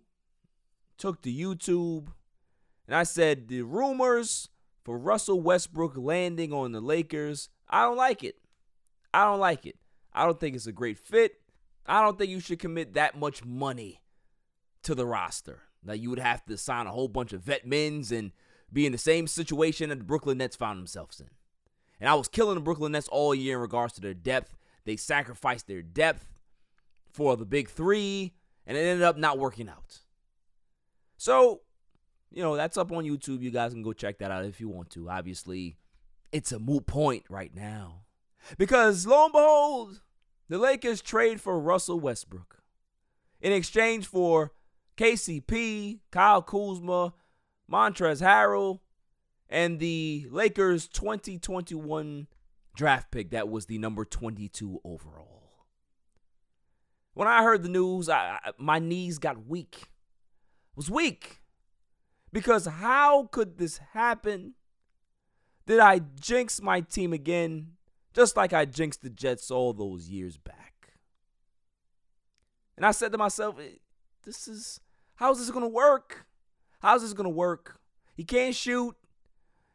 took to YouTube, and I said the rumors for Russell Westbrook landing on the Lakers, I don't like it. I don't think it's a great fit. I don't think you should commit that much money to the roster. Now, you would have to sign a whole bunch of vet mins and be in the same situation that the Brooklyn Nets found themselves in. And I was killing the Brooklyn Nets all year in regards to their depth. They sacrificed their depth for the big three. And it ended up not working out. So, you know, that's up on YouTube. You guys can go check that out if you want to. Obviously, it's a moot point right now. Because, lo and behold, the Lakers trade for Russell Westbrook in exchange for KCP, Kyle Kuzma, Montrezl Harrell, and the Lakers' 2021 draft pick that was the number 22 overall. When I heard the news, my knees got weak. It was weak. Because how could this happen? Did I jinx my team again? Just like I jinxed the Jets all those years back. And I said to myself, how's this going to work? He can't shoot.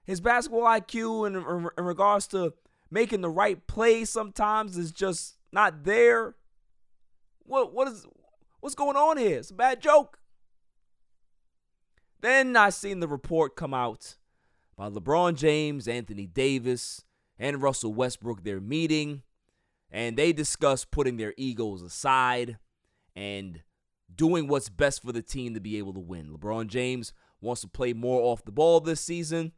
His basketball IQ in regards to making the right play sometimes is just not there. What's going on here? It's a bad joke. Then I seen the report come out about LeBron James, Anthony Davis, and Russell Westbrook, their meeting, and they discussed putting their egos aside and doing what's best for the team to be able to win. LeBron James wants to play more off the ball this season.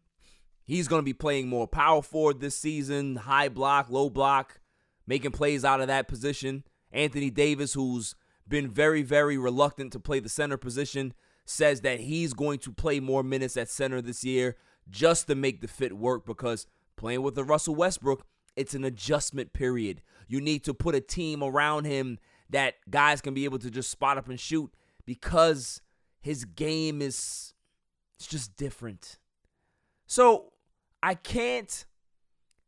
He's going to be playing more power forward this season, high block, low block, making plays out of that position. Anthony Davis, who's been very, very reluctant to play the center position, says that he's going to play more minutes at center this year just to make the fit work, because playing with the Russell Westbrook, it's an adjustment period. You need to put a team around him that guys can be able to just spot up and shoot, because his game is just different. So I can't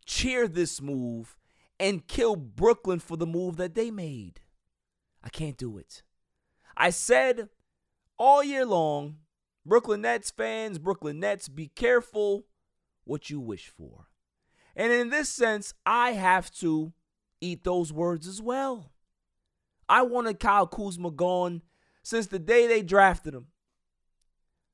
cheer this move and kill Brooklyn for the move that they made. I can't do it. I said all year long, Brooklyn Nets fans, Brooklyn Nets, be careful what you wish for. And in this sense, I have to eat those words as well. I wanted Kyle Kuzma gone since the day they drafted him.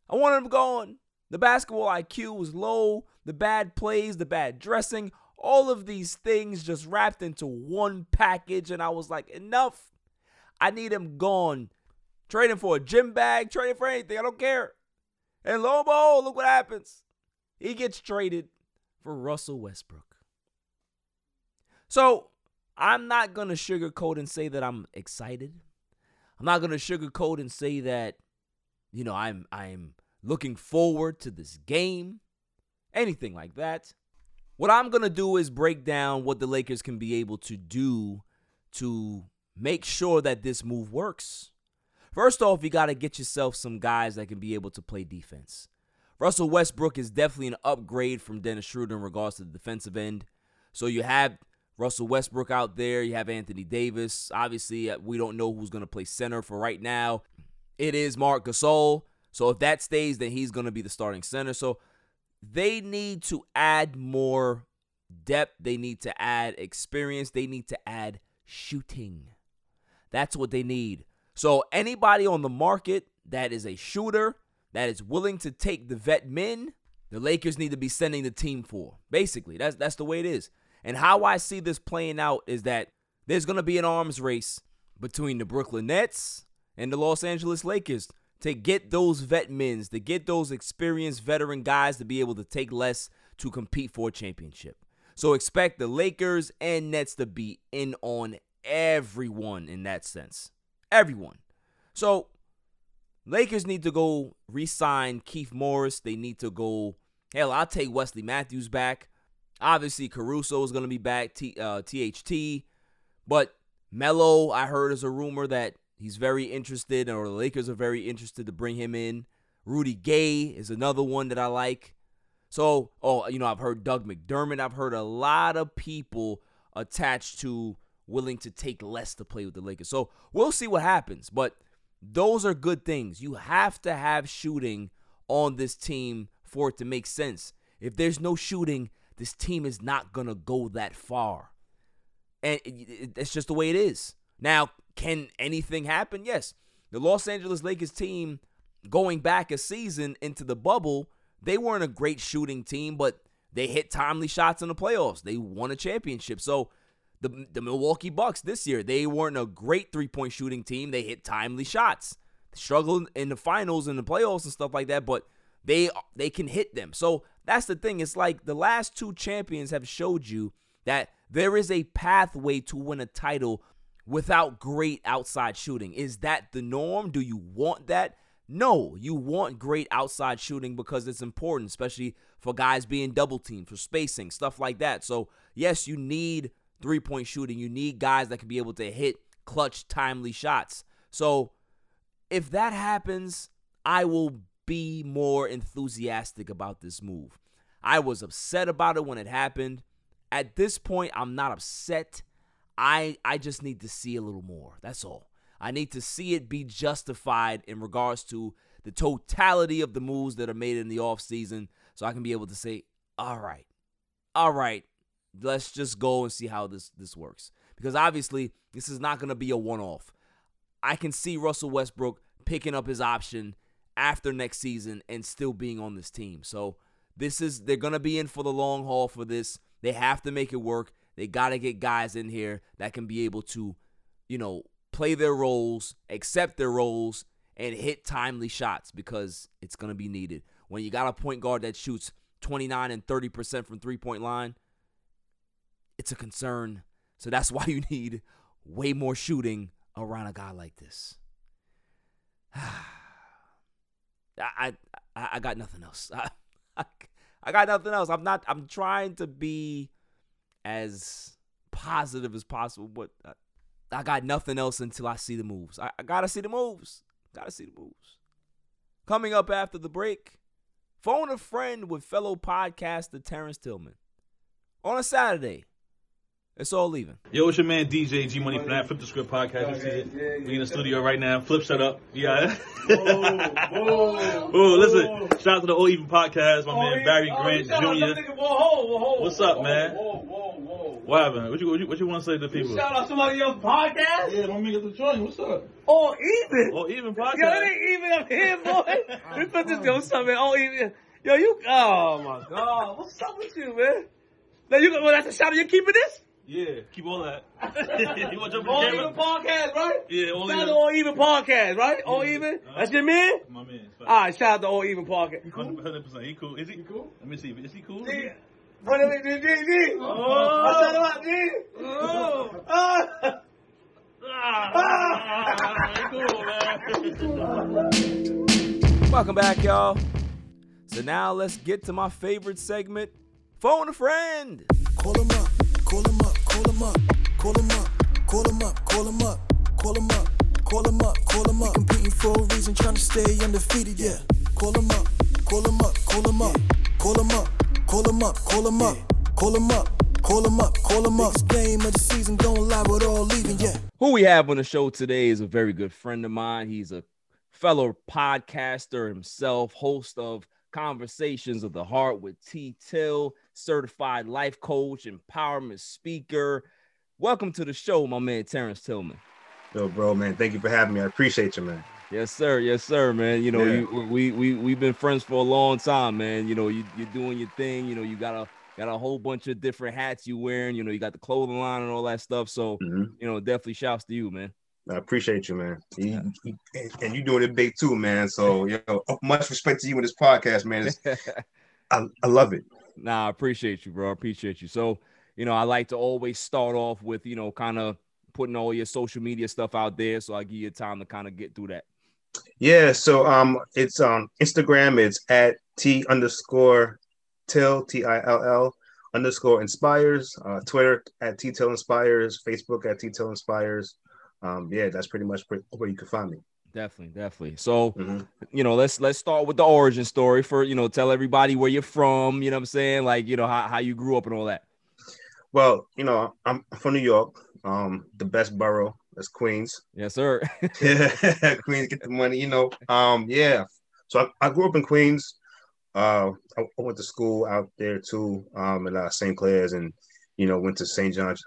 I wanted him gone. The basketball IQ was low, the bad plays, the bad dressing, all of these things just wrapped into one package, and I was like, enough. I need him gone. Trade him for a gym bag, trade him for anything, I don't care. And lo and behold, look what happens. He gets traded for Russell Westbrook. So I'm not going to sugarcoat and say that I'm excited. I'm not going to sugarcoat and say that, you know, I'm looking forward to this game, anything like that. What I'm going to do is break down what the Lakers can be able to do to make sure that this move works. First off, you got to get yourself some guys that can be able to play defense. Russell Westbrook is definitely an upgrade from Dennis Schroeder in regards to the defensive end. So you have Russell Westbrook out there. You have Anthony Davis. Obviously, we don't know who's going to play center for right now. It is Marc Gasol. So if that stays, then he's going to be the starting center. So they need to add more depth. They need to add experience. They need to add shooting. That's what they need. So anybody on the market that is a shooter, that is willing to take the vet men, the Lakers need to be sending the team for. Basically, that's the way it is. And how I see this playing out is that there's going to be an arms race between the Brooklyn Nets and the Los Angeles Lakers to get those vet men, to get those experienced veteran guys to be able to take less to compete for a championship. So expect the Lakers and Nets to be in on everyone in that sense. Everyone. So Lakers need to go re-sign Keith Morris. They need to go, hell, I'll take Wesley Matthews back. Obviously, Caruso is going to be back, THT. But Melo, I heard is a rumor that he's very interested, or the Lakers are very interested to bring him in. Rudy Gay is another one that I like. So, I've heard Doug McDermott. I've heard a lot of people attached to willing to take less to play with the Lakers. So we'll see what happens, but those are good things. You have to have shooting on this team for it to make sense. If there's no shooting, this team is not going to go that far. And it's just the way it is. Now, can anything happen? Yes. The Los Angeles Lakers team, going back a season into the bubble, they weren't a great shooting team, but they hit timely shots in the playoffs. They won a championship. So the Milwaukee Bucks this year, they weren't a great three-point shooting team. They hit timely shots. They struggled in the finals and the playoffs and stuff like that, but they can hit them. So that's the thing. It's like the last two champions have showed you that there is a pathway to win a title without great outside shooting. Is that the norm? Do you want that? No, you want great outside shooting because it's important, especially for guys being double-teamed, for spacing, stuff like that. So, yes, you need three-point shooting. You need guys that can be able to hit clutch, timely shots. So if that happens, I will be more enthusiastic about this move. I was upset about it when it happened. At this point, I'm not upset. I just need to see a little more. That's all. I need to see it be justified in regards to the totality of the moves that are made in the offseason, so I can be able to say, all right, let's just go and see how this works. Because obviously, this is not going to be a one-off. I can see Russell Westbrook picking up his option after next season and still being on this team. So they're going to be in for the long haul for this. They have to make it work. They got to get guys in here that can be able to, play their roles, accept their roles, and hit timely shots because it's going to be needed. When you got a point guard that shoots 29 and 30% from three-point line, it's a concern. So that's why you need way more shooting around a guy like this. I got nothing else. I got nothing else. I'm trying to be as positive as possible, but I got nothing else until I see the moves. I got to see the moves. Coming up after the break, phone a friend with fellow podcaster Terrence Tillman on a Saturday. It's all leaving. Yo, it's your man DJ G Money for that Flip the Script podcast. We in the studio right now. Flip, shut up. Yeah. Oh, listen. Shout out to the All Even podcast. My man Barry Grant Jr. What's up, man? What happened? What you want to say to people? Shout out somebody else's podcast? Yeah, don't make it to join. What's up? All Even. All Even podcast. Yo, it ain't even up here, boy. We put this go something. All Even. Yo, you. Oh my God. What's up with you, man? Now you go. Well, that's a shout out. You keeping this? Yeah, keep all that. You want to jump all in the Even podcast, right? Yeah, all shout even. Shout out to All Even podcast, right? Yeah. All Even? That's your man? My man. All right, shout out to All Even podcast. He cool? 100%. He cool. Is he cool? Let me see. Is he cool? Yeah. What is it, G? Oh! I shout out, G! Oh! Cool, man. Welcome back, y'all. So now let's get to my favorite segment, Phone a Friend. Call him up. Call him up. We competing for a reason, trying to stay undefeated, yeah. Call him up. Next game of the season, don't lie, we're all leaving, yeah. Who we have on the show today is a very good friend of mine. He's a fellow podcaster himself, host of Conversations of the Heart with T. Till, certified life coach, empowerment speaker. Welcome to the show, my man, Terrence Tillman. Yo, bro, man, thank you for having me. I appreciate you, man. Yes, sir, man. You know, yeah. We've been friends for a long time, man. You know, you're doing your thing. You know, you got a whole bunch of different hats you wearing. You know, you got the clothing line and all that stuff. So, You know, definitely shouts to you, man. I appreciate you, man. And you doing it big too, man. So, you know, much respect to you in this podcast, man. I love it. Nah, I appreciate you, bro. I appreciate you. So, you know, I like to always start off with, you know, kind of putting all your social media stuff out there. So I give you time to kind of get through that. Yeah. So it's on Instagram. It's at @T_Till_inspires. Twitter at @T_Till inspires. Facebook at @T_Till inspires. Yeah, that's pretty much where you can find me. Definitely. So, You know, let's start with the origin story for, you know, tell everybody where you're from, you know what I'm saying? Like, you know, how you grew up and all that. Well, you know, I'm from New York. The best borough, that's Queens. Yes, sir. Yeah, Queens, get the money, you know. Yeah. So I grew up in Queens. I went to school out there too, at St. Clairs, and, you know, went to St. John's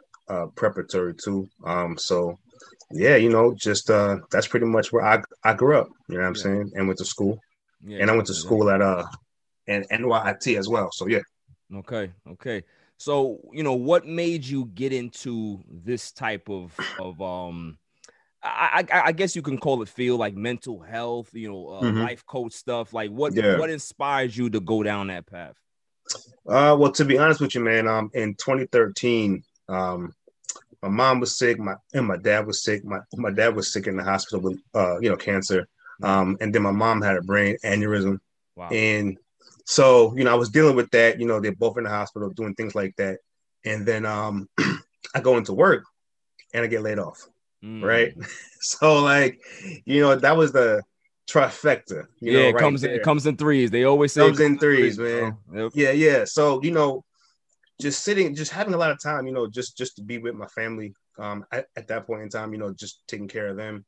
Preparatory too. So yeah, you know, just that's pretty much where I grew up, you know what I'm saying? And went to school. Yeah, and I went to school at an NYIT as well. So yeah. Okay. So, you know, what made you get into this type of I guess you can call it field, like mental health, you know, life coach stuff, like what inspires you to go down that path? Well, to be honest with you, man, in 2013, my mom was sick, my dad was sick. My dad was sick in the hospital with, you know, cancer. And then my mom had a brain aneurysm. Wow. And so, you know, I was dealing with that. You know, they're both in the hospital doing things like that. And then I go into work and I get laid off, right? So, like, you know, that was the trifecta. You know, right it comes in threes. They always say it comes in threes, man. Yep. Yeah. So, you know, just having a lot of time, you know, just to be with my family at that point in time, you know, just taking care of them.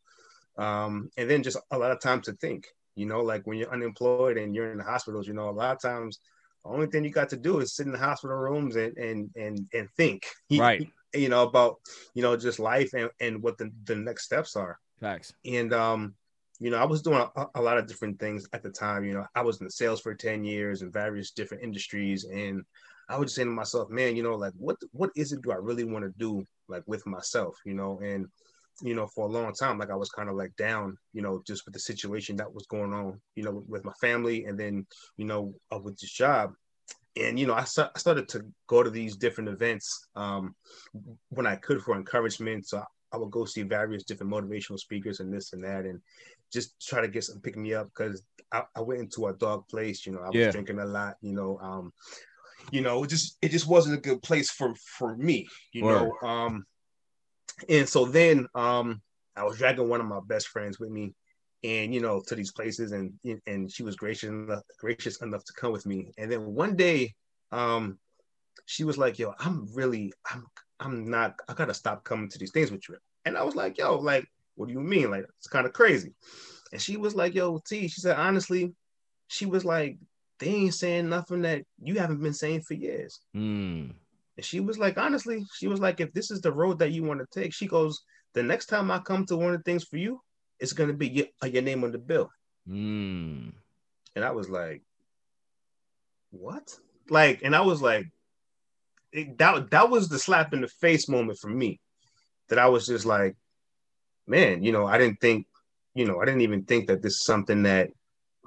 And then just a lot of time to think, you know, like when you're unemployed and you're in the hospitals, you know, a lot of times the only thing you got to do is sit in the hospital rooms and think, right. You know, about, you know, just life and what the next steps are. Facts. And, you know, I was doing a lot of different things at the time. You know, I was in sales for 10 years in various different industries, and I would say to myself, man, you know, like what is it do I really want to do, like with myself, you know? And, you know, for a long time, like I was kind of like down, you know, just with the situation that was going on, you know, with my family, and then, you know, with this job. And, you know, I started to go to these different events when I could for encouragement. So I would go see various different motivational speakers and this and that, and just try to get some pick me up, because I went into a dark place. You know, I was drinking a lot, you know, it just wasn't a good place for me, you know? And so then I was dragging one of my best friends with me, and, you know, to these places, and she was gracious enough to come with me. And then one day she was like, yo, I got to stop coming to these things with you. And I was like, yo, like, what do you mean? Like, it's kind of crazy. And she was like, yo, T, she said, honestly, she was like, they ain't saying nothing that you haven't been saying for years. Mm. And she was like, honestly, she was like, if this is the road that you want to take, she goes, the next time I come to one of the things for you, it's going to be your name on the bill. Mm. And I was like, what? Like, and I was like, that was the slap in the face moment for me, that I was just like, man, you know, I didn't even think that this is something that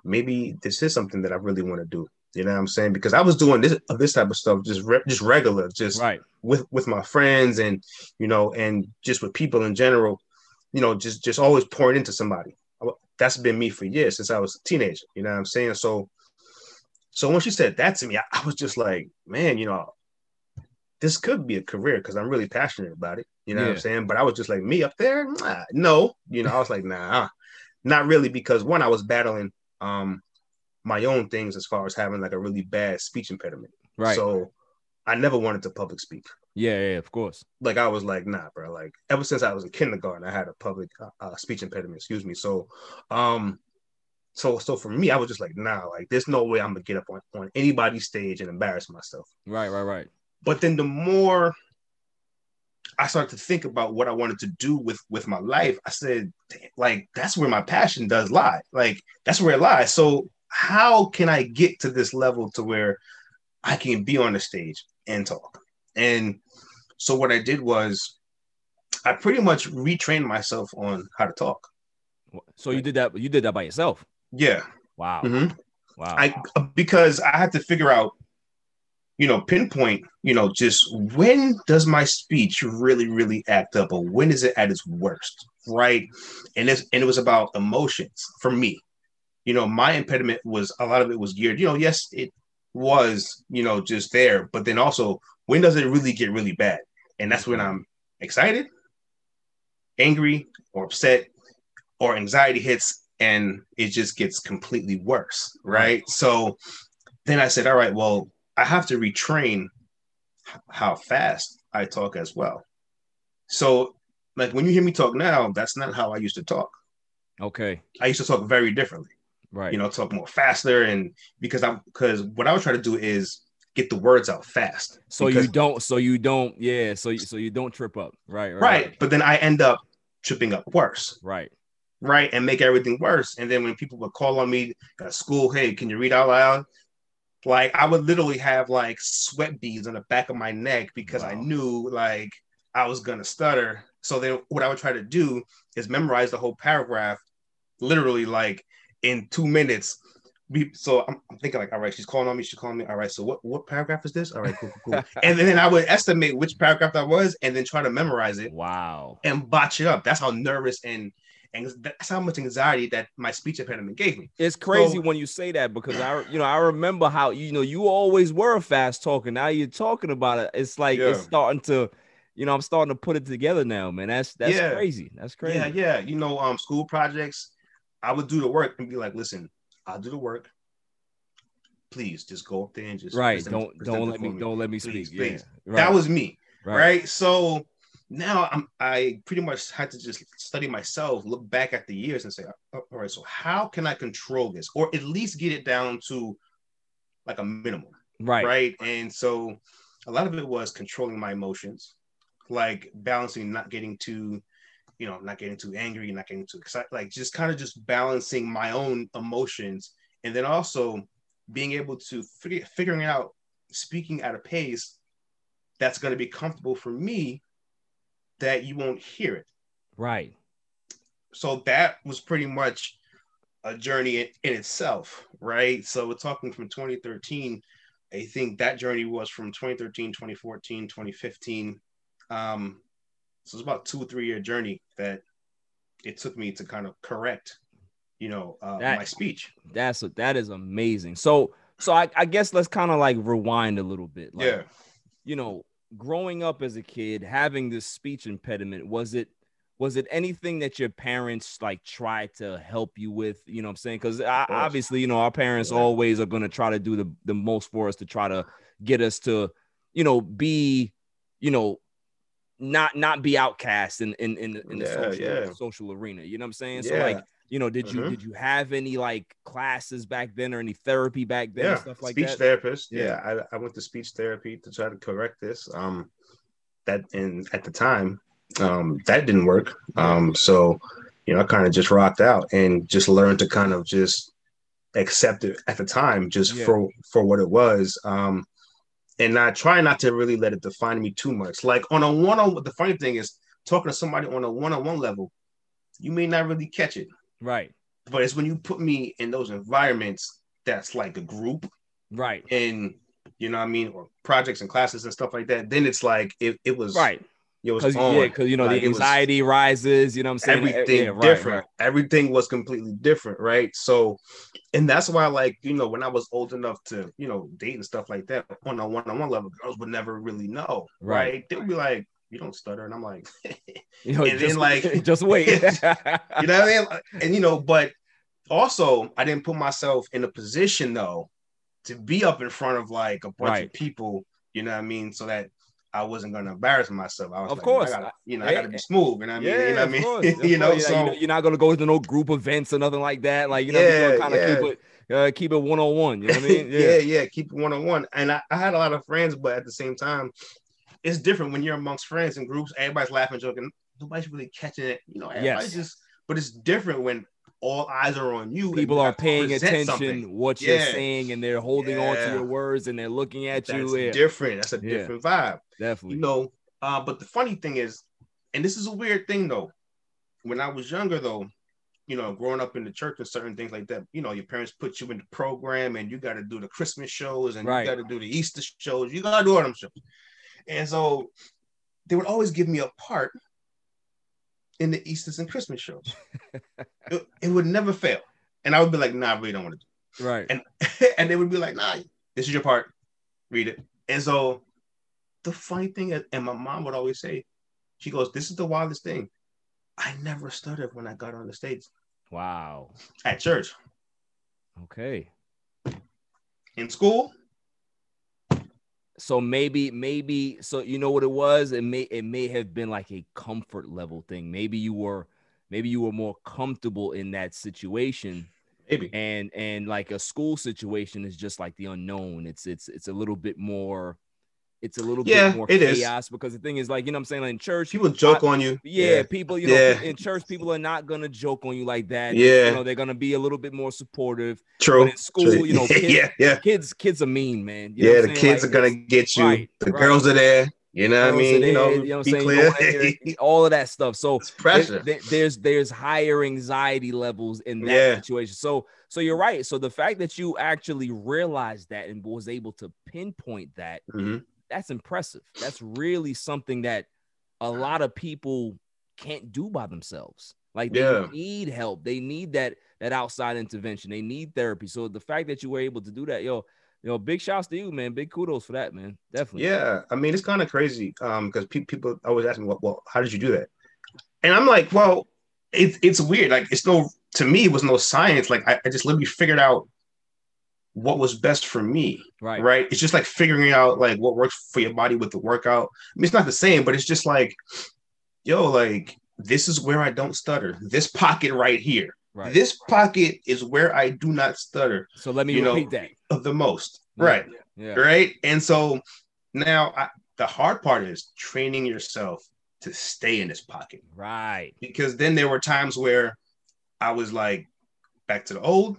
maybe this is something that I really want to do. You know what I'm saying? Because I was doing this type of stuff, just regular, just right. with my friends, and, you know, and just with people in general, you know, just always pouring into somebody. That's been me for years, since I was a teenager. You know what I'm saying? So when she said that to me, I was just like, man, you know, this could be a career, because I'm really passionate about it. You know what I'm saying? But I was just like, me up there? No. You know, I was like, nah, not really, because one, I was battling my own things as far as having like a really bad speech impediment. Right. So I never wanted to public speak. Yeah, of course. Like, I was like, nah, bro. Like, ever since I was in kindergarten, I had a public speech impediment, excuse me. So, so for me, I was just like, nah, like, there's no way I'm gonna get up on anybody's stage and embarrass myself. Right. But then the more I started to think about what I wanted to do with my life, I said, like, that's where my passion does lie. Like, that's where it lies. So how can I get to this level to where I can be on the stage and talk? And so what I did was I pretty much retrained myself on how to talk. So you did that by yourself? Yeah. Wow. Mm-hmm. Wow. Because I had to figure out, you know, pinpoint, you know, just when does my speech really, really act up, or when is it at its worst, right? And it was about emotions for me. You know, my impediment was, a lot of it was geared, you know, yes, it was, you know, just there, but then also, when does it really get really bad? And that's when I'm excited, angry, or upset, or anxiety hits, and it just gets completely worse, right? So then I said, all right, well, I have to retrain how fast I talk as well. So, like, when you hear me talk now, that's not how I used to talk. Okay. I used to talk very differently. Right. You know, talk more faster, and because what I would try to do is get the words out fast. So you don't trip up. Right. But then I end up tripping up worse. Right. And make everything worse. And then when people would call on me at school, hey, can you read out loud? Like, I would literally have like sweat beads on the back of my neck, because I knew like I was going to stutter. So then what I would try to do is memorize the whole paragraph literally like in 2 minutes. So I'm thinking like, all right, she's calling on me. All right, so what paragraph is this? All right, cool. And then I would estimate which paragraph that was and then try to memorize it. Wow. And botch it up. That's how nervous and that's how much anxiety that my speech impediment gave me. It's crazy when you say that, because I remember how, you know, you always were a fast talker. Now you're talking about it. It's like it's starting to, you know, I'm starting to put it together now, man. That's crazy. That's crazy. Yeah. You know, school projects, I would do the work and be like, listen, I'll do the work. Please just go up there and just don't let me speak. Please. Yeah. Right. That was me. Right? So now I pretty much had to just study myself, look back at the years and say, all right, so how can I control this? Or at least get it down to like a minimum. Right. And so a lot of it was controlling my emotions, like balancing, not getting too angry, not getting too excited, like just kind of just balancing my own emotions. And then also being able to figuring out speaking at a pace that's going to be comfortable for me, that you won't hear it. Right. So that was pretty much a journey in itself, right? So we're talking from 2013 I think that journey was from 2013, 2014, 2015. So it's about 2-3 year journey that it took me to kind of correct, you know, my speech. That is amazing. So I guess let's kind of like rewind a little bit. Like, yeah. You know, growing up as a kid, having this speech impediment, was it anything that your parents like tried to help you with? You know what I'm saying? Because obviously, you know, our parents always are going to try to do the most for us to try to get us to, you know, be, you know, not be outcast in the social arena. You know what I'm saying? Yeah. So like, you know, did you have any like classes back then or any therapy back then and stuff like that? Speech therapist. Yeah. I went to speech therapy to try to correct this. At the time, that didn't work. So, you know, I kind of just rocked out and just learned to kind of just accept it at the time, just for what it was. And I try not to really let it define me too much. Like on a one-on-one, the funny thing is talking to somebody on a one-on-one level, you may not really catch it. Right. But it's when you put me in those environments that's like a group. Right. And, you know what I mean? Or projects and classes and stuff like that. Then it's like, it was. Right. It was on. Yeah, because, you know, like, the anxiety rises, you know what I'm saying? Everything different. Right. Everything was completely different, right? So, and that's why, like, you know, when I was old enough to, you know, date and stuff like that, on a one-on-one level, girls would never really know, right? They would be like, you don't stutter. And I'm like, you know, and just, then like, just wait. You know what I mean? And, you know, but also I didn't put myself in a position though, to be up in front of like a bunch of people, you know what I mean? So that I wasn't going to embarrass myself. I was of like, course, I got to be smooth. And I mean, you know what I mean? You know, so you're not going to go to no group events or nothing like that. Like, you know, you're kind of keep it one-on-one. You know what I mean? Yeah. Keep it one-on-one. And I had a lot of friends, but at the same time, it's different when you're amongst friends and groups. Everybody's laughing, joking. Nobody's really catching it. You know, everybody's but it's different when all eyes are on you. People are paying attention what you're saying, and they're holding on to your words, and they're looking at you. That's different. That's a different vibe. Definitely. You know, but the funny thing is, and this is a weird thing, though. When I was younger, though, you know, growing up in the church and certain things like that, you know, your parents put you in the program, and you got to do the Christmas shows, and you got to do the Easter shows. You got to do all them shows. And so they would always give me a part in the Easter's and Christmas shows. It would never fail. And I would be like, nah, I really don't want to do it. Right. And they would be like, nah, this is your part. Read it. And so the funny thing is, and my mom would always say, she goes, this is the wildest thing. I never stuttered when I got on the stage. Wow. At church. Okay. In school. So maybe, so you know what it was? It may have been like a comfort level thing. Maybe you were more comfortable in that situation. Maybe. And like a school situation is just like the unknown. It's a little bit more. It's a little bit more chaos because the thing is, like, you know what I'm saying? Like in church, people joke on you. Yeah, people, you know, in church, people are not going to joke on you like that. Yeah. You know, they're going to be a little bit more supportive. True. But in school, you know, kids, kids are mean, man. You know what I'm saying? Kids like, are going to get you. The girls are there. You know what I mean? You know be clear. All of that stuff. So it's pressure. There's higher anxiety levels in that situation. So you're right. So the fact that you actually realized that and was able to pinpoint that, that's impressive. That's really something that a lot of people can't do by themselves. Like they need help. They need that outside intervention. They need therapy. So the fact that you were able to do that, yo, big shouts to you, man. Big kudos for that, man. Definitely. Yeah. I mean, it's kind of crazy. Because people always ask me, well, how did you do that? And I'm like, well, it's weird. Like it was no science. Like I just literally figured out what was best for me, right? It's just like figuring out like what works for your body with the workout. I mean, it's not the same, but it's just like, like this is where I don't stutter. This pocket right here. Right. This pocket is where I do not stutter. So let me repeat that. Of the most, right? Yeah. Right? And so now the hard part is training yourself to stay in this pocket. Right. Because then there were times where I was like back to the old,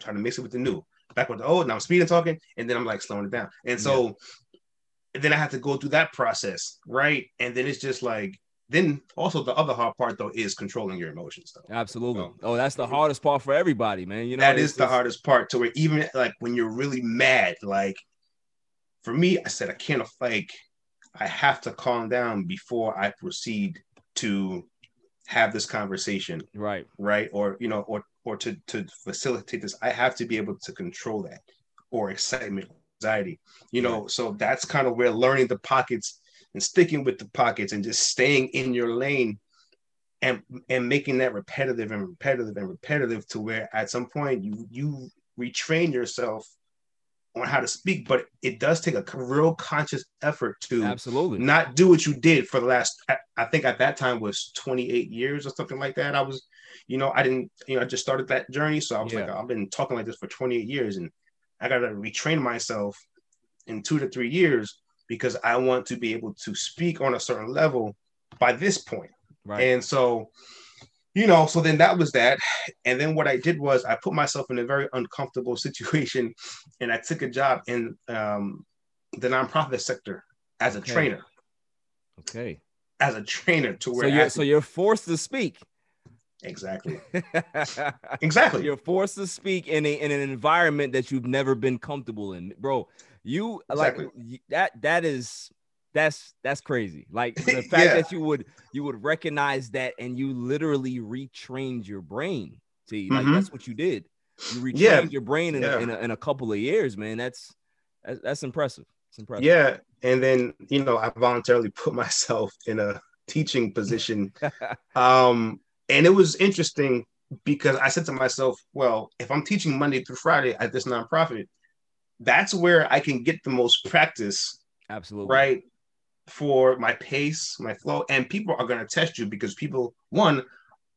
trying to mix it with the new. Back with the old, and I'm speeding talking, and then I'm like slowing it down. And so then I have to go through that process, right? And then it's just like, then also the other hard part though is controlling your emotions though. Absolutely. That's the hardest part for everybody, man. You know, that is the hardest part to where even like when you're really mad, like for me, I said, I can't, like, I have to calm down before I proceed to have this conversation. Right. Right. Or, you know, or to facilitate this, I have to be able to control that, or excitement, anxiety, you know? Right. So that's kind of where learning the pockets and sticking with the pockets and just staying in your lane and making that repetitive to where at some point you retrain yourself on how to speak, but it does take a real conscious effort to absolutely not do what you did for the last, I think at that time was 28 years or something like that. I was, you know, I didn't, you know, I just started that journey. So I was like, I've been talking like this for 28 years and I got to retrain myself in 2 to 3 years because I want to be able to speak on a certain level by this point. Right. And so, you know, so then that was that. And then what I did was I put myself in a very uncomfortable situation and I took a job in the nonprofit sector as a trainer. Okay. As a trainer to where you're forced to speak. Exactly. Exactly. You're forced to speak in an environment that you've never been comfortable in. Bro, you like that is that's crazy. Like the fact that you would recognize that and you literally retrained your brain. See, like that's what you did. You retrained your brain in a couple of years, man. That's impressive. It's impressive. Yeah. And then, you know, I voluntarily put myself in a teaching position. And it was interesting because I said to myself, well, if I'm teaching Monday through Friday at this nonprofit, that's where I can get the most practice. Absolutely. Right. For my pace, my flow, and people are going to test you because people, one,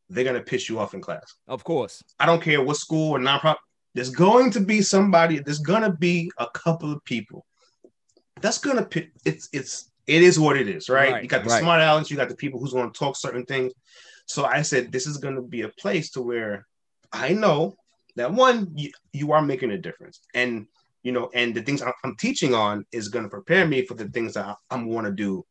they're going to piss you off in class. Of course. I don't care what school or nonprofit. There's going to be somebody. There's going to be a couple of people that's going to pick. It is what it is, right? You got the smart Alex. You got the people who's going to talk certain things. So I said, this is going to be a place to where I know that one, you are making a difference, and you know, and the things I'm teaching on is going to prepare me for the things that I'm going to do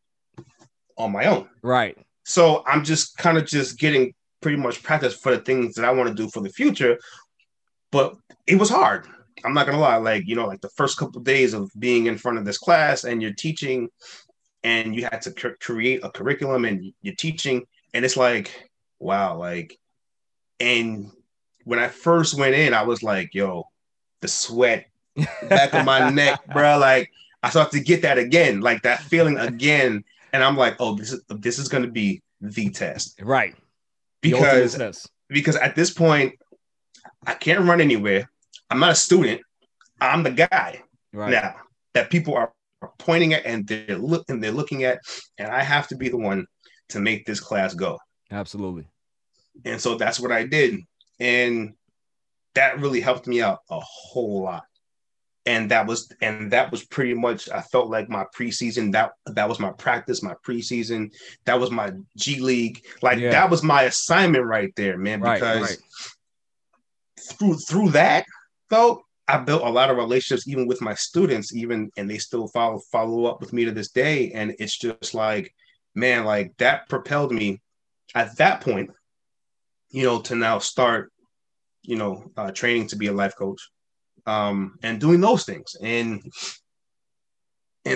on my own. Right. So I'm just kind of just getting pretty much practice for the things that I want to do for the future. But it was hard. I'm not going to lie. Like, you know, like the first couple of days of being in front of this class and you're teaching and you had to create a curriculum and you're teaching. And it's like, wow. Like, and when I first went in, I was like, yo, the sweat. Back of my neck, bro. Like I start to get that again, like that feeling again, and I'm like, oh, this is going to be the test, right? Because at this point, I can't run anywhere. I'm not a student. I'm the guy now that people are pointing at and they're looking at, and I have to be the one to make this class go. Absolutely. And so that's what I did, and that really helped me out a whole lot. And that was pretty much, I felt like my preseason, that was my practice, my preseason, that was my G League. Like that was my assignment right there, man. Because through that though, I built a lot of relationships, even with my students, and they still follow up with me to this day. And it's just like, man, like that propelled me at that point, you know, to now start, you know, training to be a life coach. And doing those things. And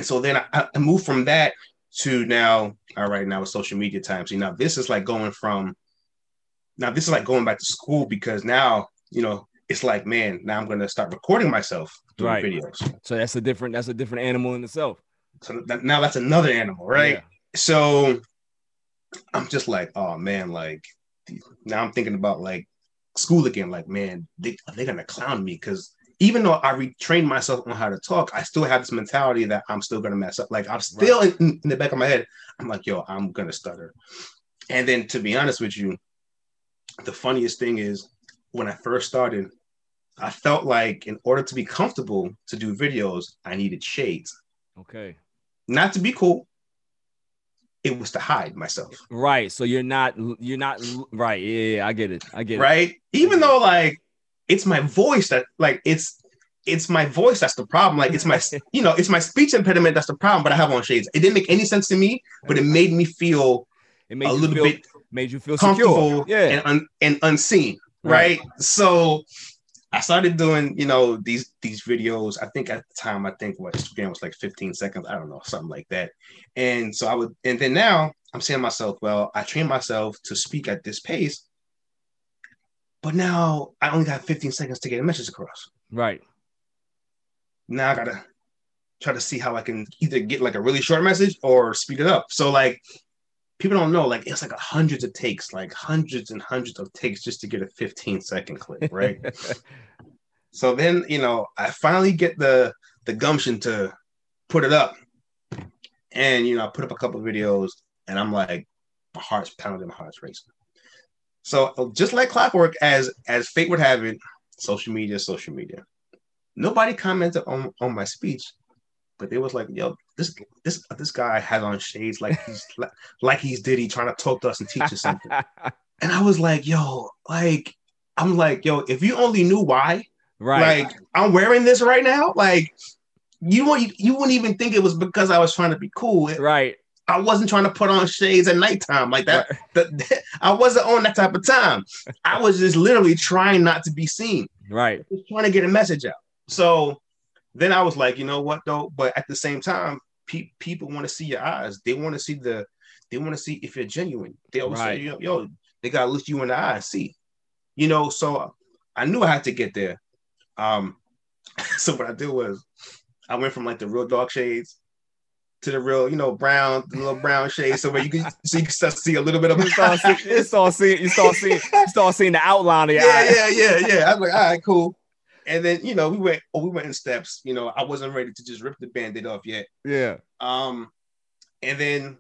so then I moved from that to now, all right, now it's social media time. So now this is like going back to school because now, you know, it's like, man, now I'm going to start recording myself doing videos. So that's a different animal in itself. So now that's another animal, right? Yeah. So I'm just like, oh man, like now I'm thinking about like school again. Like, man, they're going to clown me because even though I retrained myself on how to talk, I still have this mentality that I'm still going to mess up. Like I'm still in the back of my head. I'm like, yo, I'm going to stutter. And then to be honest with you, the funniest thing is when I first started, I felt like in order to be comfortable to do videos, I needed shades. Okay. Not to be cool. It was to hide myself. Right. So you're not right. Yeah. I get it. Right. Even though like, it's my voice that like it's my voice that's the problem. Like it's my it's my speech impediment that's the problem. But I have on shades. It didn't make any sense to me, but it made me feel made you feel comfortable, secure. Yeah. and unseen, right? So I started doing, you know, these videos. I think at the time, what Instagram was like 15 seconds. I don't know, something like that. And so I would, and then now I'm saying to myself, well, I trained myself to speak at this pace, but now I only got 15 seconds to get a message across. Right. Now I gotta try to see how I can either get like a really short message or speed it up. So like, people don't know, like, it's like hundreds of takes, like hundreds and hundreds of takes just to get a 15-second clip, right? So then, you know, I finally get the gumption to put it up. And, you know, I put up a couple of videos and I'm like, my heart's pounding, my heart's racing. So just like clockwork, as fate would have it, social media. Nobody commented on my speech. But they was like, yo, this guy has on shades like he's like he's Diddy trying to talk to us and teach us something. And I was like, yo, like, I'm like, yo, if you only knew why, right? Like, I'm wearing this right now. Like, you wouldn't even think it was because I was trying to be cool, right? I wasn't trying to put on shades at nighttime like that. Right. I wasn't on that type of time. I was just literally trying not to be seen, right? I was trying to get a message out. So. Then I was like, you know what though? But at the same time, people want to see your eyes. They want to see if you're genuine. They always say, yo, they gotta look you in the eye and see. You know, so I knew I had to get there. So what I did was I went from like the real dark shades to the real, you know, brown, the little brown shade, so where you can start to see a little bit of you start seeing the outline of your eyes. Yeah. I was like, all right, cool. And then, you know, we went in steps. You know, I wasn't ready to just rip the Band-Aid off yet. Yeah. And then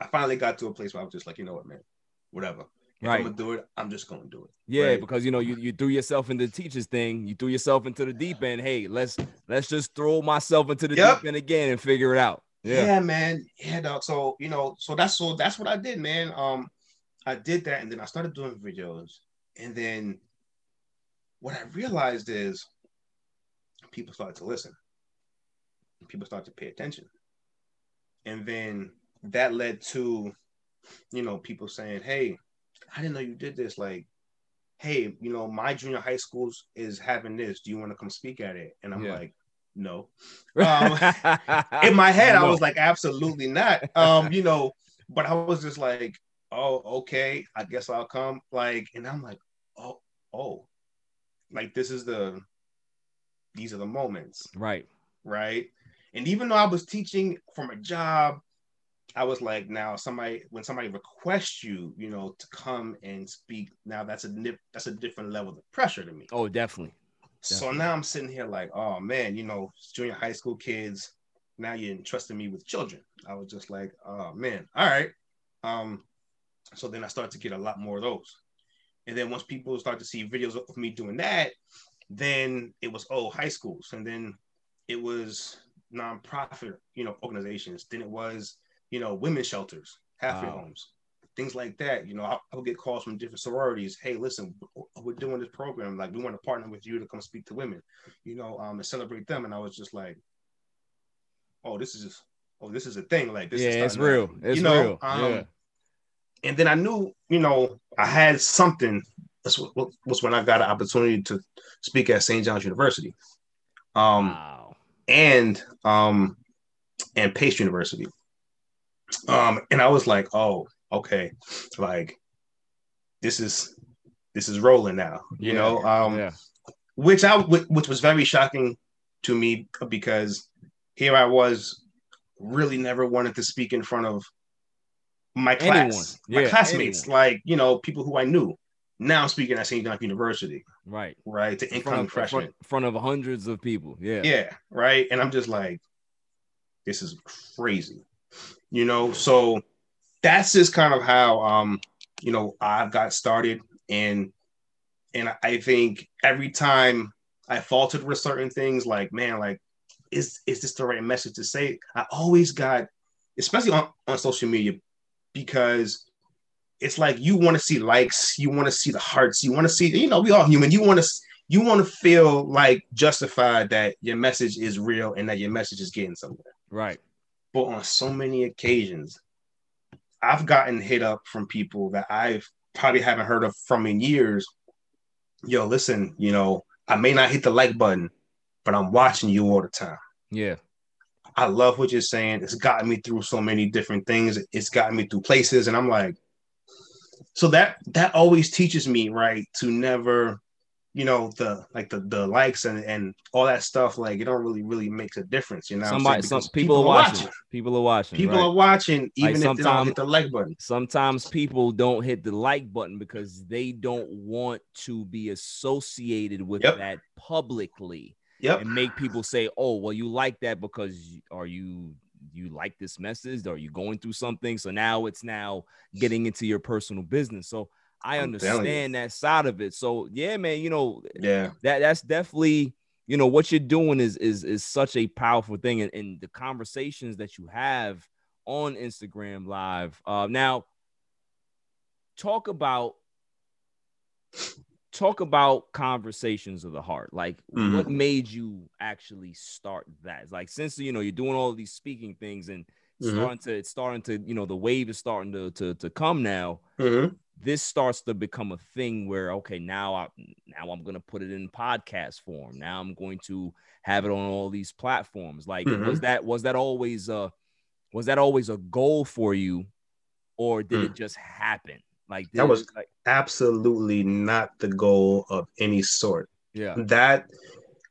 I finally got to a place where I was just like, you know what, man, whatever. If I'm going to do it, I'm just going to do it. Yeah, right? Because, you know, you threw yourself into the teacher's thing. You threw yourself into the deep end. Hey, let's just throw myself into the deep end again and figure it out. Yeah, man. Yeah, dog. So, you know, so that's what I did, man. I did that, and then I started doing videos, and then what I realized is people started to listen. People started to pay attention. And then that led to, you know, people saying, hey, I didn't know you did this. Like, hey, you know, my junior high school is having this. Do you want to come speak at it? And I'm like, no. In my head, I was like, absolutely not. You know, but I was just like, oh, okay, I guess I'll come. Like, and I'm like, oh. Like, these are the moments. Right. And even though I was teaching from a job, I was like, now when somebody requests you, you know, to come and speak, now that's a different level of pressure to me. Oh, definitely. So now I'm sitting here like, oh man, you know, junior high school kids, now you're entrusting me with children. I was just like, oh man, all right. So then I started to get a lot more of those. And then once people start to see videos of me doing that, then it was, high schools. And then it was nonprofit, you know, organizations. Then it was, you know, women's shelters, halfway homes, things like that. You know, I would get calls from different sororities. Hey, listen, we're doing this program. Like, we want to partner with you to come speak to women, you know, and celebrate them. And I was just like, this is a thing. Like, this is it's real. It's real. And then I knew, you know, I had something. That's what was when I got an opportunity to speak at St. John's University, wow. and Pace University. And I was like, oh, okay, like this is rolling now, you know. Which was very shocking to me because here I was, really never wanted to speak in front of my class, my classmates, like, you know, people who I knew. Now I'm speaking at St. John's University, right, to incoming freshmen, in front of hundreds of people, right, and I'm just like, this is crazy, you know. So that's just kind of how, you know, I got started, and I think every time I faltered with certain things, like, man, like, is this the right message to say? I always got, especially on social media. Because it's like you want to see likes, you want to see the hearts, you want to see, you know, we all human. You want to feel like justified that your message is real and that your message is getting somewhere. Right. But on so many occasions, I've gotten hit up from people that I've probably haven't heard of from in years yo, listen, you know, I may not hit the like button, but I'm watching you all the time. Yeah. I love what you're saying. It's gotten me through so many different things. It's gotten me through places. And I'm like, so that always teaches me, right, to never, you know, the likes and all that stuff, like, it don't really makes a difference, you know. People are watching, even like if they don't hit the like button. Sometimes people don't hit the like button because they don't want to be associated with that publicly. Yep. And make people say, oh, well, you like that because you like this message, or you going through something. So now it's getting into your personal business. So I understand that side of it. So yeah, man, you know, that's definitely, you know, what you're doing is such a powerful thing. And the conversations that you have on Instagram Live. Now talk about Conversations of the Heart. Like, what made you actually start that? Like, since, you know, you're doing all these speaking things and it's starting to, you know, the wave is starting to come now. Mm-hmm. This starts to become a thing where, okay, now I'm going to put it in podcast form. Now I'm going to have it on all these platforms. Like, was that always a goal for you, or did it just happen? Like, that was absolutely not the goal of any sort. Yeah. That,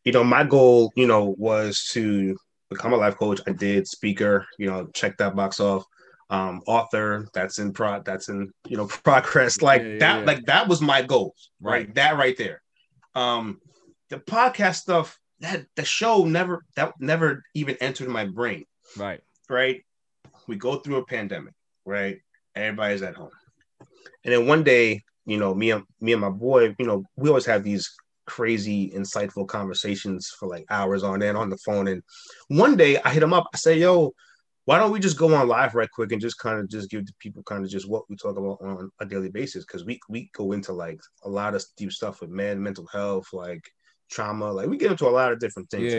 you know, my goal, you know, was to become a life coach. I did, speaker, you know, check that box off. Author, that's in you know, progress. Like like that was my goal, right? That right there. The podcast stuff, that the show never even entered my brain. Right. We go through a pandemic, right? Everybody's at home. And then one day, you know, me and my boy, you know, we always have these crazy, insightful conversations for like hours on end on the phone. And one day I hit him up. I say, yo, why don't we just go on live right quick and just kind of just give the people kind of just what we talk about on a daily basis? Because we go into like a lot of deep stuff with men, mental health, like trauma. Like, we get into a lot of different things.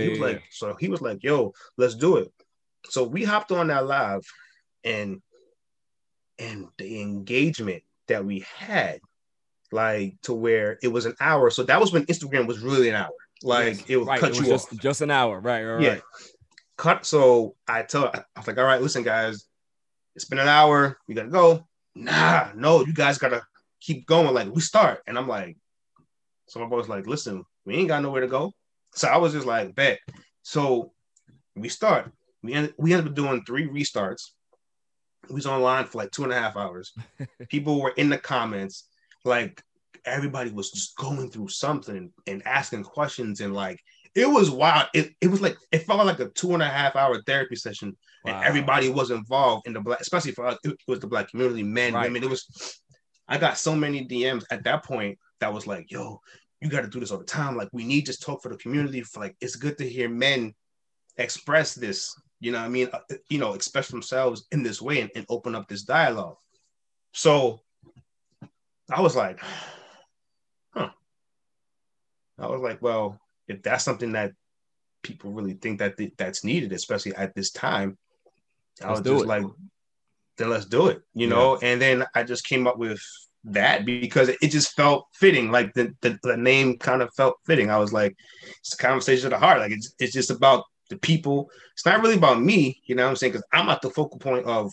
So he was like, yo, let's do it. So we hopped on that live, and the engagement that we had, like, to where it was an hour. So that was when Instagram was really an hour. Like, it would cut you off. Just an hour. Right. Cut. So I was like, all right, listen, guys, it's been an hour. We got to go. No, you guys got to keep going. Like, we start. And I'm like, so my boy's like, listen, we ain't got nowhere to go. So I was just like, bet. So we start. We ended up doing 3 restarts. We was online for like 2.5 hours. People were in the comments. Like, everybody was just going through something and asking questions, and like, it was wild. It was like, it felt like a 2.5 hour therapy session, and everybody was involved in the Black, especially for us, it was the Black community, men, women. It was, I got so many DMs at that point that was like, yo, you got to do this all the time. Like, we need to talk for the community. For like, it's good to hear men express this, you know what I mean? You know, express themselves in this way and open up this dialogue. So I was like, well, if that's something that people really think that that's needed, especially at this time, then let's do it, you know? And then I just came up with that because it just felt fitting. Like, the name kind of felt fitting. I was like, it's a conversation of the heart. Like, it's just about the people. It's not really about me, you know what I'm saying? Because I'm not the focal point of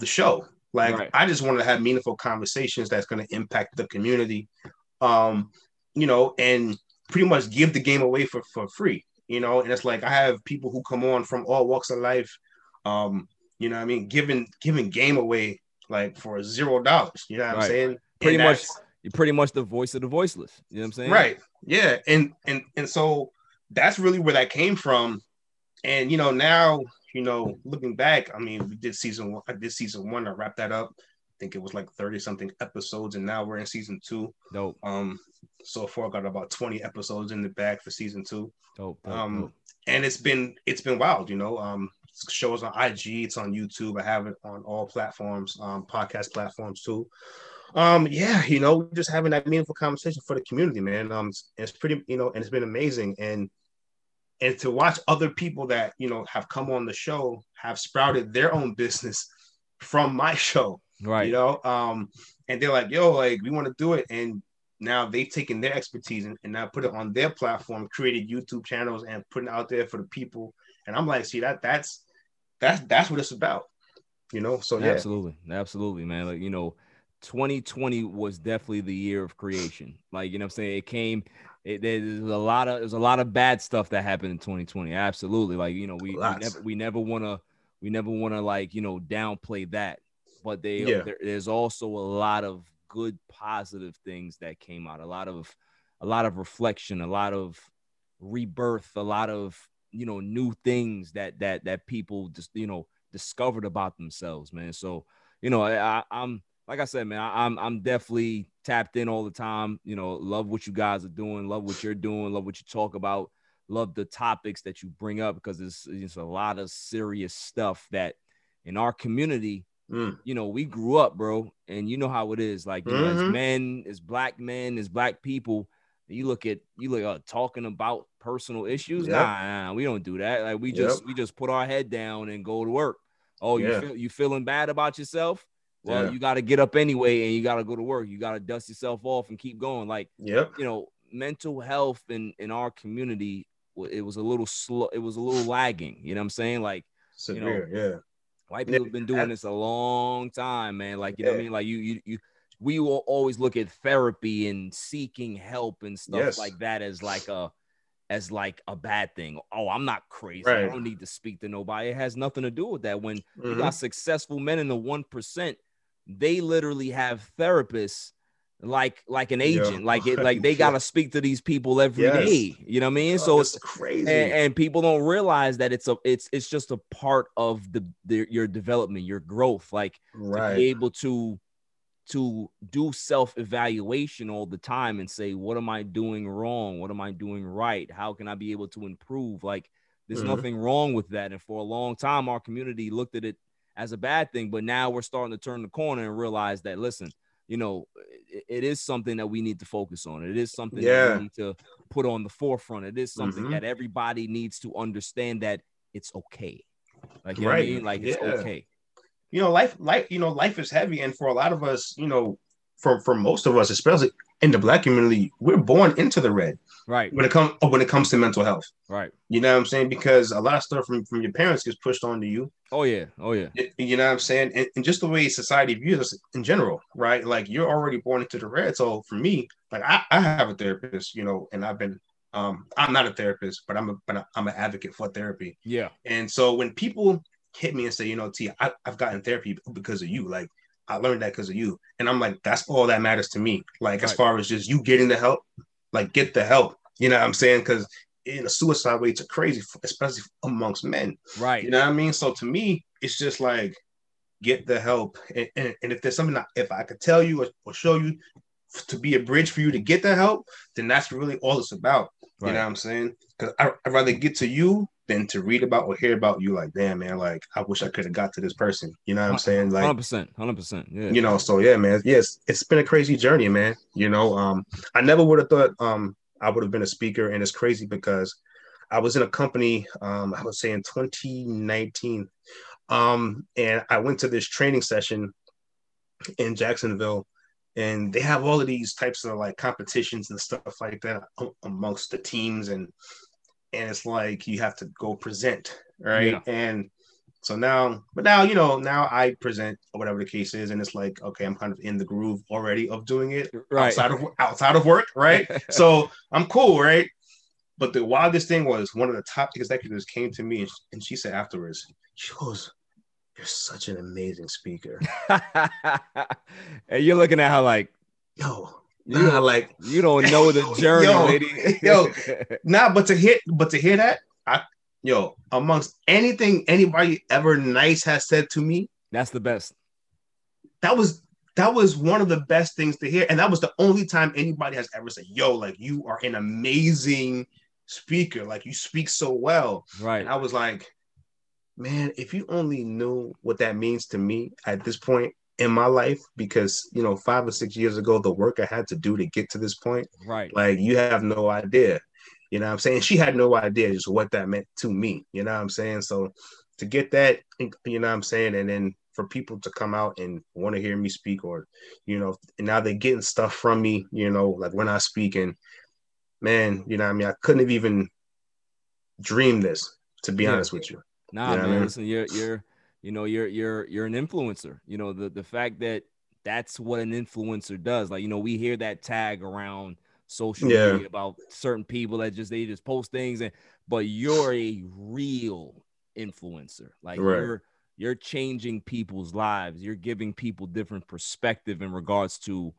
the show. Like, I just wanted to have meaningful conversations that's going to impact the community, you know, and pretty much give the game away for free, you know. And it's like, I have people who come on from all walks of life, you know what I mean, giving game away like for $0, you know what I'm saying? You're pretty much the voice of the voiceless, you know what I'm saying? Right. Yeah. And so that's really where that came from. And, you know, now, you know, looking back, I mean, we did season 1. I did season 1. I wrapped that up. I think it was like 30-something episodes, and now we're in season 2. Dope. So far, I got about 20 episodes in the bag for season 2. Dope. And it's been wild, you know. Shows on IG, it's on YouTube. I have it on all platforms, podcast platforms too. You know, just having that meaningful conversation for the community, man. It's pretty, you know, and it's been amazing. And to watch other people that, you know, have come on the show have sprouted their own business from my show. Right. You know, and they're like, yo, like, we want to do it. And now they've taken their expertise and now put it on their platform, created YouTube channels and putting it out there for the people. And I'm like, see, that's what it's about, you know? So yeah. Absolutely, man. Like, you know, 2020 was definitely the year of creation. Like, you know what I'm saying? There's a lot of bad stuff that happened in 2020. Absolutely. Like, you know, we never want to like, you know, downplay that, but there's also a lot of good positive things that came out, a lot of reflection, a lot of rebirth, a lot of, you know, new things that people just, you know, discovered about themselves, man. So, you know, I'm like I said, man, I'm definitely tapped in all the time, you know, love what you guys are doing, love what you're doing, love what you talk about, love the topics that you bring up, because it's a lot of serious stuff that in our community, you know, we grew up, bro. And you know how it is, like, you know, as men, as black men, as black people, you look talking about personal issues. Yep. Nah, we don't do that. Like we just put our head down and go to work. Oh, yeah. You feeling bad about yourself? Well, you got to get up anyway, and you got to go to work. You got to dust yourself off and keep going. Like, you know, mental health in our community, it was a little slow. It was a little lagging. You know what I'm saying? Like, severe, you know, white people have been doing this a long time, man. Like, you know what I mean? Like we will always look at therapy and seeking help and stuff like that as like a bad thing. Oh, I'm not crazy. Right. I don't need to speak to nobody. It has nothing to do with that. When you got successful men in the 1%, they literally have therapists like an agent, like they got to speak to these people every day. You know what I mean? So it's crazy. And people don't realize that it's just a part of your development, your growth, like to be able to do self-evaluation all the time and say, what am I doing wrong? What am I doing right? How can I be able to improve? Like, there's nothing wrong with that. And for a long time, our community looked at it as a bad thing, but now we're starting to turn the corner and realize that, listen, you know, it is something that we need to focus on. It is something that we need to put on the forefront. It is something that everybody needs to understand, that it's okay. Like, you know what I mean? Like, it's okay. You know, life is heavy. And for a lot of us, you know, for most of us, especially in the black community, we're born into the red. Right. When it comes to mental health. Right. You know what I'm saying? Because a lot of stuff from your parents gets pushed onto you. Oh yeah. You know what I'm saying? And just the way society views us in general, right? Like, you're already born into the red. So for me, like, I have a therapist, you know, and I've been I'm not a therapist, but I'm an advocate for therapy. Yeah. And so when people hit me and say, you know, T, I've gotten therapy because of you. Like, I learned that because of you. And I'm like, that's all that matters to me. Like, as far as just you getting the help, like, get the help. You know what I'm saying? Because suicide rates are crazy, especially amongst men. Right. You know what I mean? So to me, it's just like, get the help. And if there's something, if I could tell you or show you to be a bridge for you to get the help, then that's really all it's about. Right. You know what I'm saying? Because I'd rather get to you than to read about or hear about you. Like, damn, man, like, I wish I could have got to this person. You know what I'm saying? Like, 100%. Yeah. You know, so yeah, man. Yes, it's been a crazy journey, man. You know, I never would have thought I would have been a speaker, and it's crazy because I was in a company, I would say in 2019, and I went to this training session in Jacksonville, and they have all of these types of like competitions and stuff like that amongst the teams, and it's like you have to go present, right? Yeah. And so now I present or whatever the case is, and it's like, okay, I'm kind of in the groove already of doing it outside of work, right? So I'm cool, right? But the wildest thing was, one of the top executives came to me and she said afterwards, she goes, "You're such an amazing speaker." And you're looking at her like, yo, you don't know the journey, lady. But to hear that, amongst anything anybody ever nice has said to me, that's the best. That was one of the best things to hear, and that was the only time anybody has ever said, "Yo, like, you are an amazing speaker. Like, you speak so well." Right. And I was like, man, if you only knew what that means to me at this point in my life, because, you know, 5 or 6 years ago, the work I had to do to get to this point, right? Like, you have no idea. You know what I'm saying? She had no idea just what that meant to me. You know what I'm saying? So to get that, you know what I'm saying? And then for people to come out and want to hear me speak, or, you know, now they're getting stuff from me, you know, like when I speak. And man, you know what I mean? I couldn't have even dreamed this, to be honest with you. Nah, you know, man, I mean? Listen, you're an influencer. You know, the fact that that's what an influencer does. Like, you know, we hear that tag around social media about certain people that just, they just post things, and, but you're a real influencer. Like you're changing people's lives. You're giving people different perspective in regards to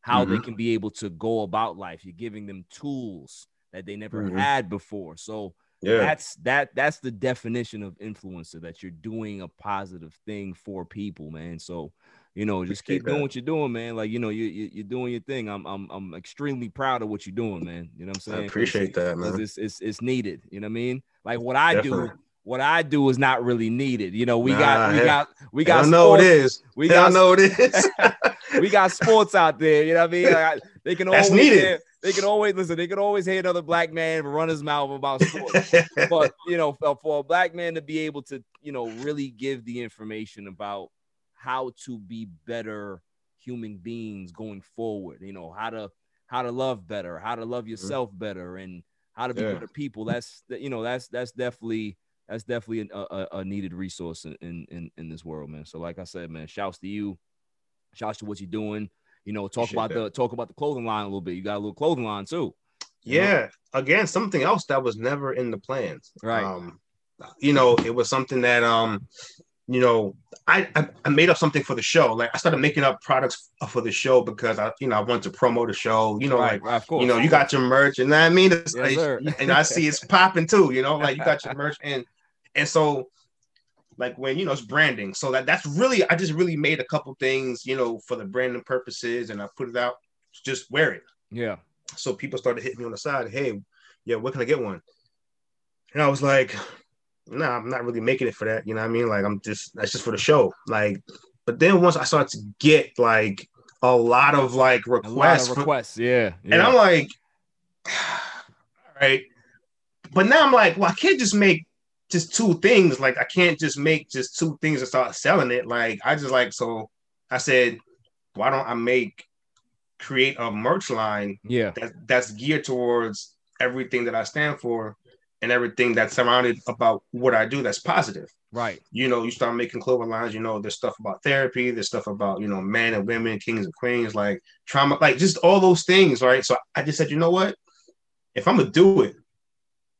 how they can be able to go about life. You're giving them tools that they never had before. So that's the definition of influencer, that you're doing a positive thing for people, man. So, you know, just keep doing what you're doing, man. Like, you know, you're doing your thing. I'm extremely proud of what you're doing, man. You know what I'm saying? I appreciate that, man. It's needed. You know what I mean? Like what I do. What I do is not really needed. You know, we got sports. We got sports out there. You know what I mean? Like they can always they can always hear another black man run his mouth about sports. But, you know, for a black man to be able to, you know, really give the information about how to be better human beings going forward, you know, how to love better, how to love yourself better, and how to be better people. That's definitely a needed resource in this world, man. So, like I said, man, shouts to you. Shouts to what you're doing. You know, talk about the clothing line a little bit. You got a little clothing line too. Yeah. Know? Again, something else that was never in the plans. Right. You know, it was something that, you know, I made up something for the show. Like I started making up products for the show because I wanted to promote the show. You know, you know, you got your merch, and I mean, yes, like, and I see it's popping too. You know, like you got your merch and. And so, like, when, you know, it's branding. So that's really, I just really made a couple things, you know, for the branding purposes, and I put it out, just wear it. Yeah. So people started hitting me on the side, hey, yeah, where can I get one? And I was like, nah, I'm not really making it for that. You know what I mean? Like, that's just for the show. Like, but then once I started to get, like, a lot of requests. Yeah. And I'm like, all right. But now I'm like, well, I can't just make just two things. Like, I can't just make just two things and start selling it. Like, so I said, why don't I create a merch line that's geared towards everything that I stand for and everything that's surrounded about what I do that's positive. Right. You know, you start making clothing lines, you know, there's stuff about therapy, there's stuff about, you know, men and women, kings and queens, like trauma, like just all those things, right? So I just said, you know what? If I'm going to do it,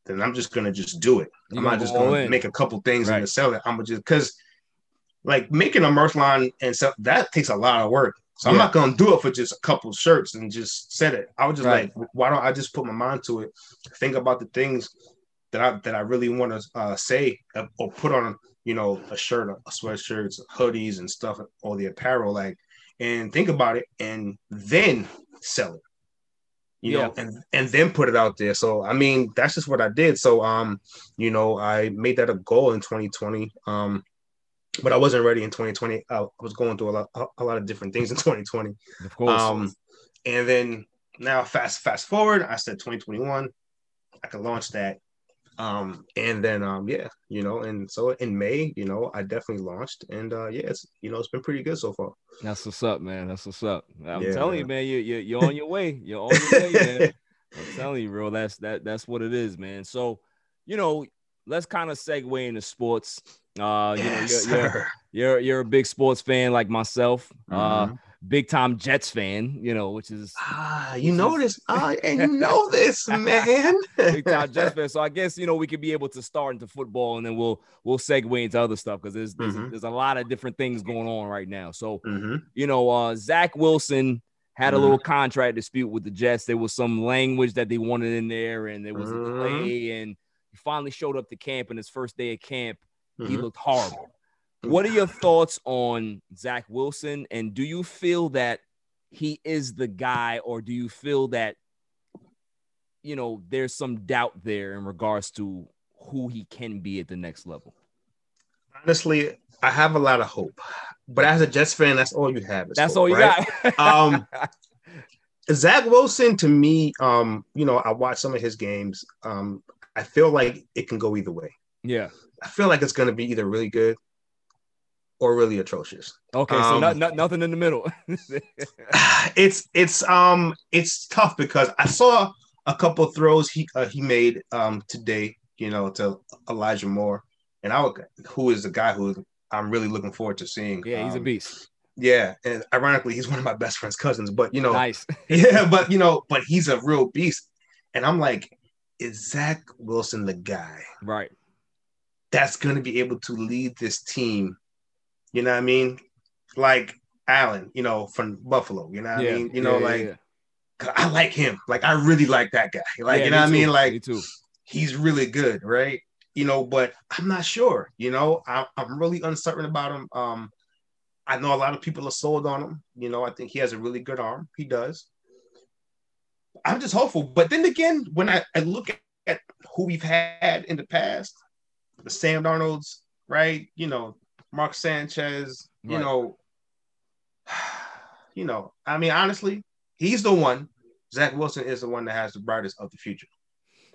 then I'm just going to just do it. I'm not just going to make a couple things and sell it. I'm going to just, because like making a merch line and stuff, that takes a lot of work. So I'm not going to do it for just a couple shirts and just set it. I was just like, why don't I just put my mind to it? Think about the things that I really want to say or put on, you know, a shirt, a sweatshirt, hoodies and stuff, or the apparel, like, and think about it and then sell it. You know, and then put it out there. So, I mean, that's just what I did. So, you know, I made that a goal in 2020, but I wasn't ready in 2020. I was going through a lot of different things in 2020. Of course. And then now fast forward, I said 2021, I could launch that. And then, you know, and so in May, you know, I definitely launched, and, it's, you know, it's been pretty good so far. That's what's up, man. That's what's up. I'm telling you, man, you're on your way. You're on your way, man. I'm telling you, bro, that's what it is, man. So, you know, let's kind of segue into sports. You know, you're a big sports fan like myself, big time Jets fan, you know, which is man. Big time Jets fan. So I guess, you know, we could be able to start into football, and then we'll segue into other stuff, because there's a lot of different things going on right now. So you know, Zach Wilson had a little contract dispute with the Jets. There was some language that they wanted in there, and there was a delay, and he finally showed up to camp, and his first day at camp, he looked horrible. What are your thoughts on Zach Wilson, and do you feel that he is the guy, or do you feel that, you know, there's some doubt there in regards to who he can be at the next level? Honestly, I have a lot of hope, but as a Jets fan, that's all you have. That's hope, all you got. Zach Wilson, to me, you know, I watch some of his games. I feel like it can go either way. Yeah. I feel like it's going to be either really good or really atrocious. Okay, so nothing in the middle. It's tough because I saw a couple of throws he made today, to Elijah Moore, and who is the guy who I'm really looking forward to seeing. Yeah, he's a beast. Yeah, and ironically, he's one of my best friend's cousins. But nice. Yeah, but he's a real beast, and I'm like, is Zach Wilson the guy? Right. That's going to be able to lead this team. You know what I mean? Like Allen, from Buffalo. You know what I mean? I like him. Like, I really like that guy. Like, you know what I mean? Like, me too. He's really good, right? But I'm not sure. I'm really uncertain about him. I know a lot of people are sold on him. I think he has a really good arm. He does. I'm just hopeful. But then again, when I look at who we've had in the past, the Sam Darnolds, right? Mark Sanchez, right. I mean, honestly, he's the one. Zach Wilson is the one that has the brightest of the future.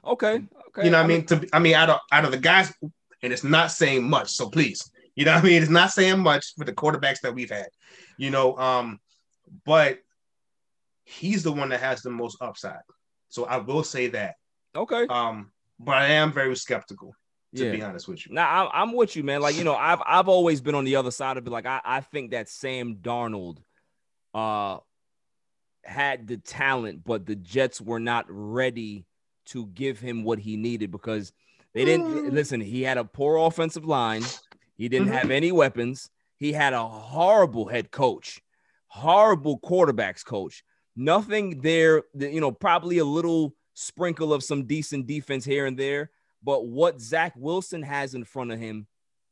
Okay. Out of the guys, and it's not saying much. So please, it's not saying much for the quarterbacks that we've had, but he's the one that has the most upside. So I will say that. Okay. But I am very skeptical. To be honest with you. Now I'm with you, man. Like, I've always been on the other side of it. Like, I think that Sam Darnold had the talent, but the Jets were not ready to give him what he needed because they didn't listen. He had a poor offensive line. He didn't have any weapons. He had a horrible head coach, horrible quarterbacks coach. Nothing there, probably a little sprinkle of some decent defense here and there. But what Zach Wilson has in front of him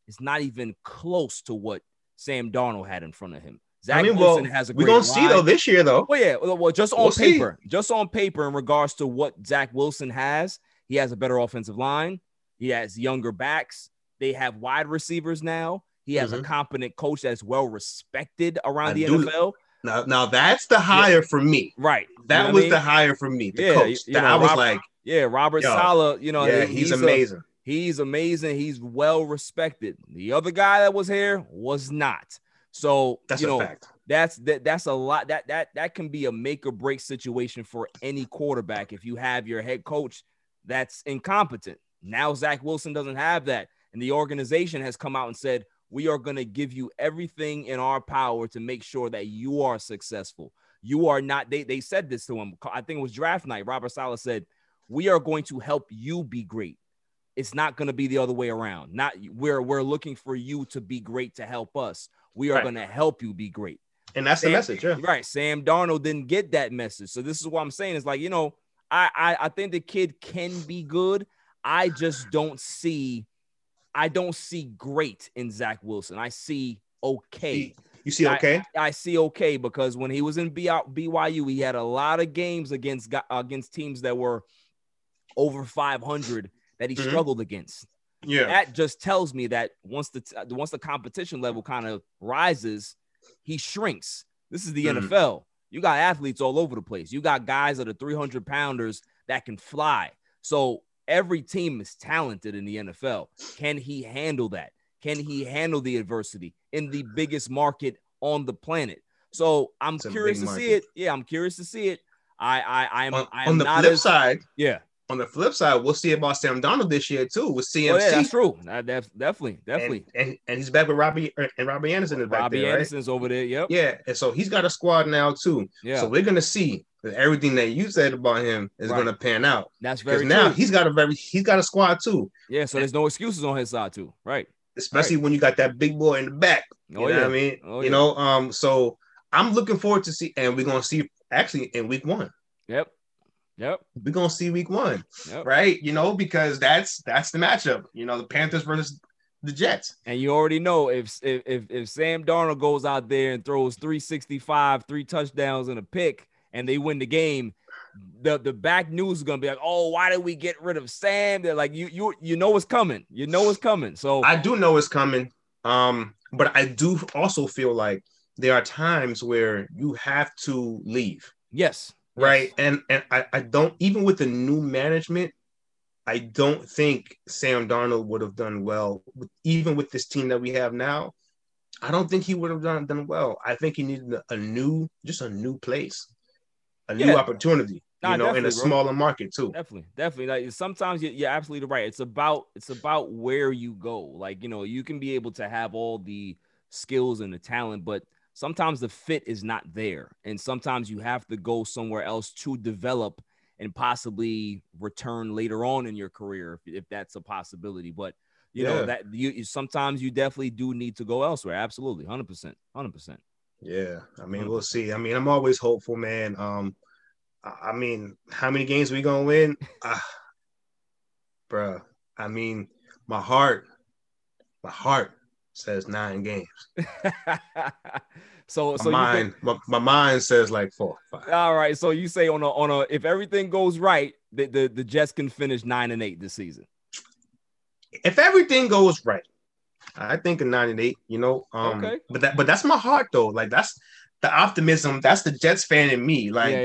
is not even close to what Sam Darnold had in front of him. Zach Wilson has a great line. We're going to see, though, this year, though. Well, yeah. Well, Just on paper in regards to what Zach Wilson has, he has a better offensive line. He has younger backs. They have wide receivers now. He has a competent coach that's well-respected around the NFL. Now that's the hire for me. Right. That was the hire for me, the coach. Robert Saleh, he's amazing. He's amazing. He's well-respected. The other guy that was here was not. So, that's a fact. That's a lot. That can be a make-or-break situation for any quarterback if you have your head coach that's incompetent. Now Zach Wilson doesn't have that, and the organization has come out and said, we are going to give you everything in our power to make sure that you are successful. You are not – they said this to him. I think it was draft night. Robert Saleh said, we are going to help you be great. It's not going to be the other way around. We're looking for you to be great to help us. We are going to help you be great. And that's the message, yeah. Right. Sam Darnold didn't get that message. So this is what I'm saying. It's like, I think the kid can be good. I just don't see great in Zach Wilson. I see okay. You see okay? I see okay because when he was in BYU, he had a lot of games against teams that were over 500 that he struggled against. Yeah, that just tells me that once the competition level kind of rises, he shrinks. This is the NFL. You got athletes all over the place. You got guys that are 300 pounders that can fly. So every team is talented in the NFL. Can he handle that? Can he handle the adversity in the biggest market on the planet? So I'm curious to see it. Yeah, I'm curious to see it. On the flip side, we'll see about Sam Darnold this year too with CMC. Oh, yeah, that's true. Definitely. And he's back with Robbie Anderson is back there. Robbie Anderson's right? Over there. Yep. Yeah, and so he's got a squad now too. Yeah. So we're gonna see that everything that you said about him is gonna pan out. That's very now true. He's got a squad too. Yeah. So there's no excuses on his side too. Right. Especially when you got that big boy in the back. You know what I mean? So I'm looking forward to see, and we're gonna see actually in week one. Yep. We're going to see week one, right? Because that's the matchup, the Panthers versus the Jets. And you already know if Sam Darnold goes out there and throws 365, 3 touchdowns and a pick and they win the game, the back news is going to be like, oh, why did we get rid of Sam? They're like, you know what's coming. You know what's coming. So I do know it's coming. But I do also feel like there are times where you have to leave. Yes. Right. And I don't, even with the new management, I don't think Sam Darnold would have done well, even with this team that we have now, I don't think he would have done well. I think he needed a new place, a new opportunity, in a smaller market too. Definitely. Like sometimes you're absolutely right. It's about where you go. Like, you can be able to have all the skills and the talent, but sometimes the fit is not there. And sometimes you have to go somewhere else to develop and possibly return later on in your career if that's a possibility. But, sometimes you definitely do need to go elsewhere. Absolutely. 100%. Yeah. I mean, we'll see. I mean, I'm always hopeful, man. How many games we going to win? Bruh. I mean, my heart says 9 games. My mind says like 4 or 5. All right. So you say if everything goes right, the Jets can finish 9-8 this season. If everything goes right, I think a 9-8, okay. But that's my heart though. Like that's the optimism. That's the Jets fan in me. Like,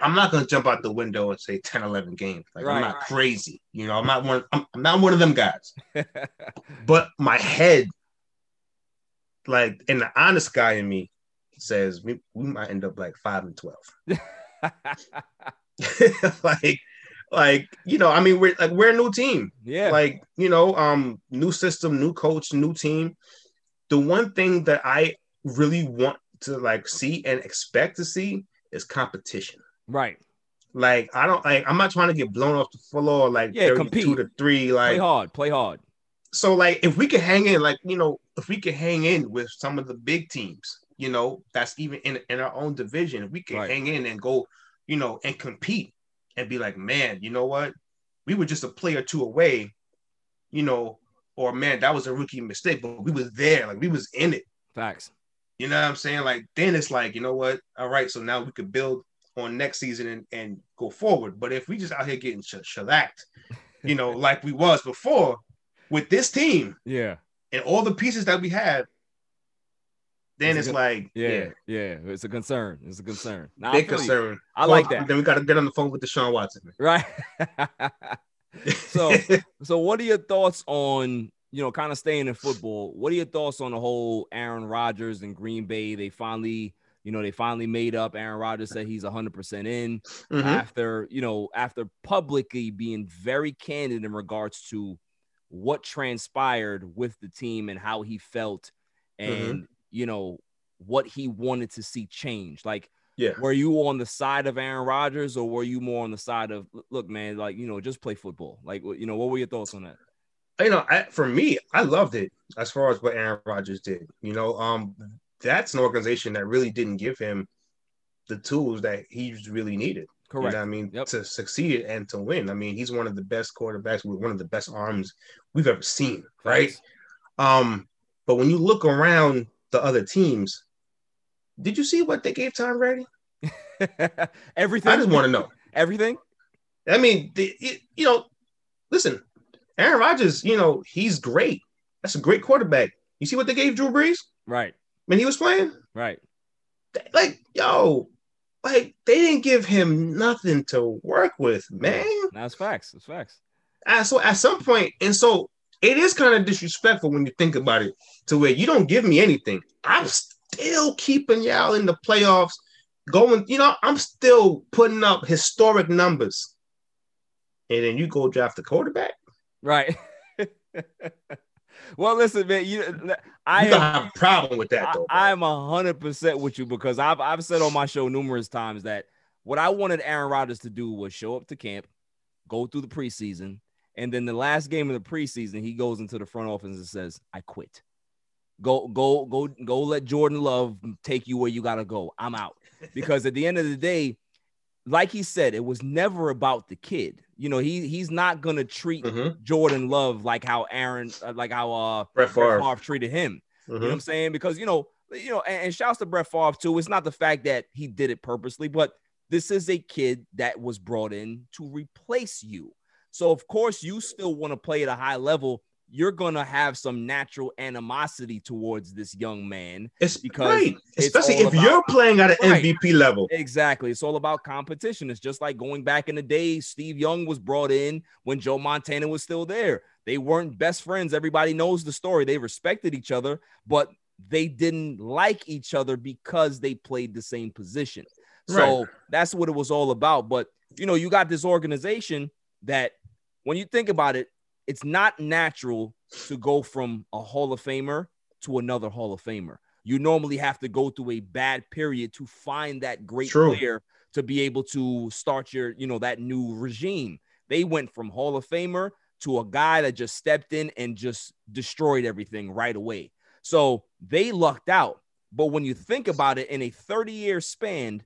I'm not going to jump out the window and say 10, 11 games. Like right, I'm not crazy. I'm not one of them guys, but my head, like, and the honest guy in me says we might end up like 5-12. We're a new team. Yeah. New system, new coach, new team. The one thing that I really want to see and expect to see is competition. Right. Like I don't I'm not trying to get blown off the floor. Like 32-3. Like play hard. So if we could hang in, with some of the big teams, that's even in our own division, if we can hang in and go, and compete and be like, man, you know what? We were just a play or two away, or man, that was a rookie mistake, but we was there, we was in it. Facts. You know what I'm saying? Then it's you know what? All right, so now we could build on next season and go forward. But if we just out here getting shellacked, like we was before, with this team, and all the pieces that we have, then it's a concern. It's a concern. Nah, big concern. I like that. Then we got to get on the phone with Deshaun Watson, man. Right? So what are your thoughts on kind of staying in football? What are your thoughts on the whole Aaron Rodgers and Green Bay? They finally, they made up. Aaron Rodgers said he's 100% in after publicly being very candid in regards to what transpired with the team and how he felt and, what he wanted to see change. Were you on the side of Aaron Rodgers or were you more on the side of, look, man, just play football? What were your thoughts on that? For me, I loved it as far as what Aaron Rodgers did. That's an organization that really didn't give him the tools that he really needed. Correct. To succeed and to win. He's one of the best quarterbacks with one of the best arms we've ever seen, right? But when you look around the other teams, did you see what they gave Tom Brady? Everything. I just want to know. Everything? Listen, Aaron Rodgers, he's great. That's a great quarterback. You see what they gave Drew Brees? Right. When he was playing? Right. They didn't give him nothing to work with, man. That's facts. That's facts. So at some point, and so it is kind of disrespectful when you think about it, to where you don't give me anything. I'm still keeping y'all in the playoffs, going. I'm still putting up historic numbers, and then you go draft the quarterback, right? Well, listen, man, I don't have a problem with that, though. I'm 100% with you because I've said on my show numerous times that what I wanted Aaron Rodgers to do was show up to camp, go through the preseason, and then the last game of the preseason, he goes into the front office and says, I quit. Go let Jordan Love take you where you got to go. I'm out. Because at the end of the day, like he said, it was never about the kid. He's not gonna treat Jordan Love like how Brett Favre treated him. You know what I'm saying? Because and shouts to Brett Favre too. It's not the fact that he did it purposely, but this is a kid that was brought in to replace you. So of course, you still want to play at a high level. You're gonna have some natural animosity towards this young man. It's because especially if you're playing at an MVP level. Exactly. It's all about competition. It's just like going back in the day, Steve Young was brought in when Joe Montana was still there. They weren't best friends. Everybody knows the story. They respected each other, but they didn't like each other because they played the same position. So that's what it was all about. But, you know, you got this organization that when you think about it, it's not natural to go from a Hall of Famer to another Hall of Famer. You normally have to go through a bad period to find that great player to be able to start your, you know, that new regime. They went from Hall of Famer to a guy that just stepped in and just destroyed everything right away. So they lucked out. But when you think about it, in a 30-year span,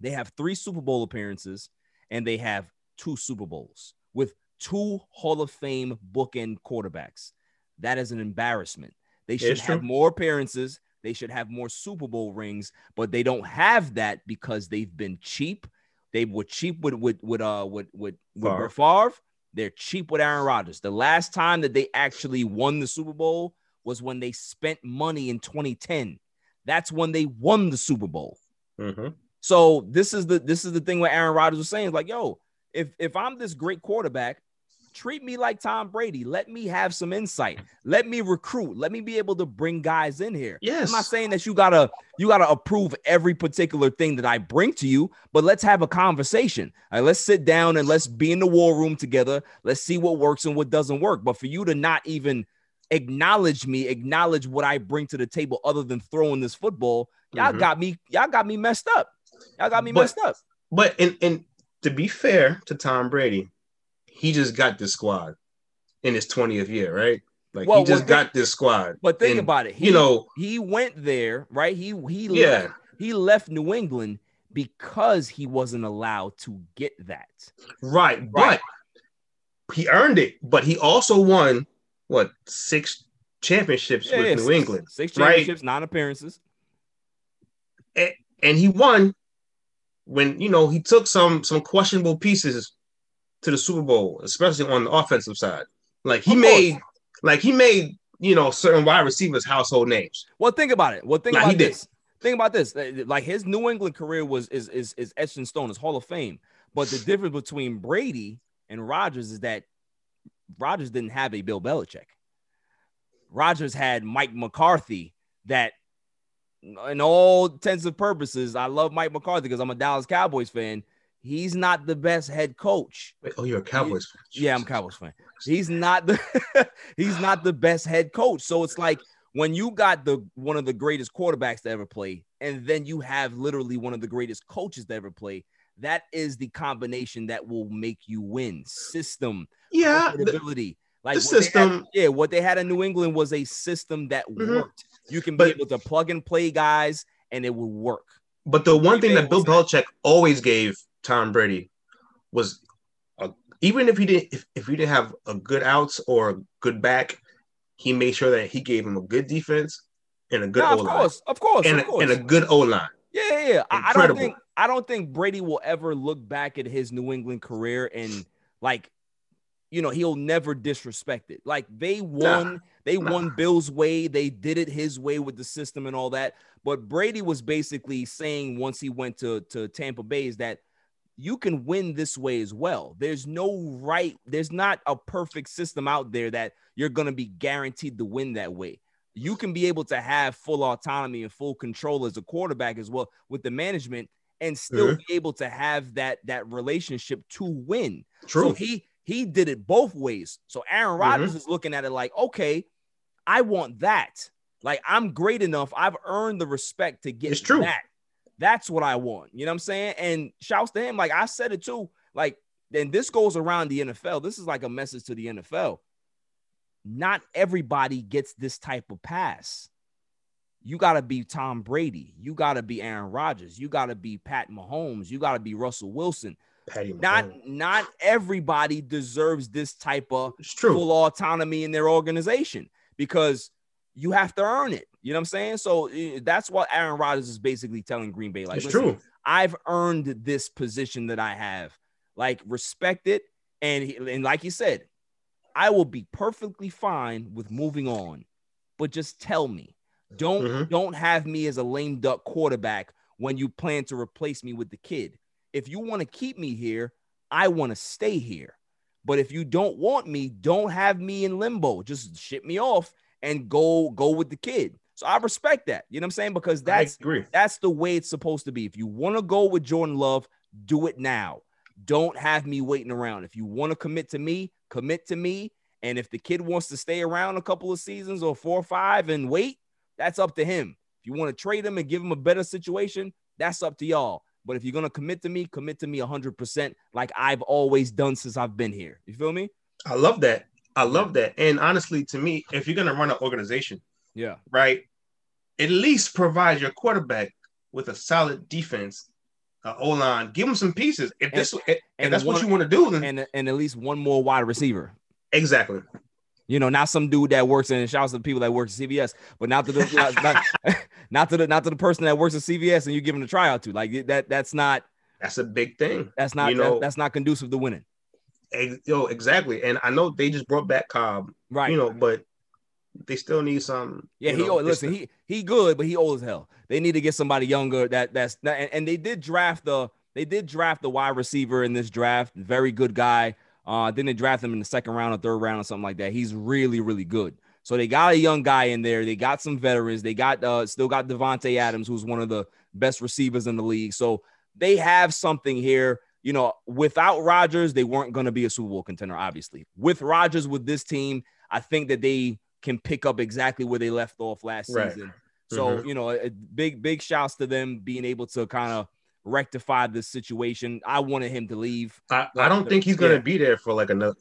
they have 3 Super Bowl appearances and they have 2 Super Bowls with 2 Hall of Fame bookend quarterbacks. That is an embarrassment. They should have more appearances. They should have more Super Bowl rings, but they don't have that because they've been cheap. They were cheap with Favre. They're cheap with Aaron Rodgers. The last time that they actually won the Super Bowl was when they spent money in 2010. That's when they won the Super Bowl. Mm-hmm. So this is the thing where Aaron Rodgers was saying, like, yo, if I'm this great quarterback, treat me like Tom Brady. Let me have some insight. Let me recruit. Let me be able to bring guys in here. Yes. I'm not saying that you gotta approve every particular thing that I bring to you, but let's have a conversation. All right, let's sit down and let's be in the war room together. Let's see what works and what doesn't work. But for you to not even acknowledge me, acknowledge what I bring to the table other than throwing this football, y'all got me messed up. But and to be fair to Tom Brady, he just got this squad in his 20th year, right? Like, well, he just got this squad. But think about it. He went there, right? He left New England because he wasn't allowed to get that. Right. But he earned it. But he also won, 6 championships with New England? 6 championships, right? 9 appearances. And he won when, he took some questionable pieces to the Super Bowl, especially on the offensive side. He made, certain wide receivers household names. Well, think about it. Think about this. Like, his New England career is etched in stone. It's Hall of Fame. But the difference between Brady and Rodgers is that Rodgers didn't have a Bill Belichick. Rodgers had Mike McCarthy that, in all intents and purposes, I love Mike McCarthy because I'm a Dallas Cowboys fan. He's not the best head coach. Wait, you're a Cowboys fan. Yeah, I'm a Cowboys fan. He's not the best head coach. So it's like when you got one of the greatest quarterbacks to ever play, and then you have literally one of the greatest coaches to ever play. That is the combination that will make you win. System, profitability. The system. What they had in New England was a system that worked. You can be able to plug and play guys, and it will work. But the one thing that Bill Belichick always gave Tom Brady was, even if he didn't have a good outs or a good back, he made sure that he gave him a good defense and a good O-line. Of course. And a good O-line. Yeah. I don't think Brady will ever look back at his New England career and he'll never disrespect it. Like, they won. They won Bill's way. They did it his way with the system and all that. But Brady was basically saying once he went to Tampa Bay is that you can win this way as well. There's not a perfect system out there that you're going to be guaranteed to win that way. You can be able to have full autonomy and full control as a quarterback as well with the management and still be able to have that relationship to win. True. So he did it both ways. So Aaron Rodgers is looking at it like, okay, I want that. Like, I'm great enough. I've earned the respect to get that. That's what I want. You know what I'm saying? And shouts to him. Like, I said it too. Like, then this goes around the NFL. This is like a message to the NFL. Not everybody gets this type of pass. You got to be Tom Brady. You got to be Aaron Rodgers. You got to be Pat Mahomes. You got to be Russell Wilson. Not everybody deserves this type of full autonomy in their organization because you have to earn it. You know what I'm saying? So that's what Aaron Rodgers is basically telling Green Bay. Like, it's listen, true. I've earned this position that I have. Like, respect it. And like you said, I will be perfectly fine with moving on, but just tell me. Don't have me as a lame duck quarterback when you plan to replace me with the kid. If you want to keep me here, I want to stay here. But if you don't want me, don't have me in limbo. Just ship me off and go with the kid. So I respect that. You know what I'm saying? Because that's the way it's supposed to be. If you want to go with Jordan Love, do it now. Don't have me waiting around. If you want to commit to me, commit to me. And if the kid wants to stay around a couple of seasons or 4 or 5 and wait, that's up to him. If you want to trade him and give him a better situation, that's up to y'all. But if you're going to commit to me 100%, like I've always done since I've been here. You feel me? I love that. I love that. And honestly, to me, if you're going to run an organization, yeah, right, at least provide your quarterback with a solid defense, an O-line, give him some pieces. If that's what you want to do, then and at least one more wide receiver. Exactly. You know, not some dude that works in, shouts to the people that work at CVS, but not to the person that works at CVS and you give him a tryout to. Like that's not. That's a big thing. That's not. You know, that's not conducive to winning. Exactly. And I know they just brought back Cobb, right? You know, but they still need some. Yeah, he good, but he old as hell. They need to get somebody younger. And they did draft the wide receiver in this draft. Very good guy. Then they draft him in the second round or third round or something like that. He's really, really good. So they got a young guy in there. They got some veterans. They got still got Devontae Adams, who's one of the best receivers in the league. So they have something here. You know, without Rodgers, they weren't going to be a Super Bowl contender, obviously. With Rodgers, with this team, I think that they can pick up exactly where they left off last season. So, you know, big shouts to them being able to kind of rectify this situation. I wanted him to leave. I don't think he's going to be there for like another.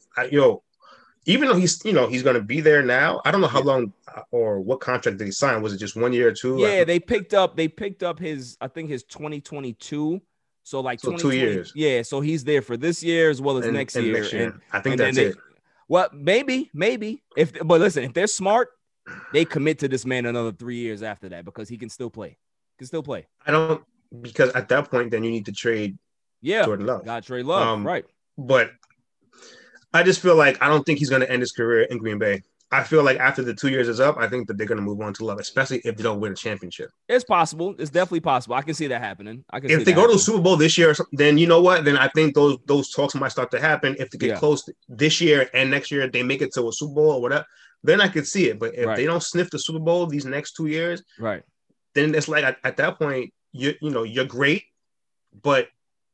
Even though he's going to be there now, I don't know how long or what contract did he sign. Was it just 1 year or 2? Yeah, they picked up his, I think his 2022. So like 2 years. Yeah, so he's there for this year as well as next year. And I think that's it. Well, maybe. But listen, if they're smart, they commit to this man another 3 years after that because he can still play. I don't. Because at that point, then you need to trade Jordan Love. Got to trade Love, right. But I just feel like I don't think he's going to end his career in Green Bay. I feel like after the 2 years is up, I think that they're going to move on to Love, especially if they don't win a championship. It's possible. It's definitely possible. I can see that happening. If they go to the Super Bowl this year, or something, then you know what? Then I think those talks might start to happen. If they get close this year and next year, they make it to a Super Bowl or whatever, then I could see it. But if they don't sniff the Super Bowl these next 2 years, then it's like at that point, you're great, but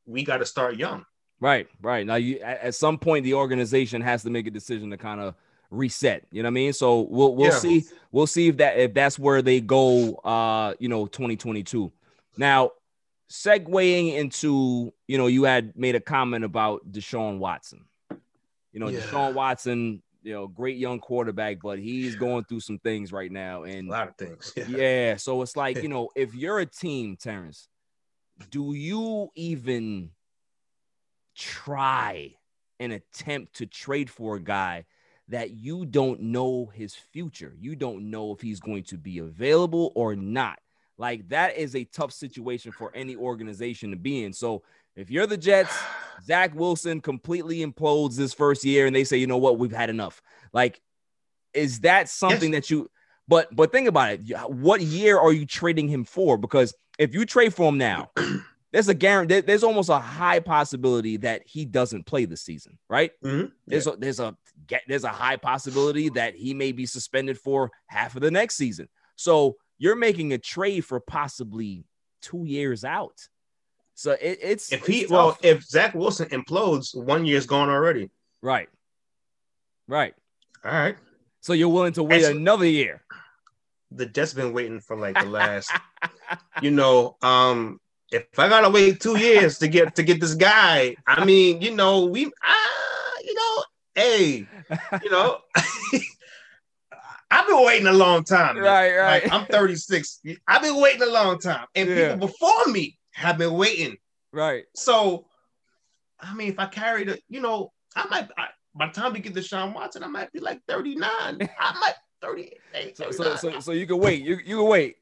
we got to start young. Right. Now, at some point, the organization has to make a decision to kind of reset. You know what I mean? So we'll see. We'll see if that's where they go. 2022. Now, segueing into you had made a comment about Deshaun Watson. Deshaun Watson. Great young quarterback, but he's going through some things right now. And a lot of things. Yeah. So it's like, if you're a team, Terrence, do you even try and attempt to trade for a guy that you don't know his future? You don't know if he's going to be available or not. Like, that is a tough situation for any organization to be in. So if you're the Jets, Zach Wilson completely implodes this first year and they say, you know what, we've had enough. Like, is that something that you – but think about it. What year are you trading him for? Because if you trade for him now, there's a guarantee – there's almost a high possibility that he doesn't play this season, right? Mm-hmm. There's a high possibility that he may be suspended for half of the next season. So you're making a trade for possibly 2 years out. So if Zach Wilson implodes, 1 year's gone already. Right. All right. So you're willing to wait another year. The Jets been waiting for like the last, if I gotta wait 2 years to get this guy, I mean, I've been waiting a long time. Right. Like, I'm 36. I've been waiting a long time, and people before me have been waiting. Right. So, I mean, if I carry the, by the time we get Deshaun Watson, I might be like 39. I might 38. So you can wait. You can wait.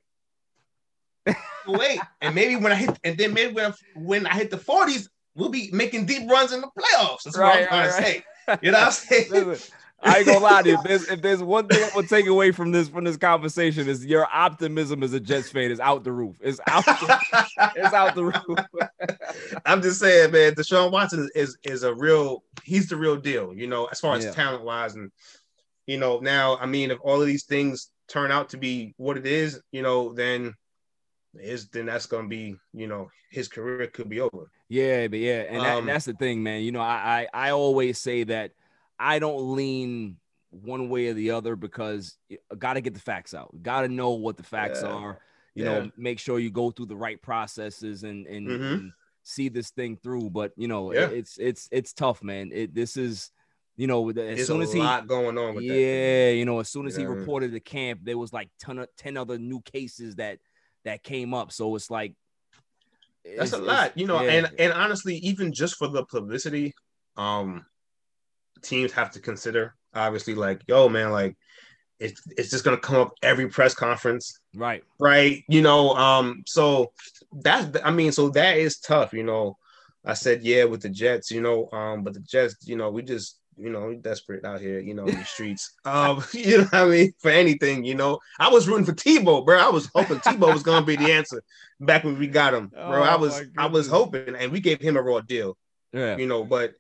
And maybe when I hit the 40s, we'll be making deep runs in the playoffs. That's what I'm trying to say. You know what I'm saying? Listen, I ain't gonna lie to you. If there's one thing I'm gonna take away from this conversation is your optimism as a Jets fan is out the roof. It's out the roof. I'm just saying, man, Deshaun Watson is a real. He's the real deal, as far as talent wise, and now I mean, if all of these things turn out to be what it is, you know, then that's going to be, you know, his career could be over. Yeah, but yeah. And that's the thing, man. You know, I always say that I don't lean one way or the other because you got to get the facts out. Got to know what the facts are. You know, make sure you go through the right processes and see this thing through. But, you know, it's tough, man. This is, you know, as soon as he, lot going on with that, you know, as soon as he reported to camp, there was like 10 other new cases that came up. So it's like, that's a lot, you know, and honestly, even just for the publicity, teams have to consider, obviously, like, yo, man, like it's just going to come up every press conference. Right. Right. You know, so that is tough. You know, I said, yeah, with the Jets, you know, but the Jets, you know, we just, you know, we're desperate out here, you know, in the streets. You know what I mean? For anything, you know. I was rooting for Tebow, bro. I was hoping Tebow was gonna be the answer back when we got him, bro. I was hoping, and we gave him a raw deal. Yeah, you know, but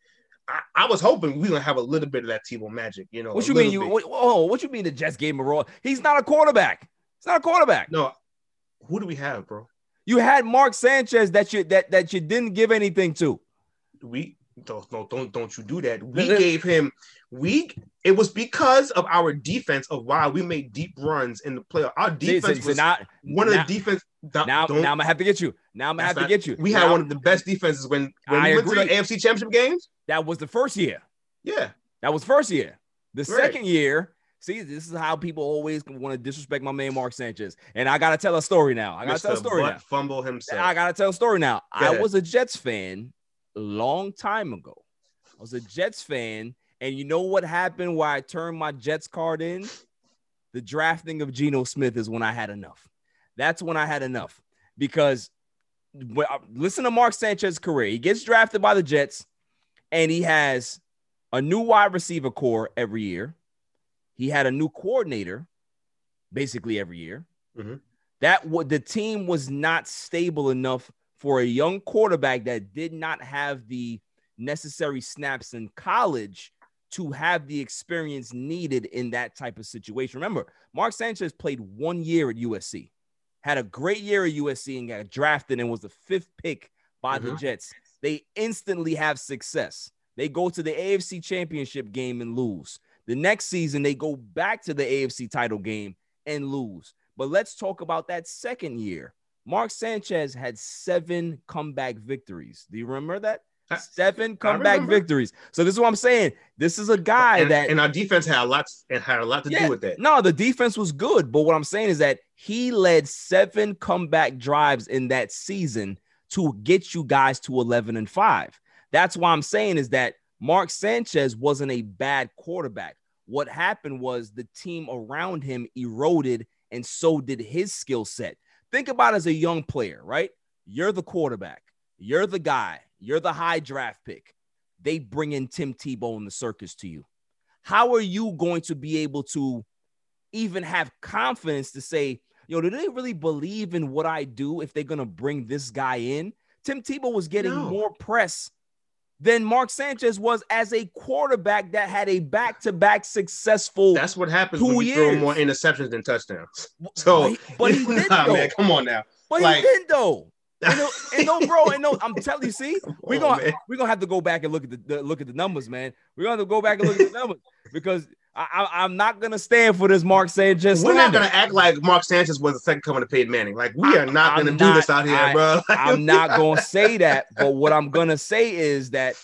I was hoping we were gonna have a little bit of that Tebow magic, you know. What you mean what you mean the Jets gave him a raw? He's not a quarterback. It's not a quarterback. No, who do we have, bro? You had Mark Sanchez that you didn't give anything to. Don't you do that. We gave him it was because of our defense of why we made deep runs in the playoff. Our defense now I'm gonna have to get you. We had one of the best defenses when we went to the AFC Championship games. That was the first year. Yeah. That was first year. The second year, see, this is how people always want to disrespect my man Mark Sanchez. And I gotta tell a story now. I gotta tell a story now. I was a Jets fan. Long time ago, I was a Jets fan, and you know what happened? Why I turned my Jets card in? The drafting of Geno Smith is when I had enough. That's when I had enough because listen to Mark Sanchez's career. He gets drafted by the Jets, and he has a new wide receiver core every year. He had a new coordinator, basically every year. Mm-hmm. The team was not stable enough for a young quarterback that did not have the necessary snaps in college to have the experience needed in that type of situation. Remember, Mark Sanchez played 1 year at USC, had a great year at USC and got drafted and was the 5th pick by the Jets. They instantly have success. They go to the AFC Championship game and lose. The next season, they go back to the AFC title game and lose. But let's talk about that second year. Mark Sanchez had 7 comeback victories. Do you remember that? 7 comeback victories. So this is what I'm saying. This is a guy and our defense had a lot to do with that. No, the defense was good, but what I'm saying is that he led 7 comeback drives in that season to get you guys to 11-5. That's why I'm saying is that Mark Sanchez wasn't a bad quarterback. What happened was the team around him eroded, and so did his skill set. Think about it as a young player, right? You're the quarterback. You're the guy. You're the high draft pick. They bring in Tim Tebow in the circus to you. How are you going to be able to even have confidence to say, yo, do they really believe in what I do if they're going to bring this guy in? Tim Tebow was getting more press than Mark Sanchez was as a quarterback that had a back-to-back successful. That's what happens when you throw more interceptions than touchdowns. So, but he didn't though. Man, come on now. But he didn't though. And no, bro. I'm telling you. See, we're gonna have to go back and look at the numbers, man. We're gonna have to go back and look at the numbers because I'm not gonna stand for this Mark Sanchez. We're not gonna act like Mark Sanchez was the second coming of Peyton Manning. Like I'm not gonna do this out here, bro. I'm not gonna say that, but what I'm gonna say is that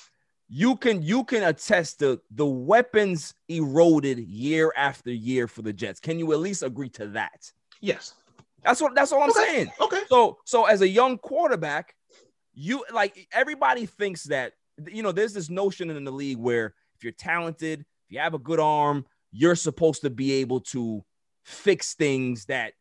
you can attest to the weapons eroded year after year for the Jets. Can you at least agree to that? Yes. That's all I'm saying. Okay. So as a young quarterback, you like everybody thinks that you know there's this notion in the league where if you're talented, if you have a good arm, you're supposed to be able to fix things that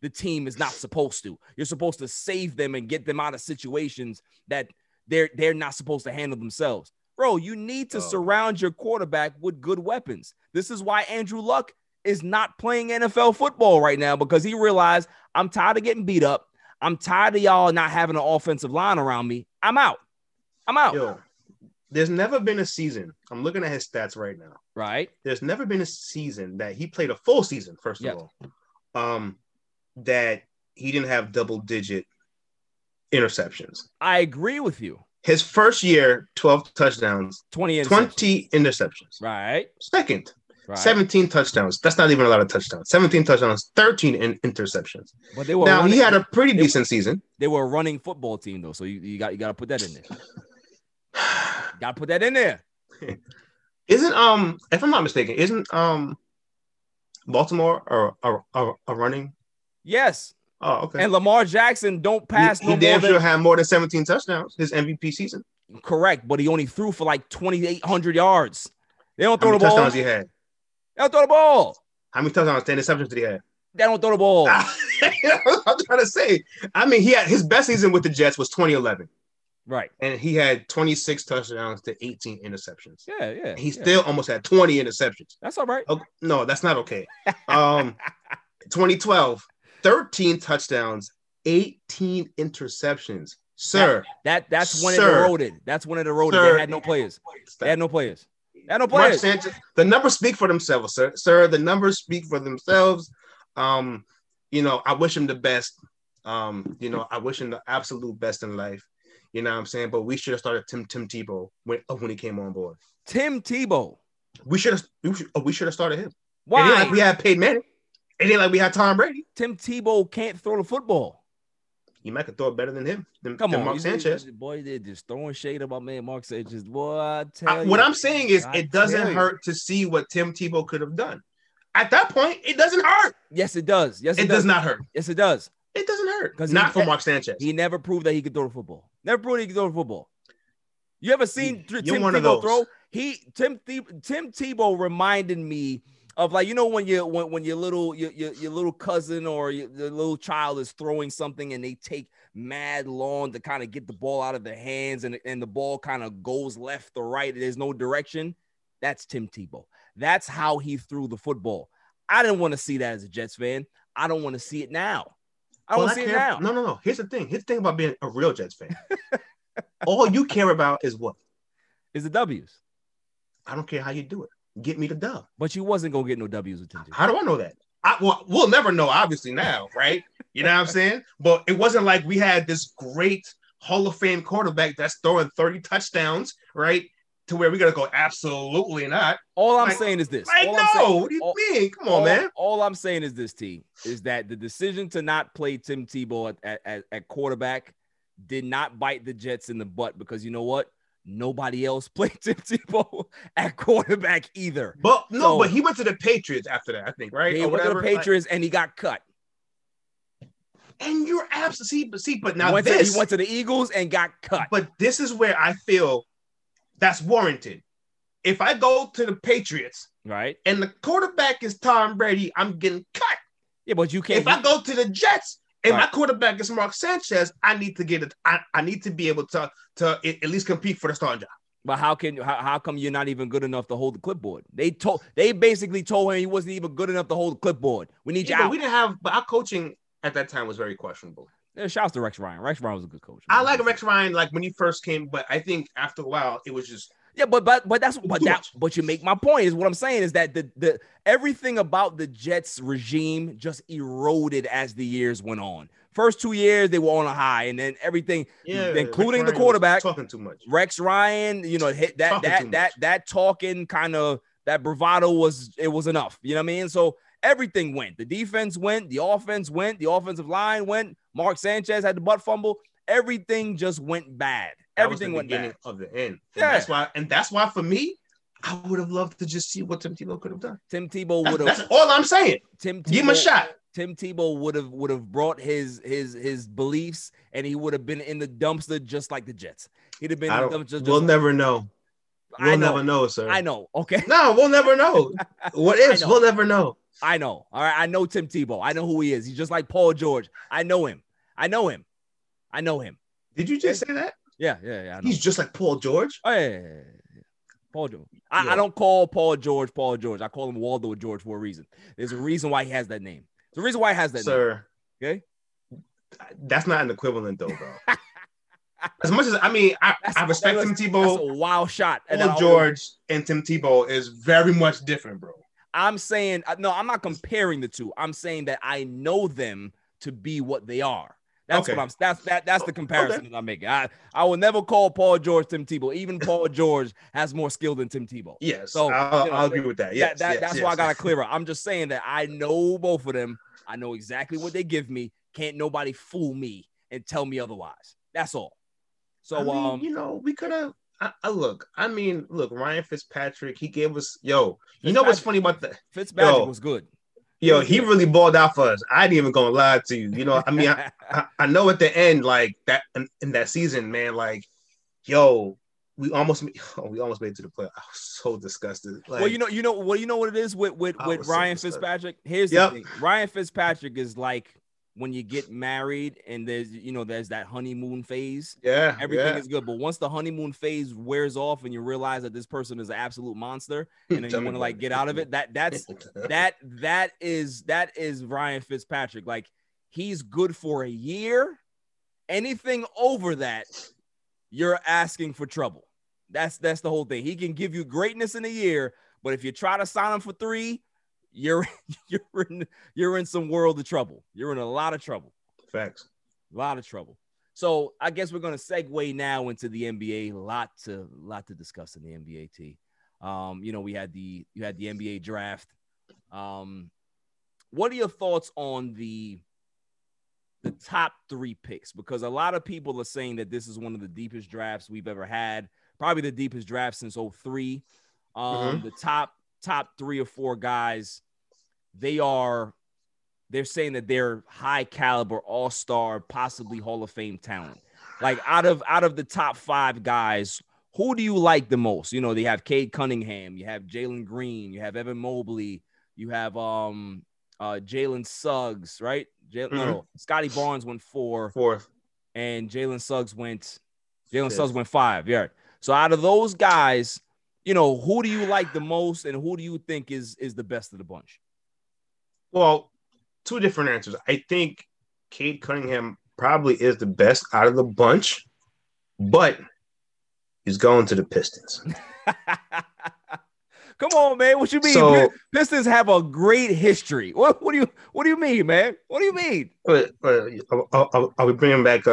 the team is not supposed to. You're supposed to save them and get them out of situations that they're not supposed to handle themselves. Bro, you need to surround your quarterback with good weapons. This is why Andrew Luck is not playing NFL football right now because he realized I'm tired of getting beat up. I'm tired of y'all not having an offensive line around me. I'm out. Yo. There's never been a season. I'm looking at his stats right now. Right. There's never been a season that he played a full season, first of all. that he didn't have double-digit interceptions. I agree with you. His first year, 12 touchdowns, 20 interceptions. Right. Second, right. 17 touchdowns. That's not even a lot of touchdowns. 17 touchdowns, 13 interceptions. But they were he had a pretty decent season. They were a running football team, though, so you got to put that in there. Got to put that in there. Isn't if I'm not mistaken, isn't Baltimore a running? Yes. Oh, okay. And Lamar Jackson don't pass. He damn sure had more than 17 touchdowns his MVP season. Correct, but he only threw for like 2,800 yards. They don't throw the ball. How many touchdowns he had? They don't throw the ball. How many touchdowns, 10 interceptions did he have? They don't throw the ball. I'm trying to say. I mean, he had his best season with the Jets was 2011. Right. And he had 26 touchdowns to 18 interceptions. Yeah, yeah. And he still almost had 20 interceptions. That's all right. Okay. No, that's not okay. 2012. 13 touchdowns, 18 interceptions. Sir. That's when it eroded. That's when it eroded. They had no players. Mark Sanchez, the numbers speak for themselves, sir. The numbers speak for themselves. I wish him the best. I wish him the absolute best in life. You know what I'm saying? But we should have started Tim Tebow when he came on board. Tim Tebow. We should have started him. Why? It ain't like we had Peyton Manning. It ain't like we had Tom Brady. Tim Tebow can't throw the football. You might could throw it better than him. Mark Sanchez. Boy, they're just throwing shade about man Mark Sanchez. Boy, what I'm saying is it doesn't hurt to see what Tim Tebow could have done. At that point, it doesn't hurt. Yes, it does. Yes, it does not hurt. Yes, it does. It doesn't hurt. Not for Mark Sanchez. He never proved that he could throw the football. You ever seen Tim Tebow throw? Tim Tebow reminded me of like, you know, when your little cousin or your little child is throwing something and they take mad long to kind of get the ball out of their hands and the ball kind of goes left or right. There's no direction. That's Tim Tebow. That's how he threw the football. I didn't want to see that as a Jets fan. I don't want to see it now. I don't want to see it now. No. Here's the thing. About being a real Jets fan. All you care about is what? Is the W's. I don't care how you do it. Get me the dub. But you wasn't going to get no W's with TJ. How do I know that? We'll never know, obviously, now, right? You know what I'm saying? But it wasn't like we had this great Hall of Fame quarterback that's throwing 30 touchdowns, right? To where we got to go, absolutely not. All I'm saying is this. What do you mean? Come on, man. All I'm saying is this, T, is that the decision to not play Tim Tebow at quarterback did not bite the Jets in the butt because you know what? Nobody else played Tim Tebow at quarterback either. But but he went to the Patriots after that, I think, right? He went to the Patriots and he got cut. And you're absolutely but now he went to the Eagles and got cut. But this is where I feel that's warranted. If I go to the Patriots, right, and the quarterback is Tom Brady, I'm getting cut. Yeah, but you can't. If I go to the Jets. And my quarterback is Mark Sanchez. I need to get it. I need to be able to at least compete for the starting job. But how come you're not even good enough to hold the clipboard? They basically told him he wasn't even good enough to hold the clipboard. We need you out. But our coaching at that time was very questionable. Yeah, shouts to Rex Ryan. Rex Ryan was a good coach. I like Rex Ryan when he first came, but I think after a while it was just but you make my point is what I'm saying is that the everything about the Jets regime just eroded as the years went on. First 2 years they were on a high, and then everything, including the quarterback, talking too much. Rex Ryan, hit that talking kind of that bravado was enough. You know what I mean? So everything went. The defense went. The offense went. The offensive line went. Mark Sanchez had the butt fumble. Everything just went bad. Everything went back of the end. Yeah. That's why for me, I would have loved to just see what Tim Tebow could have done. Tim Tebow would have. That's all I'm saying. Give him a shot. Tim Tebow would have brought his beliefs, and he would have been in the dumpster just like the Jets. He'd have been in the dumpster. We'll never know. Never know, sir. I know. Okay. No, we'll never know. What ifs? We'll never know. I know. All right. I know Tim Tebow. I know who he is. He's just like Paul George. I know him. Did you just say that? Yeah. He's just like Paul George. Oh, yeah. Paul George. I don't call Paul George. I call him Waldo George for a reason. There's a reason why he has that name. Okay? That's not an equivalent, though, bro. As much as, I respect Tim Tebow. That's a wild shot. Paul George and Tim Tebow is very much different, bro. I'm saying, no, I'm not comparing the two. I'm saying that I know them to be what they are. That's the comparison that I'm making. I will never call Paul George Tim Tebow. Even Paul George has more skill than Tim Tebow. Yes, so I'll agree with that. That's why I got to clear up. I'm just saying that I know both of them. I know exactly what they give me. Can't nobody fool me and tell me otherwise. That's all. So I mean, we could have. Look, Ryan Fitzpatrick. He gave us You know what's funny about that? Fitzpatrick was good. He really balled out for us. I ain't even gonna lie to you. I know at the end, like that in that season, man, like, we almost made it to the playoff. I was so disgusted. Like, you know what it is with Ryan Fitzpatrick. Here's the thing: Ryan Fitzpatrick is like when you get married and there's that honeymoon phase. Yeah, everything is good, but once the honeymoon phase wears off and you realize that this person is an absolute monster, and then you want to like get out of it. That is Ryan Fitzpatrick. Like, he's good for a year. Anything over that, you're asking for trouble. That's the whole thing. He can give you greatness in a year, but if you try to sign him for 3. You're in some world of trouble. You're in a lot of trouble. Facts. A lot of trouble. So I guess we're gonna segue now into the NBA. A lot to discuss in the NBA. You had the NBA draft. What are your thoughts on the top 3 picks? Because a lot of people are saying that this is one of the deepest drafts we've ever had. Probably the deepest draft since 2003. The top 3 or 4 guys, they're saying that they're high caliber, all-star, possibly Hall of Fame talent. Like out of the top 5 guys, who do you like the most? They have Cade Cunningham, you have Jalen Green, you have Evan Mobley, you have Jalen Suggs, right? Scottie Barnes went 4th, and Jalen Suggs went 5. Yeah. So out of those guys, who do you like the most and who do you think is the best of the bunch? Well, 2 different answers. I think Cade Cunningham probably is the best out of the bunch, but he's going to the Pistons. Come on, man. What you mean? So, Pistons have a great history. What do you mean, man? What do you mean? Are we bringing back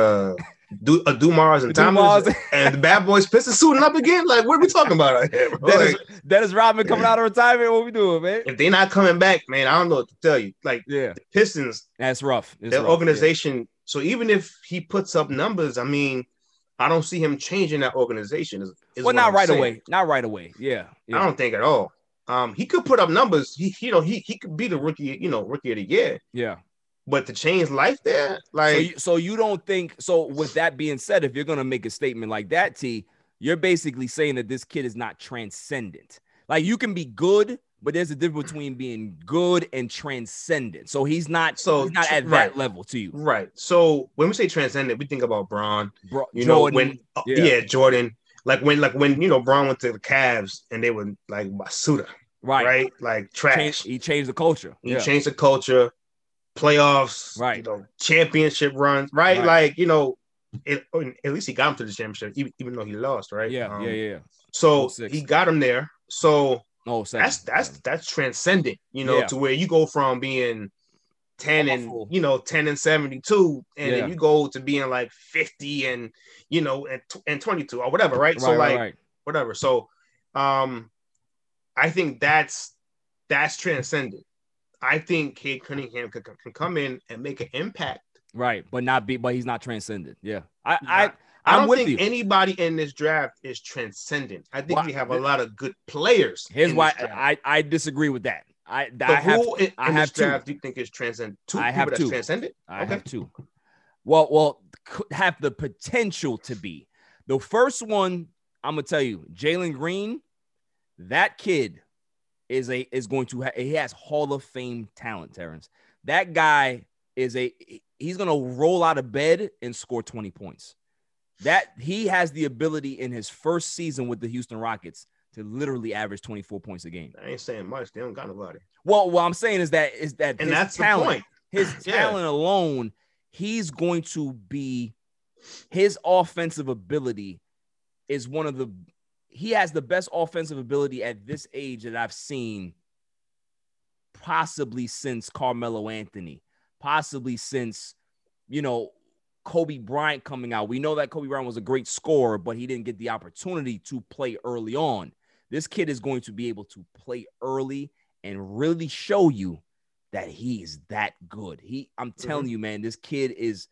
Dumars and Thomas and the Bad Boys Pistons suiting up again? Like, what are we talking about right here, bro? Dennis Rodman coming out of retirement. What we doing, man? If they're not coming back, man, I don't know what to tell you. Like, the Pistons, that's rough. It's their rough organization. Yeah. So even if he puts up numbers, I mean, I don't see him changing that organization. Not right away. Not right away. Yeah. I don't think at all. He could put up numbers. He could be the rookie. Rookie of the year. Yeah. But to change life there, like so you don't think so. With that being said, if you're gonna make a statement like that, T, you're basically saying that this kid is not transcendent. Like, you can be good, but there's a difference between being good and transcendent. So he's not at that level to you, right? So when we say transcendent, we think about Bron. Jordan. Like when Bron went to the Cavs and they were like basura, right? Like trash. He changed the culture. He changed the culture. Playoffs, right? Championship runs, right? Like, at least he got him to the championship, even though he lost, right? Yeah. So he got him there. So that's transcendent, to where you go from being 10 and 72, and then you go to being like 50 and 22 or whatever, right? Whatever. So, I think that's transcendent. I think Cade Cunningham can come in and make an impact. Right, but he's not transcendent. Yeah. I don't think anybody in this draft is transcendent. I think we have a lot of good players. Here's why I disagree with that. Do you think is transcendent? I have two. Well, have the potential to be. The first one, I'm gonna tell you, Jalen Green, that kid he has Hall of Fame talent, Terrence. That guy he's going to roll out of bed and score 20 points. That he has the ability in his first season with the Houston Rockets to literally average 24 points a game. I ain't saying much. They don't got nobody. Well, what I'm saying is that and that's talent, the point. His talent alone, he's going to be his offensive ability is one of the He has the best offensive ability at this age that I've seen possibly since Carmelo Anthony, possibly since, you know, Kobe Bryant coming out. We know that Kobe Bryant was a great scorer, but he didn't get the opportunity to play early on. This kid is going to be able to play early and really show you that he's that good. I'm telling you, man, this kid is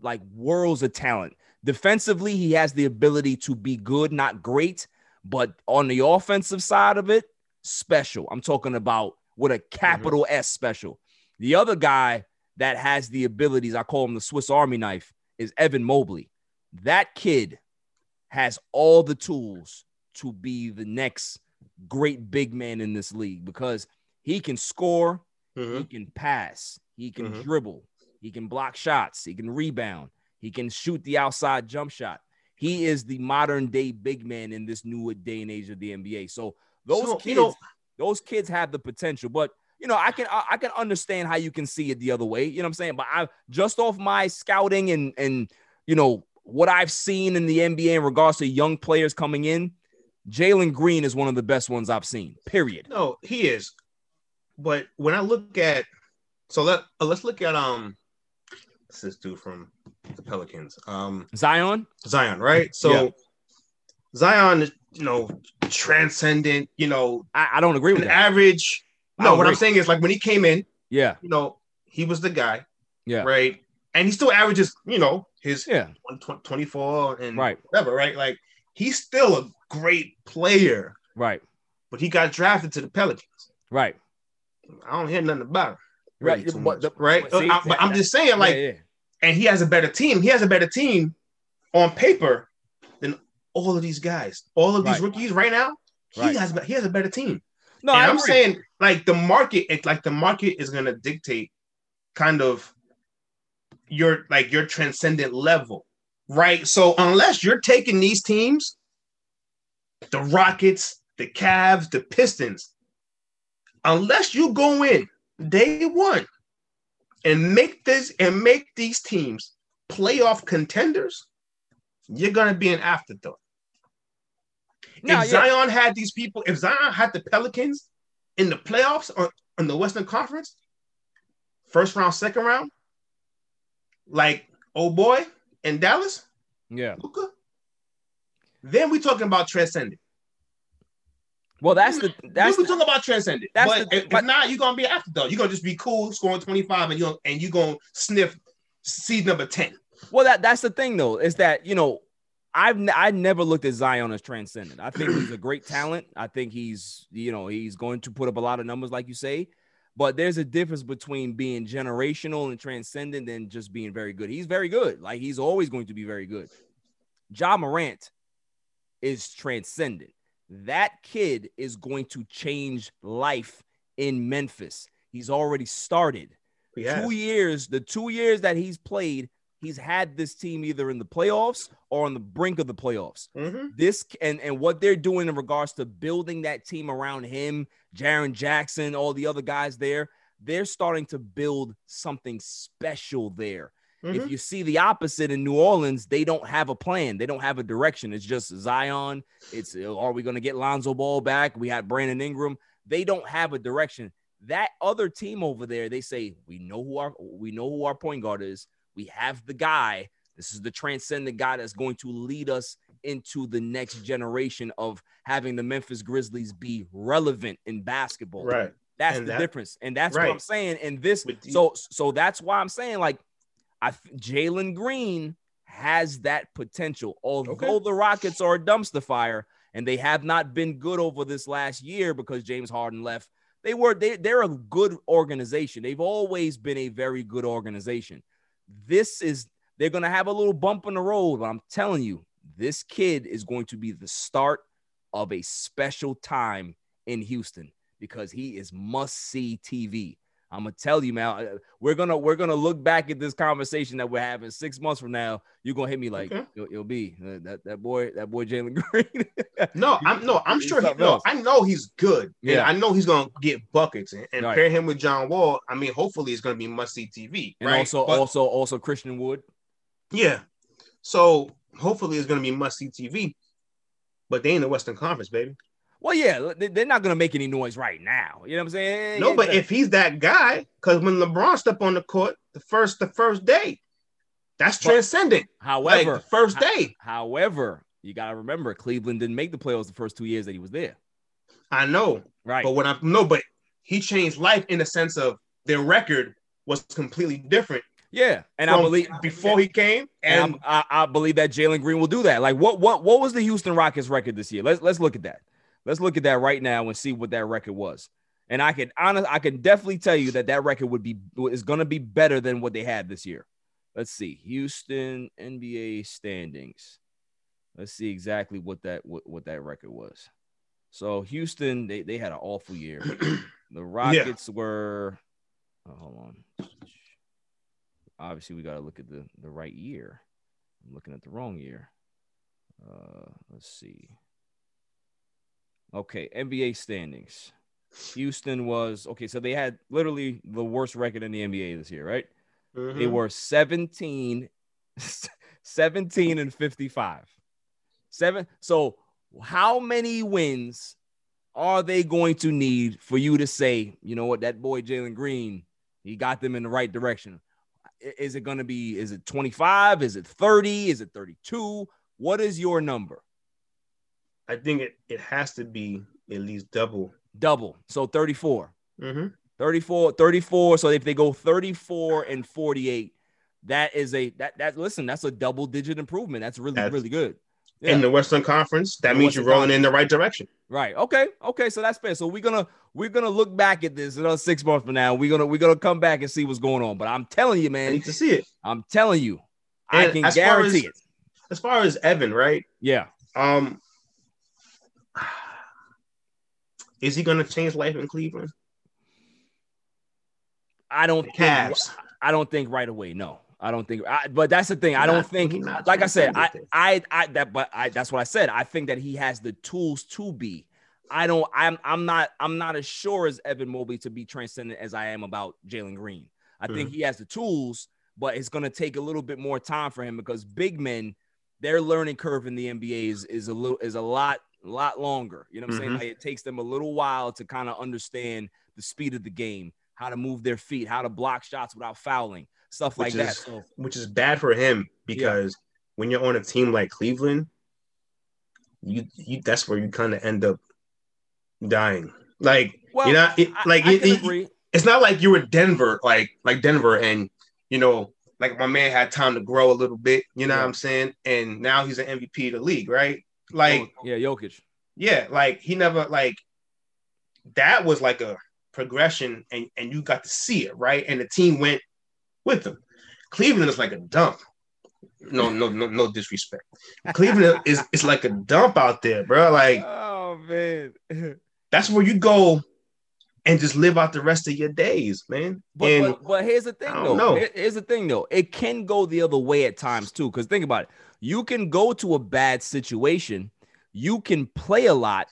like worlds of talent. Defensively, he has the ability to be good, not great, but on the offensive side of it, special. I'm talking about with a capital S special. The other guy that has the abilities, I call him the Swiss Army knife, is Evan Mobley. That kid has all the tools to be the next great big man in this league because he can score, he can pass, he can dribble, he can block shots, he can rebound, he can shoot the outside jump shot. He is the modern day big man in this new day and age of the NBA. So those kids have the potential, but you know, I can understand how you can see it the other way. You know what I'm saying? But I just off my scouting and you know what I've seen in the NBA in regards to young players coming in, Jalen Green is one of the best ones I've seen. Period. No, he is. But when I look at, so let's look at what's this dude from the Pelicans? Zion, right? So yeah. Zion is, you know, transcendent. You know, I don't agree with that. Average. No, what I'm saying is, like, when he came in, you know, he was the guy, right? And he still averages, you know, his 24 and whatever, right? Like, he's still a great player, right? But he got drafted to the Pelicans, right? I don't hear nothing about him, really right? See, but I'm just saying, like, and he has a better team. He has a better team on paper than all of these guys, all of these rookies right now. He has a better team. No, I'm saying like the market is gonna dictate kind of your transcendent level, right? So unless you're taking these teams, the Rockets, the Cavs, the Pistons, unless you go in day one and make these teams playoff contenders, you're gonna be an afterthought. No, if Zion had these people, if Zion had the Pelicans in the playoffs or in the Western Conference, first round, second round, like old boy in Dallas, Luka, then we're talking about transcendent. Well, we're talking about transcendent. But now you're gonna be after though. You're gonna just be cool, scoring 25, and you're gonna sniff seed number 10. Well, that's the thing though, is that you know. I never looked at Zion as transcendent. I think he's a great talent. I think he's going to put up a lot of numbers, like you say. But there's a difference between being generational and transcendent and just being very good. He's very good. Like, he's always going to be very good. Ja Morant is transcendent. That kid is going to change life in Memphis. He's already started. Yeah. The two years that he's played, he's had this team either in the playoffs or on the brink of the playoffs. This and what they're doing in regards to building that team around him, Jaren Jackson, all the other guys there, they're starting to build something special there. If you see the opposite in New Orleans, they don't have a plan. They don't have a direction. It's just Zion. It's, are we going to get Lonzo Ball back? We had Brandon Ingram. They don't have a direction. That other team over there, they say, we know who our point guard is. We have the guy. This is the transcendent guy that's going to lead us into the next generation of having the Memphis Grizzlies be relevant in basketball. Right. That's the difference. And that's what I'm saying. And this, so that's why I'm saying, like, Jalen Green has that potential. Although the Rockets are a dumpster fire and they have not been good over this last year because James Harden left, they're a good organization. They've always been a very good organization. They're going to have a little bump in the road, but I'm telling you, this kid is going to be the start of a special time in Houston because he is must-see TV. I'm going to tell you, man, we're going to look back at this conversation that we're having 6 months from now. You're going to hit me like, you'll be that boy Jalen Green. I know he's good. Yeah. And I know he's going to get buckets and pair him with John Wall. I mean, hopefully it's going to be must-see TV. And right? also Christian Wood. Yeah. So hopefully it's going to be must-see TV, but they in the Western Conference, baby. Well, yeah, they're not going to make any noise right now. You know what I'm saying? No, but if he's that guy, because when LeBron stepped on the court, the first day, that's transcendent. However, like, first day. However, you got to remember, Cleveland didn't make the playoffs the first 2 years that he was there. I know. Right. But when but he changed life in the sense of their record was completely different. Yeah, and I believe before he came, and I believe that Jalen Green will do that. Like, what was the Houston Rockets record this year? Let's look at that. Let's look at that right now and see what that record was. And I can definitely tell you that record is going to be better than what they had this year. Let's see Houston NBA standings. Let's see exactly what that record was. So Houston, they had an awful year. The Rockets were. Oh, hold on. Obviously, we got to look at the right year. I'm looking at the wrong year. Let's see. Okay, NBA standings. Houston was – okay, so they had literally the worst record in the NBA this year, right? Mm-hmm. They were 17 and 55. So how many wins are they going to need for you to say, you know what, that boy Jalen Green, he got them in the right direction? Is it going to be, is it 25? Is it 30? Is it 32? What is your number? I think it has to be at least double. Double. So 34. Mm-hmm. 34. So if they go 34 and 48, that is that's a double digit improvement. That's really good. Yeah. In the Western Conference, that means you're rolling in the right direction. Right. Okay. So that's fair. So we're gonna look back at this another 6 months from now. We're gonna come back and see what's going on. But I'm telling you, man, I need to see it. I'm telling you, and I can guarantee it. As far as Evan, right? Yeah. Is he gonna change life in Cleveland? I don't think right away. No. But that's the thing. That's what I said. I think that he has the tools to be. I'm not as sure as Evan Mobley to be transcendent as I am about Jalen Green. I think he has the tools, but it's going to take a little bit more time for him because big men, their learning curve in the NBA is a lot longer. You know what I'm saying? Like, it takes them a little while to kind of understand the speed of the game, how to move their feet, how to block shots without fouling. Stuff like that. So, which is bad for him because when you're on a team like Cleveland, you that's where you kind of end up dying. Like, well, you know, it's not like you were Denver, like Denver, and you know, like my man had time to grow a little bit. You know what I'm saying? And now he's an MVP of the league, right? Like, yeah, Jokic. Yeah, like he never that was like a progression, and you got to see it, right? And the team went with them. Cleveland is like a dump. No disrespect. Cleveland is like a dump out there, bro. Like, oh man, that's where you go and just live out the rest of your days, man. But here's the thing, It can go the other way at times too. Because think about it, you can go to a bad situation, you can play a lot,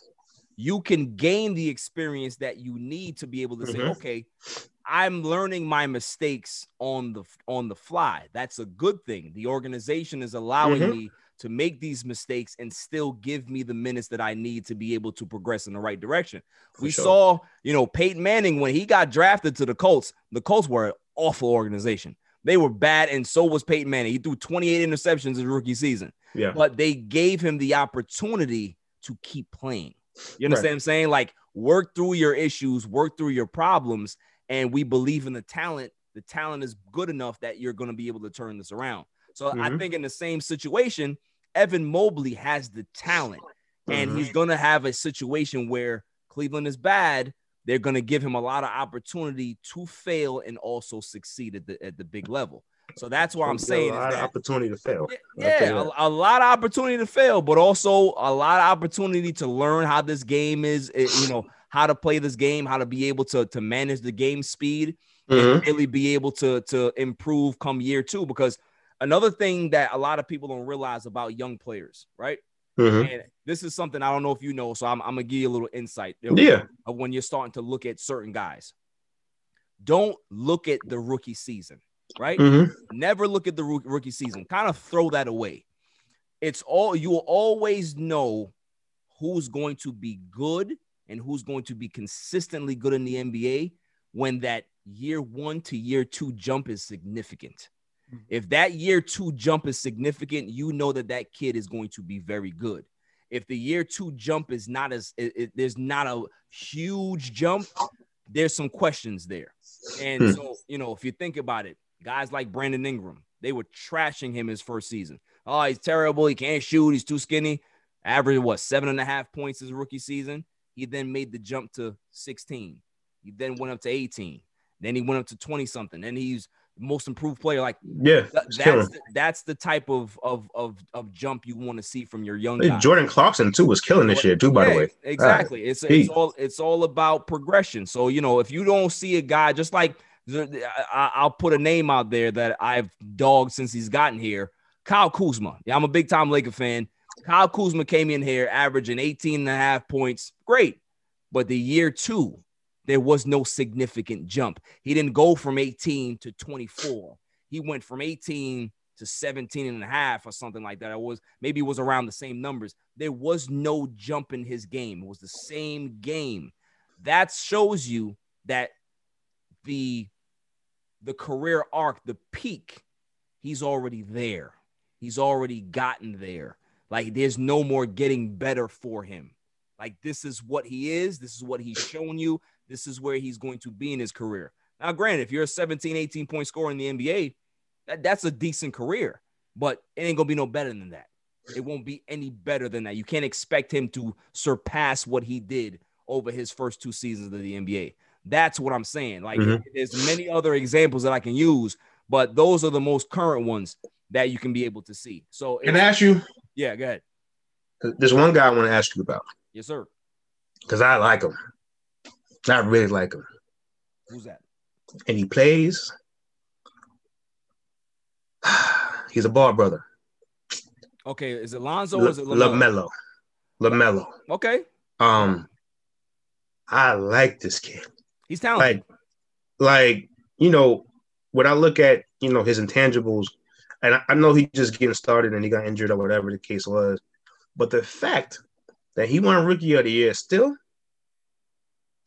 you can gain the experience that you need to be able to say, okay, I'm learning my mistakes on the fly. That's a good thing. The organization is allowing me to make these mistakes and still give me the minutes that I need to be able to progress in the right direction. We saw, you know, Peyton Manning, when he got drafted to the Colts were an awful organization. They were bad, and so was Peyton Manning. He threw 28 interceptions his rookie season. Yeah. But they gave him the opportunity to keep playing. You understand what I'm saying? Like, work through your issues, work through your problems, and we believe in the talent. The talent is good enough that you're going to be able to turn this around. So I think in the same situation, Evan Mobley has the talent. And he's going to have a situation where Cleveland is bad. They're going to give him a lot of opportunity to fail and also succeed at the big level. So that's what I'm saying. A lot of opportunity to fail. Yeah, a lot of opportunity to fail, but also a lot of opportunity to learn how this game is, you know, how to play this game, how to be able to manage the game speed and really be able to improve come year two. Because another thing that a lot of people don't realize about young players, right? And this is something I don't know if you know, so I'm going to give you a little insight of when you're starting to look at certain guys. Don't look at the rookie season, right? Never look at the rookie season. Kind of throw that away. You will always know who's going to be good and who's going to be consistently good in the NBA when that year 1 to year 2 jump is significant. If that year 2 jump is significant, you know that that kid is going to be very good. If the year 2 jump is not as, there's not a huge jump, there's some questions there. And so, you know, if you think about it, guys like Brandon Ingram, they were trashing him his first season. Oh, he's terrible. He can't shoot. He's too skinny. Averaged, 7.5 points his rookie season. He then made the jump to 16. He then went up to 18. Then he went up to 20-something. And he's most improved player. Like, yeah, that's the type of jump you want to see from your young guy. Jordan Clarkson too was killing this year too, by the way. Exactly. It's all about progression. So, you know, if you don't see a guy, just like I'll put a name out there that I've dogged since he's gotten here, Kyle Kuzma. Yeah, I'm a big time Laker fan. Kyle Kuzma came in here averaging 18.5 points. Great. But the year 2, there was no significant jump. He didn't go from 18 to 24. He went from 18 to 17.5 or something like that. It was around the same numbers. There was no jump in his game. It was the same game. That shows you that the career arc, the peak, he's already there. He's already gotten there. Like, there's no more getting better for him. Like, this is what he is. This is what he's shown you. This is where he's going to be in his career. Now, granted, if you're a 17, 18-point scorer in the NBA, that's a decent career, but it ain't going to be no better than that. It won't be any better than that. You can't expect him to surpass what he did over his first 2 seasons of the NBA. That's what I'm saying. Like, there's many other examples that I can use, but those are the most current ones that you can be able to see. So, can I ask you? Yeah, go ahead. There's one guy I want to ask you about. Yes, sir. Because I like him. I really like him. Who's that? And he plays. He's a ball brother. Okay, is it Lonzo or is it LaMelo? LaMelo. Okay. I like this kid. He's talented. Like, you know, when I look at, you know, his intangibles, and I know he just getting started and he got injured or whatever the case was, but the fact that he won Rookie of the Year still,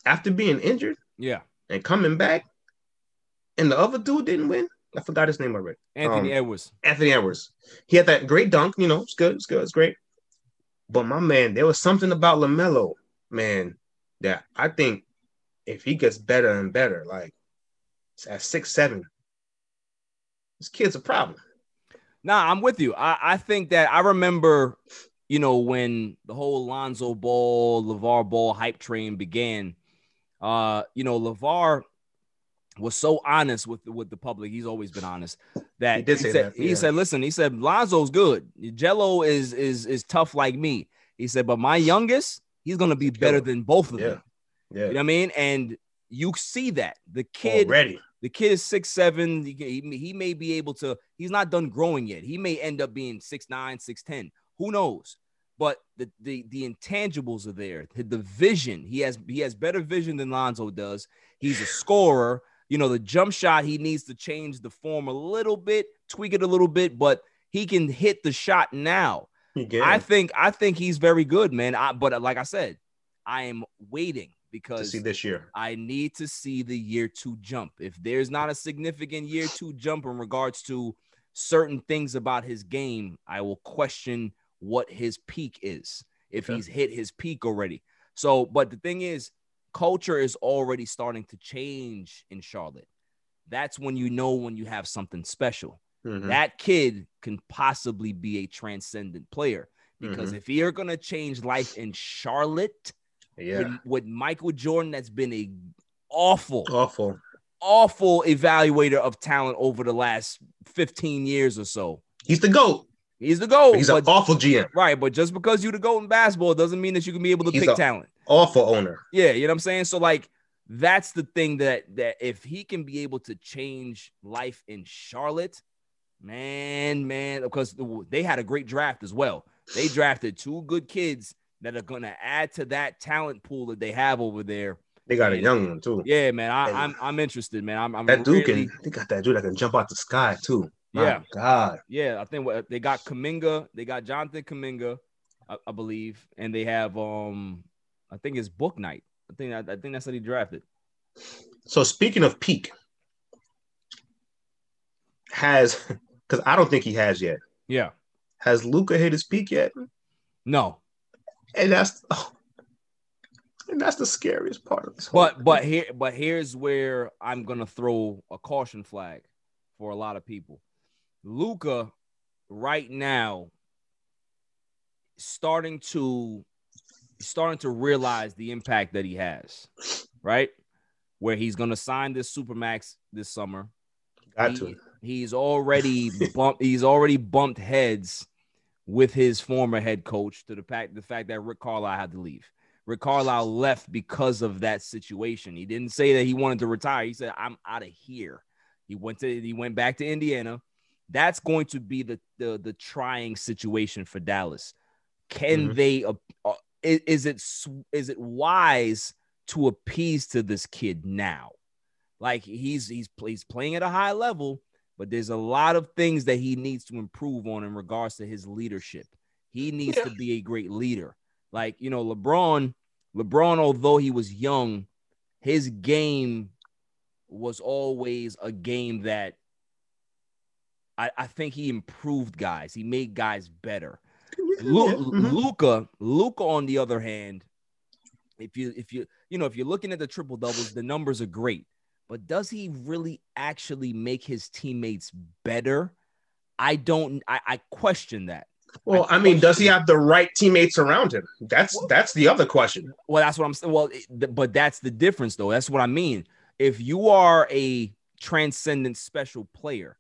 after being injured, yeah, and coming back, and the other dude didn't win. I forgot his name already. Anthony Edwards. Anthony Edwards. He had that great dunk. You know, it's good, it's great. But my man, there was something about LaMelo, man, that I think if he gets better and better, like at 6'7", this kid's a problem. Nah, I'm with you. I think that I remember, you know, when the whole Lonzo Ball, LeVar Ball hype train began. You know, LeVar was so honest with the public. He's always been honest. He said, listen, he said, Lonzo's good. Jello is tough like me. He said, but my youngest, he's going to be better than both of them. Yeah. You know what I mean? And you see that the kid is 6'7". He may be able to, he's not done growing yet. He may end up being 6'9", 6'10". Who knows? But the intangibles are there. The vision, he has better vision than Lonzo does. He's a scorer. You know, the jump shot, he needs to change the form a little bit, tweak it a little bit, but he can hit the shot now. I think he's very good, man. But like I said, I am waiting because to see this year. I need to see the year 2 jump. If there's not a significant year 2 jump in regards to certain things about his game, I will question what his peak is, if he's hit his peak already. So, but the thing is, culture is already starting to change in Charlotte. That's when you know when you have something special. Mm-hmm. That kid can possibly be a transcendent player because if you're going to change life in Charlotte with Michael Jordan, that's been a awful evaluator of talent over the last 15 years or so. He's the GOAT. He's the GOAT. He's an awful GM. Right, but just because you're the GOAT in basketball doesn't mean that you can be able to pick talent. Awful owner. Yeah, you know what I'm saying? So, like, that's the thing that if he can be able to change life in Charlotte, man, because they had a great draft as well. They drafted 2 good kids that are going to add to that talent pool that they have over there. They got a young one, too. Yeah, man, I'm interested, man. They got that dude that can jump out the sky, too. Yeah, God. Yeah, I think they got Kuminga. They got Jonathan Kuminga. I believe, and they have I think it's book night. I think that's how he drafted. So speaking of peak, because I don't think he has yet. Yeah. Has Luka hit his peak yet? No. And that's the scariest part of this whole thing. But here's where I'm gonna throw a caution flag for a lot of people. Luka right now starting to realize the impact that he has, right? Where he's going to sign this Supermax this summer. He's already bumped heads with his former head coach to the fact that Rick Carlisle had to leave. Rick Carlisle left because of that situation. He didn't say that he wanted to retire. He said, I'm out of here. He went back to Indiana. That's going to be the trying situation for Dallas. Can they is it wise to appease to this kid now? Like he's playing at a high level, but there's a lot of things that he needs to improve on in regards to his leadership. He needs to be a great leader. Like, you know, LeBron, although he was young, his game was always a game that I think he improved guys. He made guys better. Luka, on the other hand, if you're looking at the triple doubles, the numbers are great, but does he really actually make his teammates better? I question that. Well, I mean, does he have the right teammates around him? That's the other question. Well, that's what I'm saying. Well, but that's the difference, though. That's what I mean. If you are a transcendent special player,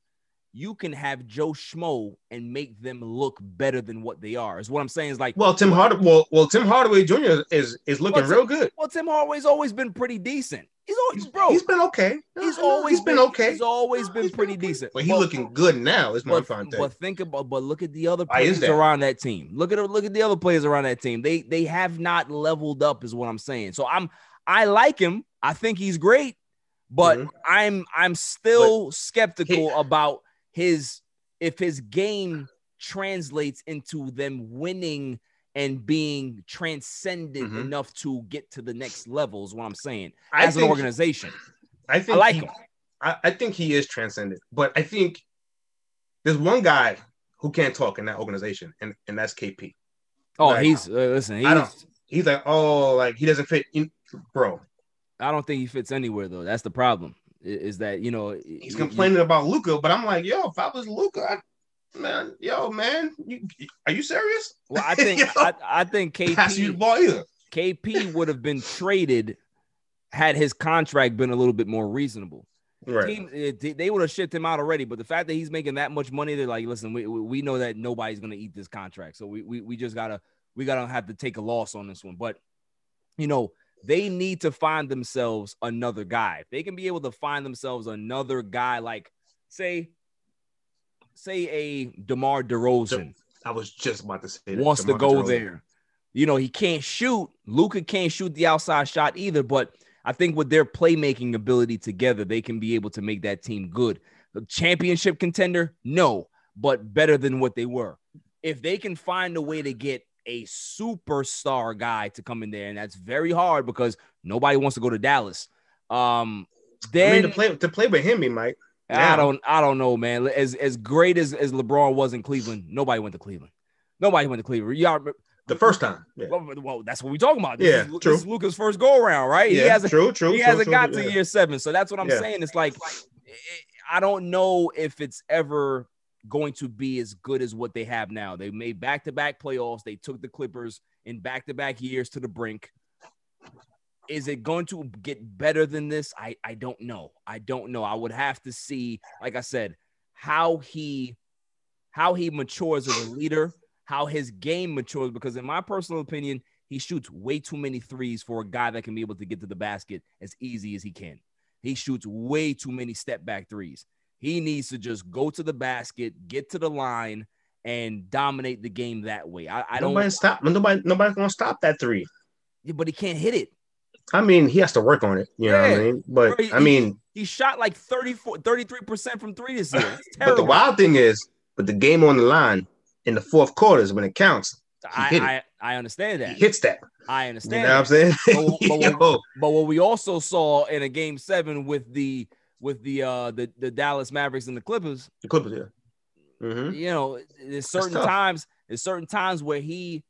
you can have Joe Schmo and make them look better than what they are. Is what I'm saying is like. Well, Tim Hardaway Jr. is looking real good. Well, Tim Hardaway's always been pretty decent. He's been okay. He's always been okay. He's always been pretty decent. But he's looking good now. Look at the other players around that team. Look at the other players around that team. They have not leveled up. Is what I'm saying. So I like him. I think he's great, but I'm still skeptical about. If his game translates into them winning and being transcendent enough to get to the next level is what I'm saying. As an organization, I like him. I think he is transcendent, but I think there's one guy who can't talk in that organization, and that's KP. Oh, like, he's like, he doesn't fit in, bro. I don't think he fits anywhere though. That's the problem. Is that, you know, he's complaining about Luka, but I'm like, yo, if I was Luka, are you serious? Well, I think I think KP would have been traded had his contract been a little bit more reasonable. Right, they would have shipped him out already. But the fact that he's making that much money, they're like, listen, we know that nobody's gonna eat this contract, so we just gotta have to take a loss on this one. But you know. They need to find themselves another guy. If they can be able to find themselves another guy, like say a DeMar DeRozan. I was just about to say that. Wants to go there. You know, he can't shoot. Luka can't shoot the outside shot either, but I think with their playmaking ability together, they can be able to make that team good. The championship contender? No, but better than what they were. If they can find a way to get a superstar guy to come in there, and that's very hard because nobody wants to go to Dallas. To play with him, he might. Now. I don't know, man. As great as LeBron was in Cleveland, nobody went to Cleveland. Y'all, the first time. Yeah. Well, that's what we're talking about. This is Luka's first go around, right? Yeah, he hasn't got to year seven, so that's what I'm saying. It's like I don't know if it's ever going to be as good as what they have now. They made back-to-back playoffs. They took the Clippers in back-to-back years to the brink. Is it going to get better than this? I don't know. I would have to see, like I said, how he matures as a leader, how his game matures, because in my personal opinion, he shoots way too many threes for a guy that can be able to get to the basket as easy as he can. He shoots way too many step-back threes. He needs to just go to the basket, get to the line, and dominate the game that way. Nobody's gonna stop that three. Yeah, but he can't hit it. I mean, he has to work on it. You know what I mean? But he shot like 33% from three this year. But the wild thing is, with the game on the line in the fourth quarter is when it counts. So I understand that. He hits that. I understand. You know what I'm saying? But what we also saw in a game seven with the Dallas Mavericks and the Clippers. The Clippers, yeah. Mm-hmm. You know, there's certain times where he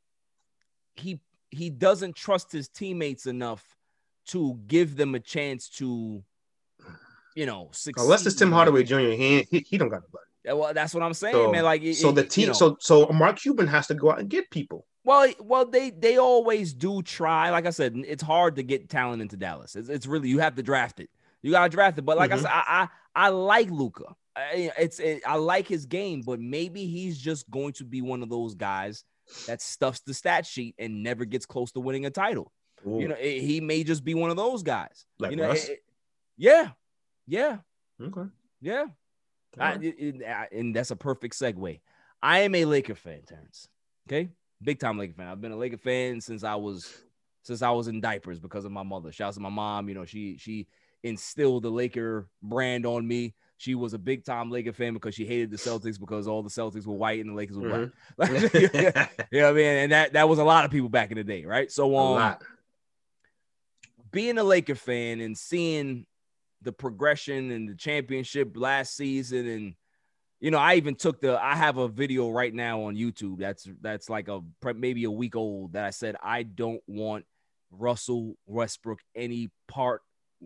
doesn't trust his teammates enough to give them a chance to, you know, succeed. Unless it's Tim Hardaway Jr., he don't got nobody. Well, that's what I'm saying, so, man. Like, the team, Mark Cuban has to go out and get people. Well, they always do try. Like I said, it's hard to get talent into Dallas. It's really, you have to draft it. You gotta draft it. But like I said, I like Luka. I like his game, but maybe he's just going to be one of those guys that stuffs the stat sheet and never gets close to winning a title. Ooh. You know, he may just be one of those guys. Like you know, Russ? Yeah. Okay. Yeah. And that's a perfect segue. I am a Laker fan, Terrence. Okay, big time Laker fan. I've been a Laker fan since I was in diapers because of my mother. Shout out to my mom. You know, she instilled the Laker brand on me. She was a big time Laker fan because she hated the Celtics because all the Celtics were white and the Lakers were black. Yeah, you know what I mean, and that was a lot of people back in the day, right? So being a Laker fan and seeing the progression and the championship last season. And, you know, I have a video right now on YouTube. That's like maybe a week old that I said, I don't want Russell Westbrook any part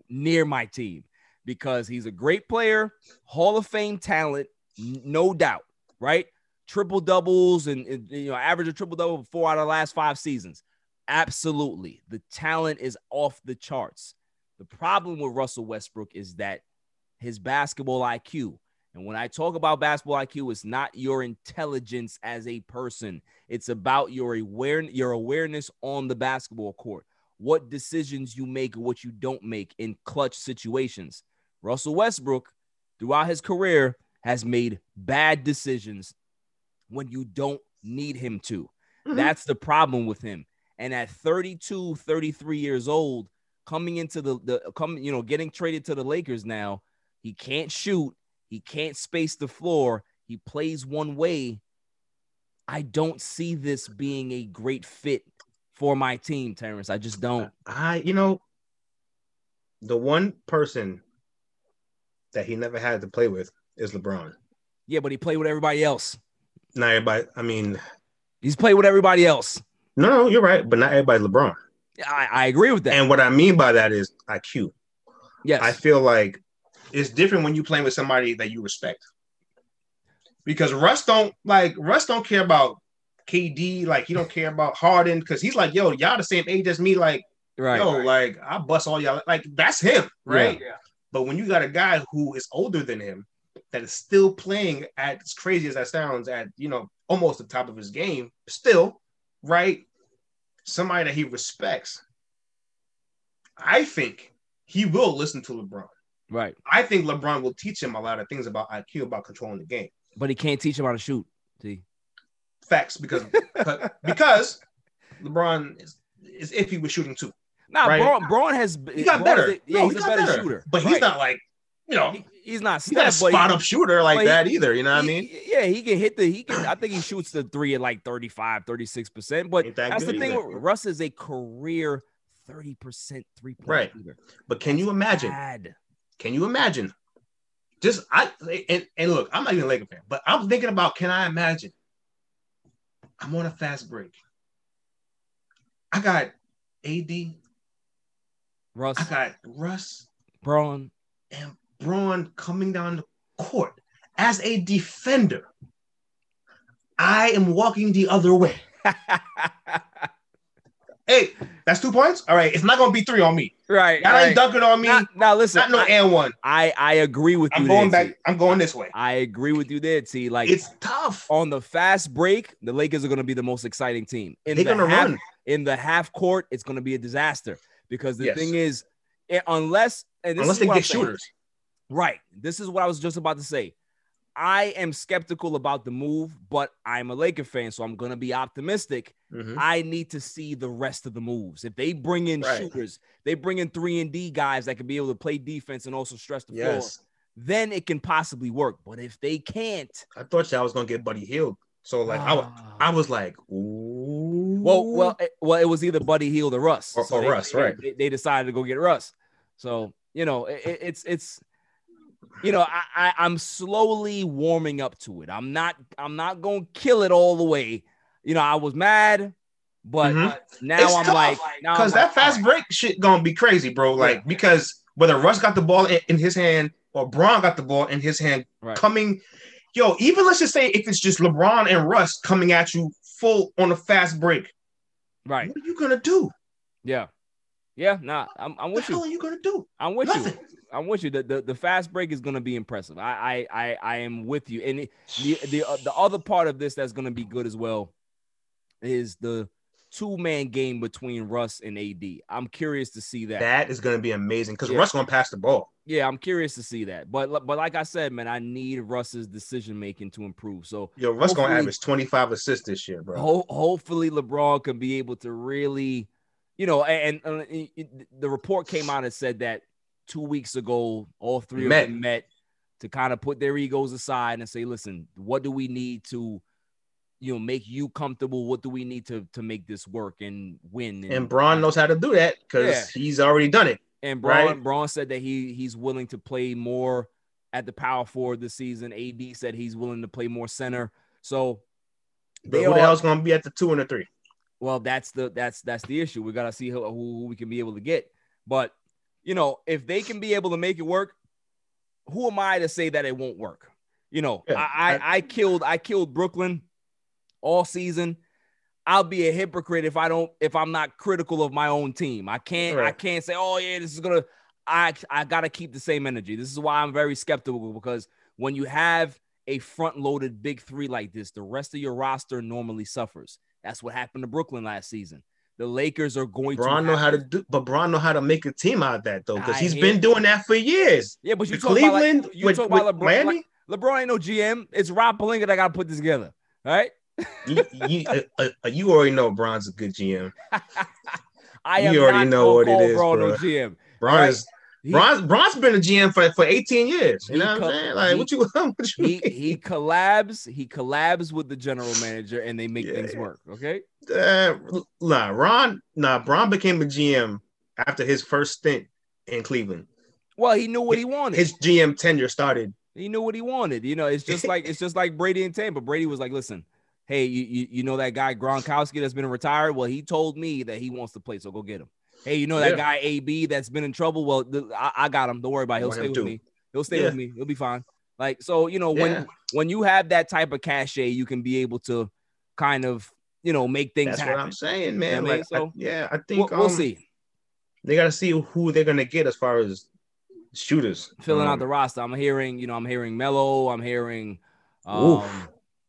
near my team because he's a great player, Hall of Fame talent, no doubt. Right. Triple doubles and you know, average a triple double 4 out of the last 5 seasons. Absolutely. The talent is off the charts. The problem with Russell Westbrook is that his basketball IQ, and when I talk about basketball IQ, it's not your intelligence as a person. It's about your awareness on the basketball court, what decisions you make or what you don't make in clutch situations. Russell Westbrook, throughout his career, has made bad decisions when you don't need him to. Mm-hmm. That's the problem with him. And at 32, 33 years old, coming into getting traded to the Lakers now, he can't shoot. He can't space the floor. He plays one way. I don't see this being a great fit for my team, Terrence. I just don't. The one person that he never had to play with is LeBron. Yeah, but he played with everybody else. Not everybody. I mean, he's played with everybody else. No, you're right, but not everybody's LeBron. I agree with that. And what I mean by that is IQ. Yes. I feel like it's different when you play with somebody that you respect. Because Russ don't care about KD, like he don't care about Harden, because he's like, yo, y'all the same age as me, like, right, yo, right. Like I bust all y'all, like that's him, right? Yeah. But when you got a guy who is older than him that is still playing at, as crazy as that sounds, at, you know, almost the top of his game, still, right? Somebody that he respects, I think he will listen to LeBron. Right. I think LeBron will teach him a lot of things about IQ, about controlling the game. But he can't teach him how to shoot. See? Facts, because LeBron is iffy with shooting too. Nah, right? Braun has better. Yeah, he's a better shooter. But he's not like, you know, he's not a spot-up shooter like that either. You know what I mean? Yeah, he can hit I think he shoots the three at like 35, 36%. But that's the thing. Russ is a career 30% three-point shooter. But can you imagine? Just and look, I'm not even a Laker fan, but I'm thinking about, can I imagine? I'm on a fast break. I got AD. Russ. I got Russ. Braun. And Braun coming down the court as a defender. I am walking the other way. Hey, that's 2 points. All right, it's not gonna be 3 on me. Right. Y'all ain't dunking on me. Now listen, not no and one. I agree with you. I'm going back. I'm going this way. I agree with you there, T. Like, it's tough on the fast break. The Lakers are gonna be the most exciting team. They're gonna run in the half court. It's gonna be a disaster because the thing is, unless they get shooters. Right. This is what I was just about to say. I am skeptical about the move, but I'm a Laker fan, so I'm going to be optimistic. Mm-hmm. I need to see the rest of the moves. If they bring in shooters, they bring in 3-and-D guys that can be able to play defense and also stress the floor, then it can possibly work. But if they can't... I thought I was going to get Buddy Hield. So, like, I was like, ooh. Well, it was either Buddy Hield or Russ. Or Russ, right? They decided to go get Russ. So, you know, it's you know, I'm slowly warming up to it. I'm not gonna kill it all the way. You know, I was mad, but now it's tough, because that fast break shit gonna be crazy, bro. Like, because whether Russ got the ball in his hand or Bron got the ball in his hand, coming, yo, even let's just say if it's just LeBron and Russ coming at you full on a fast break, right? What are you gonna do? Yeah, nah, I'm with you. What the hell are you gonna do? I'm with Nothing. You. I'm with you. The fast break is going to be impressive. I am with you. And the other part of this that's going to be good as well is the two-man game between Russ and AD. I'm curious to see that. That is going to be amazing because Russ going to pass the ball. Yeah, I'm curious to see that. But like I said, man, I need Russ's decision-making to improve. So yo, Russ going to average 25 assists this year, bro. Hopefully LeBron can be able to really, you know, and the report came out and said that 2 weeks ago, all three of them met to kind of put their egos aside and say, listen, what do we need to, you know, make you comfortable? What do we need to make this work and win? And Bron knows how to do that because he's already done it. And Bron said that he's willing to play more at the power forward this season. AD said he's willing to play more center. So who the hell's going to be at the 2 and the 3? Well, that's the issue. We got to see who we can be able to get. But you know, if they can be able to make it work, who am I to say that it won't work? You know, I killed Brooklyn all season. I'll be a hypocrite if I'm not critical of my own team. I can't say, oh yeah, this is gonna. I gotta keep the same energy. This is why I'm very skeptical, because when you have a front-loaded big three like this, the rest of your roster normally suffers. That's what happened to Brooklyn last season. The Lakers are going but Bron know how to make a team out of that though, because he's been doing that for years. Yeah, but you talk Cleveland, about, like, you talk about LeBron. Like, LeBron ain't no GM. It's Rob Pelinka that got to put this together. All right. You already know Bron's a good GM. No GM. Bron's been a GM for 18 years. You know what I'm saying? Like, he collabs. He collabs with the general manager, and they make things work. Okay. Bron became a GM after his first stint in Cleveland. Well, he knew what he wanted. His GM tenure started. He knew what he wanted. You know, it's just like Brady and Tampa. Brady was like, listen, hey, you know that guy Gronkowski that's been retired? Well, he told me that he wants to play, so go get him. Hey, you know that guy AB that's been in trouble? Well, I got him. Don't worry about it. He'll stay with me. He'll stay with me. He'll be fine. Like, so, you know, when you have that type of cachet, you can be able to kind of, you know, make things happen. That's what I'm saying, man. You know what I mean? I think we'll see. They got to see who they're going to get as far as shooters. Filling out the roster. I'm hearing Melo. I'm hearing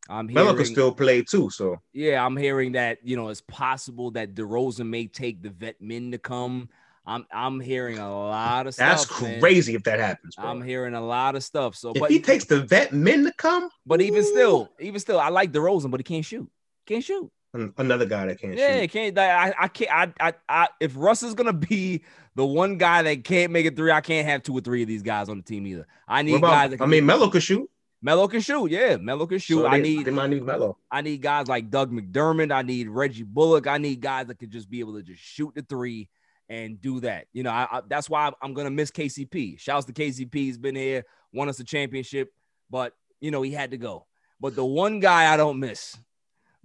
Melo can still play too, so yeah, I'm hearing that, you know, it's possible that DeRozan may take the vet men to come. I'm hearing a lot of stuff. That's crazy, man. If that happens, bro. I'm hearing a lot of stuff. So if he takes the vet men to come, but even still, I like DeRozan, but he can't shoot. Can't shoot. Another guy that can't shoot. Yeah, can't. I can't. I if Russ is gonna be the one guy that can't make a three, I can't have 2 or 3 of these guys on the team either. I need guys that can Melo could shoot. Melo can shoot, yeah. Melo can shoot. So they might need Melo. I need guys like Doug McDermott. I need Reggie Bullock. I need guys that can just be able to just shoot the three and do that. You know, that's why I'm going to miss KCP. Shouts to KCP. He's been here, won us a championship, but, you know, he had to go. But the one guy I don't miss,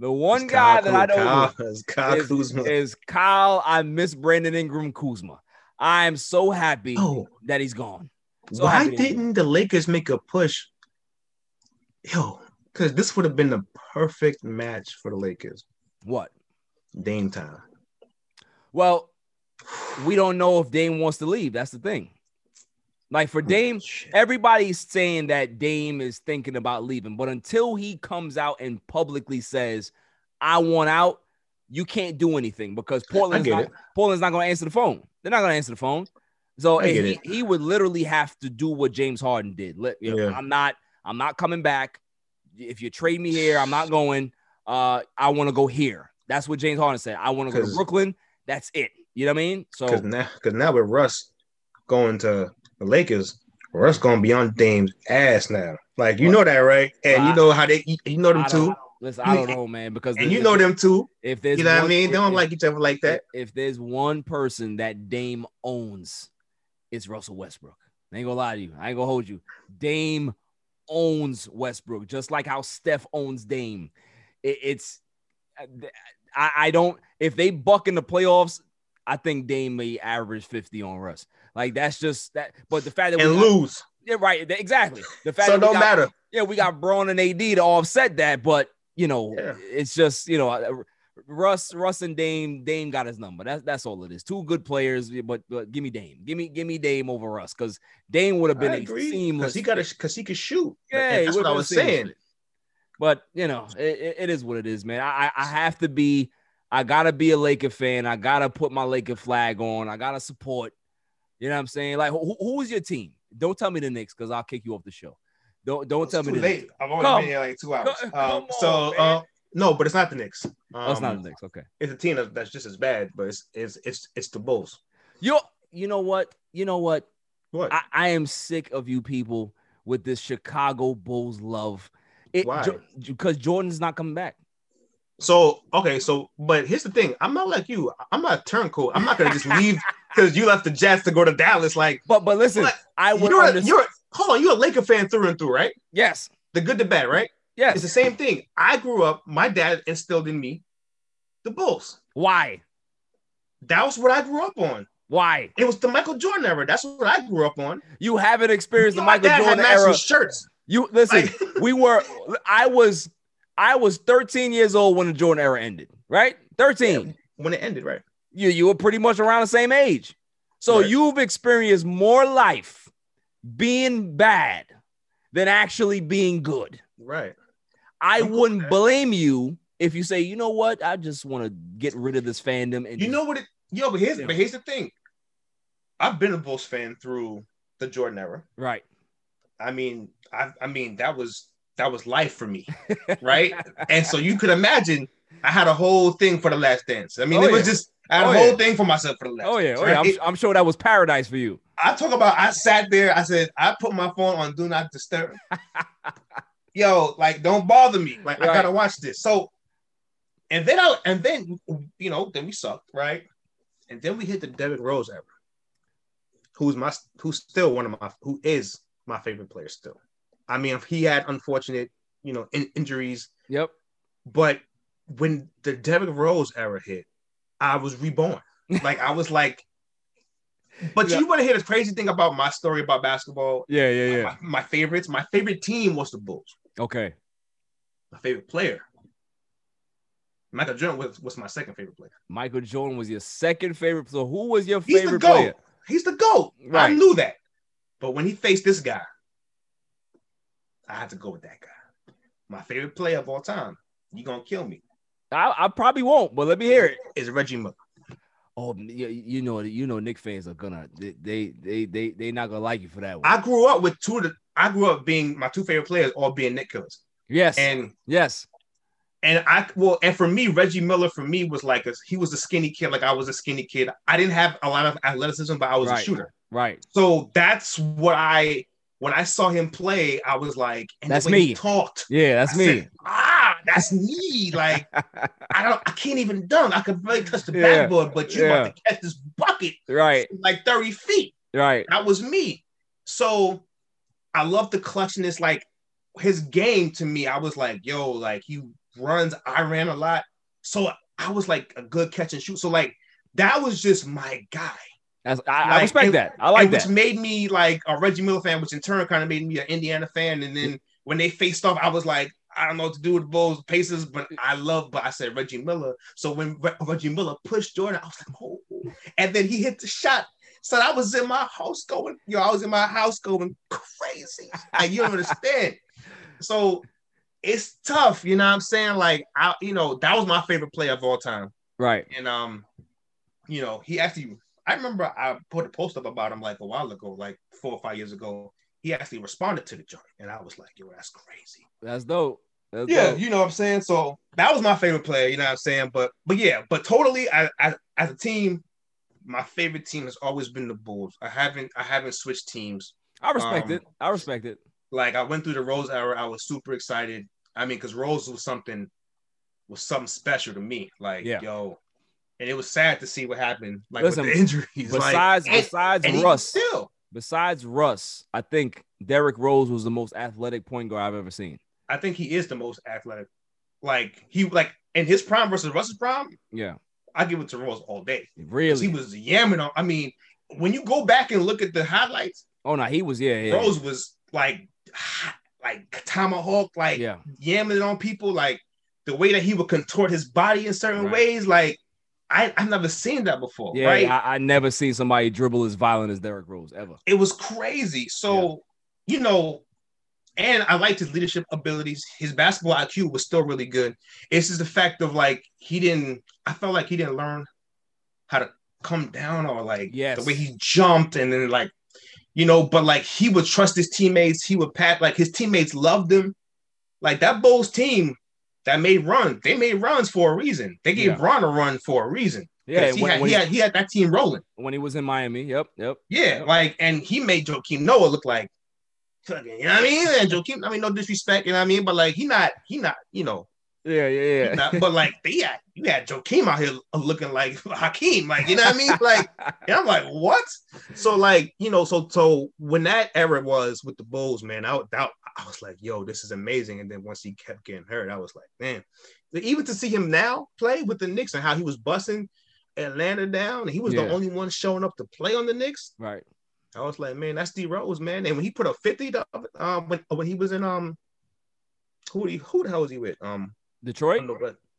is Kyle. I miss Brandon Ingram Kuzma. I am so happy that he's gone. So why didn't the Lakers make a push? Yo, because this would have been the perfect match for the Lakers. What? Dame time. Well, we don't know if Dame wants to leave. That's the thing. Like, for Dame, everybody's saying that Dame is thinking about leaving. But until he comes out and publicly says, I want out, you can't do anything, because Portland's not going to answer the phone. They're not going to answer the phone. So he would literally have to do what James Harden did. I'm not coming back. If you trade me here, I'm not going. I want to go here. That's what James Harden said. I want to go to Brooklyn. That's it. You know what I mean? So because now with Russ going to the Lakers, Russ going to be on Dame's ass now. Like, you know that, right? And you know how they, you know them too. Listen, I don't know, man, because and you know them too. If there's, you know what I mean, they don't like each other like that. If there's one person that Dame owns, it's Russell Westbrook. I ain't gonna lie to you. I ain't gonna hold you. Dame owns Westbrook, just like how Steph owns Dame. I don't. If they buck in the playoffs, I think Dame may average 50 on Russ. Like that's just that. But the fact that and we lose. Yeah, right. Exactly. The fact so that it don't matter. Yeah, we got Braun and AD to offset that, but you know, it's just you know, Russ and Dame got his number. That's all it is. Two good players, but give me Dame. Give me Dame over Russ because Dame would have been a seamless. Because he could shoot. Yeah, that's what I was saying. But you know, it is what it is, man. I gotta be a Laker fan. I gotta put my Laker flag on. I gotta support. You know what I'm saying? Like, who is your team? Don't tell me the Knicks because I'll kick you off the show. Don't tell me the Knicks. I've only been here like 2 hours. No, but it's not the Knicks. It's not the Knicks. Okay, it's a team that's just as bad, but it's the Bulls. You know what? What? I am sick of you people with this Chicago Bulls love. Why? Because Jordan's not coming back. So but here's the thing. I'm not like you. I'm not a turncoat. I'm not gonna just leave because you left the Jets to go to Dallas. Like, but listen, like, I would. You're a Laker fan through and through, right? Yes. The good, the bad, right? Yes. It's the same thing. I grew up. My dad instilled in me the Bulls. Why? That was what I grew up on. Why? It was the Michael Jordan era. That's what I grew up on. You haven't experienced the Michael Jordan era. Shirts. You listen. Like, I was 13 years old when the Jordan era ended, right? 13. Yeah, when it ended, right? You were pretty much around the same age. So You've experienced more life being bad than actually being good. Right. I wouldn't blame you if you say, you know what? I just want to get rid of this fandom. And but here's the thing. I've been a Bulls fan through the Jordan era. Right. I mean, that was life for me, right? And so you could imagine I had a whole thing for The Last Dance. I mean, I had a whole thing for myself for The Last Dance. Right? I'm sure that was paradise for you. I sat there, I said, I put my phone on Do Not Disturb. Yo, like, don't bother me. Like, right. I gotta watch this. So, and then we sucked, right? And then we hit the Derrick Rose era, who is my favorite player still. I mean, he had unfortunate, injuries. Yep. But when the Derrick Rose era hit, I was reborn. Like, I was like, but you want to hear the crazy thing about my story about basketball? Yeah. My favorites. My favorite team was the Bulls. Okay. My favorite player. Michael Jordan was my second favorite player. Michael Jordan was your second favorite. So who was your favorite player? He's the GOAT. Right. I knew that. But when he faced this guy, I had to go with that guy. My favorite player of all time. You're going to kill me. I probably won't, but let me hear it. It's Reggie Miller. Oh, you know, Knicks fans are gonna they not gonna like you for that one. I grew up with being my two favorite players all being Knicks killers. Yes, and for me, Reggie Miller for me was like he was a skinny kid, like I was a skinny kid. I didn't have a lot of athleticism, but I was a shooter. Right. So that's what when I saw him play, I was like, and that's the way me. He talked. Yeah, that's I me. Said, that's me. Like, I can't even dunk. I could barely touch the backboard, but you about to catch this bucket, right? Like 30 feet, right? That was me. So I love the clutchness, like his game to me. I was like, yo, like he runs. I ran a lot, so I was like a good catch and shoot. So like that was just my guy. I respect that. I like that. Which made me like a Reggie Miller fan, which in turn kind of made me an Indiana fan. And then when they faced off, I was like, I don't know what to do with Bulls, Pacers, but I said Reggie Miller. So when Reggie Miller pushed Jordan, I was like, oh. And then he hit the shot. So I was in my house going crazy. Like, you don't understand. So it's tough. You know what I'm saying? Like, that was my favorite player of all time. Right. And, he actually... I remember I put a post up about him like a while ago, like 4 or 5 years ago. He actually responded to the joint, and I was like, yo, that's crazy. That's dope. That's dope. You know what I'm saying? So that was my favorite player, you know what I'm saying? But totally, I as a team, my favorite team has always been the Bulls. I haven't switched teams. I respect it. Like I went through the Rose era. I was super excited. I mean, because Rose was something special to me. Like, yeah. Yo, and it was sad to see what happened. Like, listen, with the injuries. Besides Russ, I think Derrick Rose was the most athletic point guard I've ever seen. I think he is the most athletic. Like, he like in his prime versus Russ's prime. Yeah, I give it to Rose all day. Really, he was yamming on. I mean, when you go back and look at the highlights. Oh no, he was Rose was like tomahawk, like yamming on people, like the way that he would contort his body in certain ways, like. I've never seen that before. Yeah, right? I never seen somebody dribble as violent as Derrick Rose ever. It was crazy. So, you know, and I liked his leadership abilities. His basketball IQ was still really good. It's just the fact of like I felt like he didn't learn how to come down or like the way he jumped and then like, you know, but like he would trust his teammates. He would pat, like his teammates loved him. Like that Bulls team. They made runs for a reason. They gave Bron a run for a reason. Yeah, he had that team rolling when he was in Miami. Yep. Yeah, like and he made Joakim Noah look like, you know what I mean? And Joakim, I mean, no disrespect, you know what I mean, but like he not, you know. Yeah. Not, but like you had Joakim out here looking like Hakeem, like you know what I mean? Like, and I'm like, what? So like you know, so when that era was with the Bulls, man, I was like, yo, this is amazing. And then once he kept getting hurt, I was like, man. Even to see him now play with the Knicks and how he was busting Atlanta down, and he was the only one showing up to play on the Knicks. Right. I was like, man, that's D Rose, man. And when he put up 50, when he was in who the hell was he with? Detroit?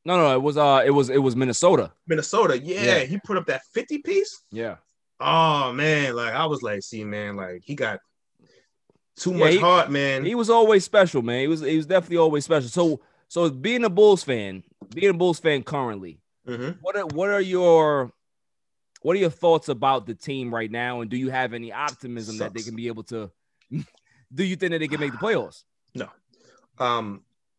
No, it was Minnesota. Minnesota, yeah. He put up that 50 piece. Yeah. Oh man, like I was like, see, man, like he got too much heart, man. He was always special, man. He was definitely always special. So being a Bulls fan currently, mm-hmm. what are your thoughts about the team right now? And do you have any optimism that they can be able to? Do you think that they can make the playoffs? No.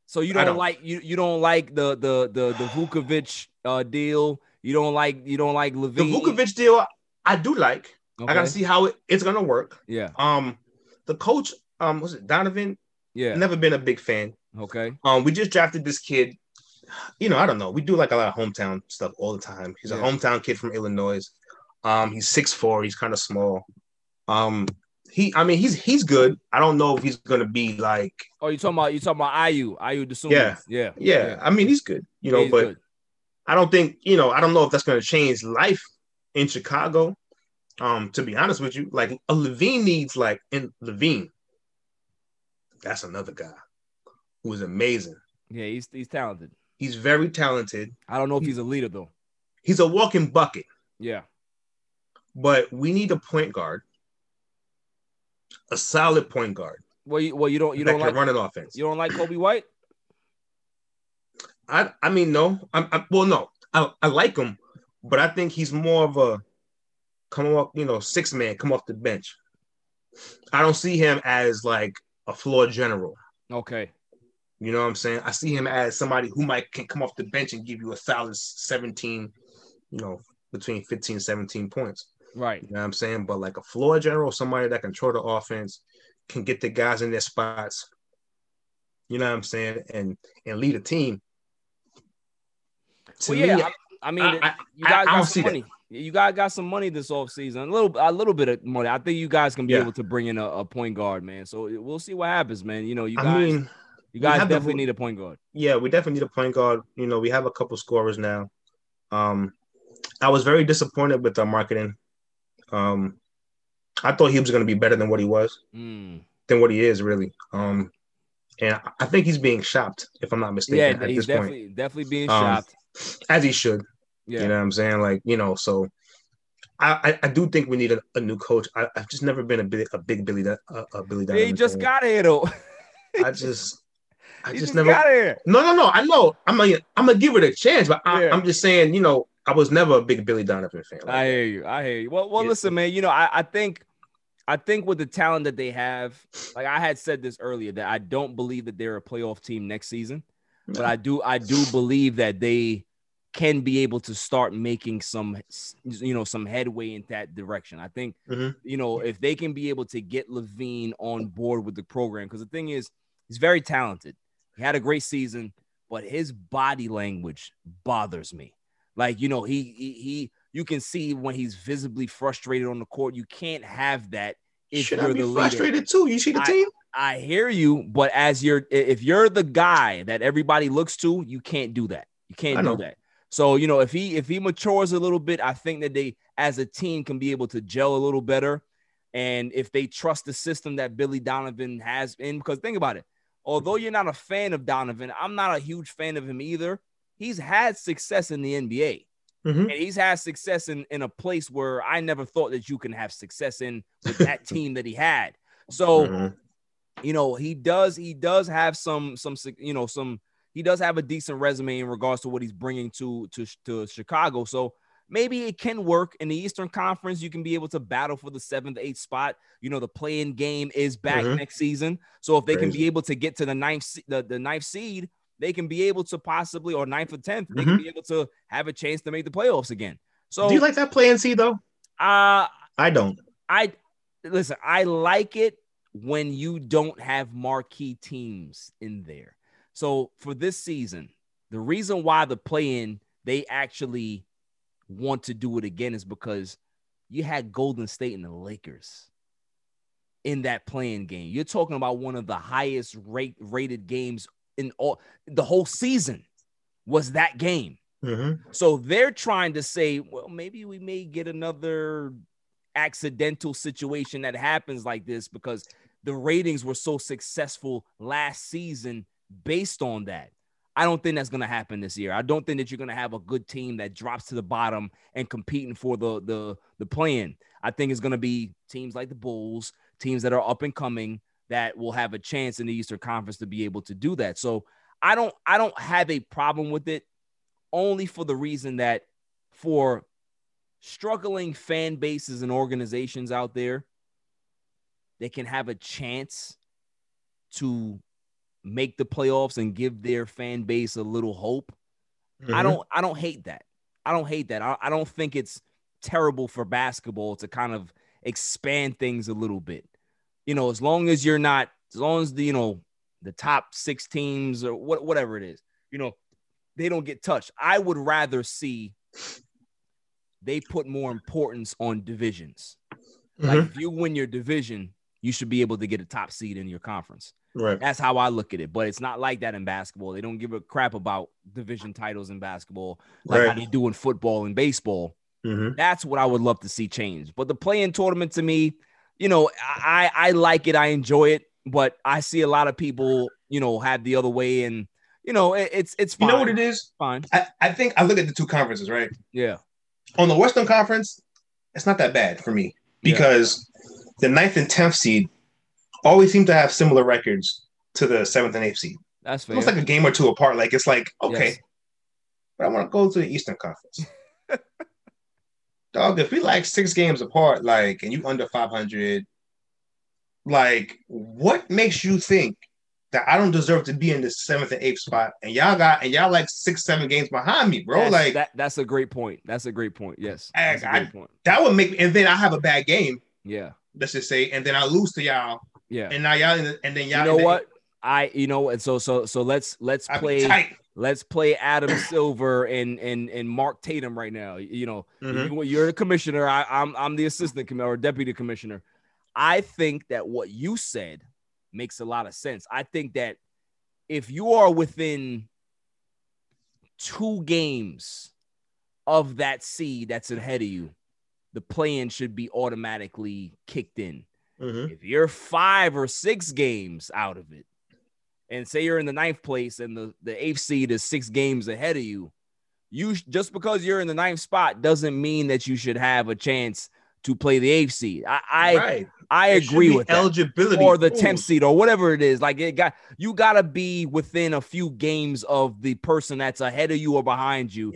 So you don't like the Vukovic deal. You don't like Levine. The Vukovic deal I do like. Okay. I gotta see how it's gonna work. Yeah. The coach was it Donovan? Yeah. Never been a big fan. Okay. We just drafted this kid. You know, I don't know. We do like a lot of hometown stuff all the time. He's a hometown kid from Illinois. He's 6'4". He's kind of small. He's good. I don't know if he's gonna be like. Oh, you talking about Ayu Dosunmu? Yeah. I mean, he's good. You know, but good. I don't know if that's gonna change life in Chicago. To be honest with you, like a Levine needs like in Levine. That's another guy who is amazing. Yeah, he's talented. He's very talented. I don't know if he's a leader though. He's a walking bucket. Yeah, but we need a point guard. A solid point guard. Well, you don't like running offense. You don't like Kobe White. I like him, but I think he's more of a six man, come off the bench. I don't see him as like a floor general. Okay. You know what I'm saying? I see him as somebody who can come off the bench and give you a solid 17, between 15 and 17 points. Right. You know what I'm saying? But like a floor general, somebody that control the offense, can get the guys in their spots, you know what I'm saying, and lead a team. You guys got some money this offseason. A little bit of money. I think you guys can be able to bring in a point guard, man. So we'll see what happens, man. You know, you guys definitely need a point guard. Yeah, we definitely need a point guard. You know, we have a couple scorers now. I was very disappointed with our marketing. I thought he was going to be better than what he was, than what he is, really. And I think he's being shopped, if I'm not mistaken. Yeah, he's definitely being shopped. As he should. Yeah. You know what I'm saying? Like, you know, so I do think we need a new coach. I've just never been a big Billy Donovan. He just got here, though. I just never got here. No, I know. I'm going to give it a chance, but I'm just saying, you know, I was never a big Billy Donovan fan. Like I hear you. Well, listen, man, you know, I think with the talent that they have, like I had said this earlier, that I don't believe that they're a playoff team next season, but I do believe that they can be able to start making some headway in that direction. I think, if they can be able to get Levine on board with the program, because the thing is, he's very talented. He had a great season, but his body language bothers me. Like, you know, he you can see when he's visibly frustrated on the court. You can't have that if Should you're I be the frustrated leader. Too? You see the team? I hear you, but if you're the guy that everybody looks to, you can't do that. You can't do that. So, you know, if he matures a little bit, I think that they as a team can be able to gel a little better. And if they trust the system that Billy Donovan has in, because think about it, although you're not a fan of Donovan, I'm not a huge fan of him either. He's had success in the NBA. Mm-hmm. And he's had success in a place where I never thought that you can have success in with that team that he had. So, mm-hmm. you know, he does have some he does have a decent resume in regards to what he's bringing to Chicago. So maybe it can work in the Eastern Conference. You can be able to battle for the 7th, 8th spot. You know, the play-in game is back mm-hmm. next season. So if they can be able to get to the ninth seed, they can be able to possibly, or 9th or 10th, they can be able to have a chance to make the playoffs again. So, do you like that play-in seed though? I don't. I like it when you don't have marquee teams in there. So for this season, the reason why the play-in they actually want to do it again is because you had Golden State and the Lakers in that play-in game. You're talking about one of the highest rated games in all the whole season was that game. Mm-hmm. So they're trying to say, well, maybe we may get another accidental situation that happens like this because the ratings were so successful last season based on that. I don't think that's going to happen this year. I don't think that you're going to have a good team that drops to the bottom and competing for the play-in. I think it's going to be teams like the Bulls, teams that are up and coming, that will have a chance in the Eastern Conference to be able to do that. So I don't have a problem with it, only for the reason that for struggling fan bases and organizations out there, they can have a chance to make the playoffs and give their fan base a little hope. Mm-hmm. I don't hate that. I don't hate that. I don't think it's terrible for basketball to kind of expand things a little bit. You know, as long as the you know, the top 6 teams or whatever it is, you know, they don't get touched. I would rather see they put more importance on divisions. Mm-hmm. Like if you win your division, you should be able to get a top seed in your conference. Right. That's how I look at it. But it's not like that in basketball. They don't give a crap about division titles in basketball, like how they do in football and baseball. Mm-hmm. That's what I would love to see change. But the play-in tournament to me, you know, I like it. I enjoy it, but I see a lot of people, you know, have the other way, and you know, it's fine. You know what it is? Fine. I think I look at the two conferences, right? Yeah. On the Western Conference, it's not that bad for me because the 9th and 10th seed always seem to have similar records to the 7th and 8th seed. That's fair. It's like a game or two apart. Like it's like okay, but I want to go to the Eastern Conference. Dog, if we like 6 games apart, like, and you under 500, like, what makes you think that I don't deserve to be in the 7th and 8th spot? And y'all like 6, 7 games behind me, bro. Like that's a great point. That's a great point. Yes, that's a great point. That would make me, and then I have a bad game. Yeah, let's just say, and then I lose to y'all. Yeah, and now y'all, and then y'all. You know what? So let's play Adam Silver and Mark Tatum right now. You know, you're the commissioner. I'm the assistant commissioner or deputy commissioner. I think that what you said makes a lot of sense. I think that if you are within 2 games of that seed that's ahead of you, the play-in should be automatically kicked in. Mm-hmm. If you're 5 or 6 games out of it, and say you're in the 9th place and the 8th seed is 6 games ahead of you, just because you're in the 9th spot doesn't mean that you should have a chance to play the 8th seed. I agree with eligibility or the 10th seed or whatever it is. Like you gotta be within a few games of the person that's ahead of you or behind you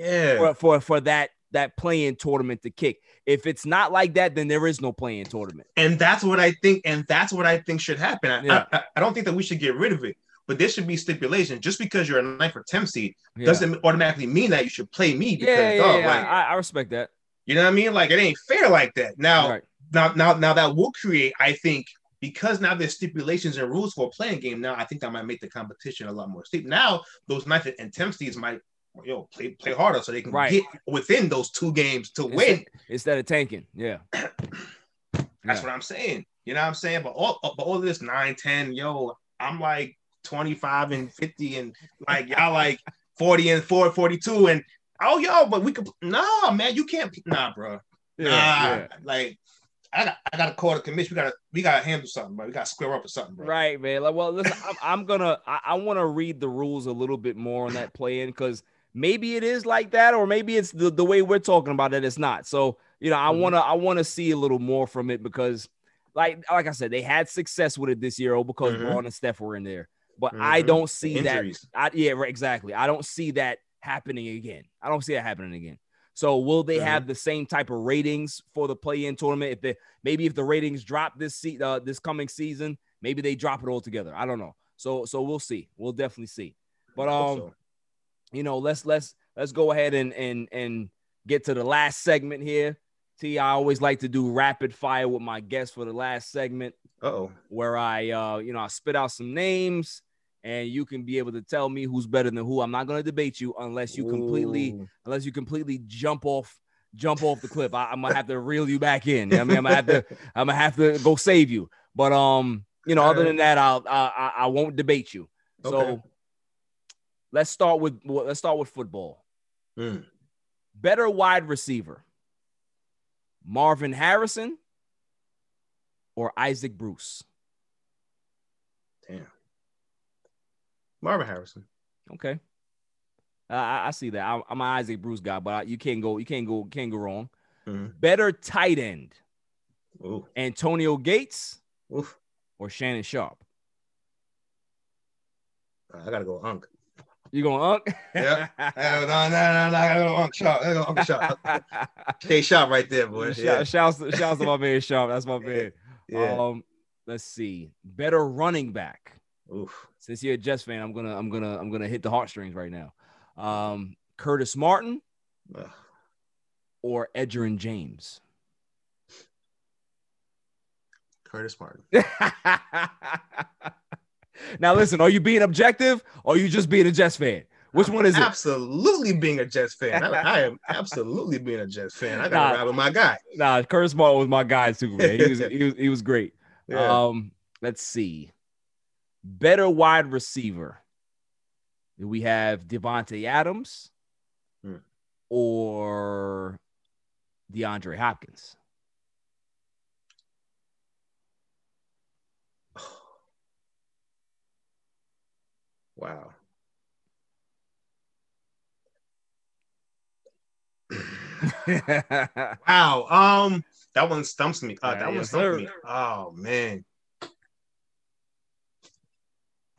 for that play-in tournament to kick. If it's not like that, then there is no play-in tournament. And that's what I think. And that's what I think should happen. I don't think that we should get rid of it, but there should be stipulation. Just because you're a 9th or 10th seed doesn't automatically mean that you should play me. Because, I respect that. You know what I mean? Like it ain't fair like that. Now that will create, I think, because now there's stipulations and rules for a playing game. Now I think that might make the competition a lot more steep. Now those 9th and 10th seeds might play harder so they can get within those two games to win instead of tanking. Yeah, that's what I'm saying. You know what I'm saying? But all this 9-10, I'm like 25 and 50 and like y'all like 40 and 42 and but we could you can't bro. Yeah. Like I gotta call the commission. We gotta handle something, bro. We gotta square up or something, bro. Right, man. Like, well, listen, I wanna read the rules a little bit more on that play in because maybe it is like that, or maybe it's the way we're talking about that it's not. So, I wanna see a little more from it because like I said, they had success with it this year because Braun and Steph were in there. But I don't see that. Exactly. I don't see that happening again. So will they have the same type of ratings for the play-in tournament? If the ratings drop this coming season, maybe they drop it altogether. I don't know. So we'll see. We'll definitely see. But let's go ahead and get to the last segment here. T, I always like to do rapid fire with my guests for the last segment. Where I I spit out some names. And you can be able to tell me who's better than who. I'm not going to debate you unless you completely jump off the cliff. I'm gonna have to reel you back in. You know what I mean, I'm gonna have to go save you. But other than that, I won't debate you. Okay. So let's start with football. Better wide receiver, Marvin Harrison or Isaac Bruce? Damn. Marvin Harrison. Okay, I see that. I'm an Isaac Bruce guy, but you can't go wrong. Better tight end, Antonio Gates or Shannon Sharp? I gotta go Unc. You going Unc? Yeah. No, I gotta go Unc Sharp. Stay sharp right there, boy. Yeah. Shouts to my man Sharp. That's my man. Yeah. Let's see. Better running back. Since you're a Jets fan, I'm gonna hit the heartstrings right now. Curtis Martin or Edgerrin James? Curtis Martin. Now listen, are you being objective or are you just being a Jets fan? Which one is it? Absolutely being a Jets fan. I am absolutely being a Jets fan. I gotta ride with my guy. Curtis Martin was my guy too, man. He was great. Yeah. Let's see. Better wide receiver. Do we have Devontae Adams or DeAndre Hopkins? Wow. Wow. That one stumps me. That one stumps me. Oh man.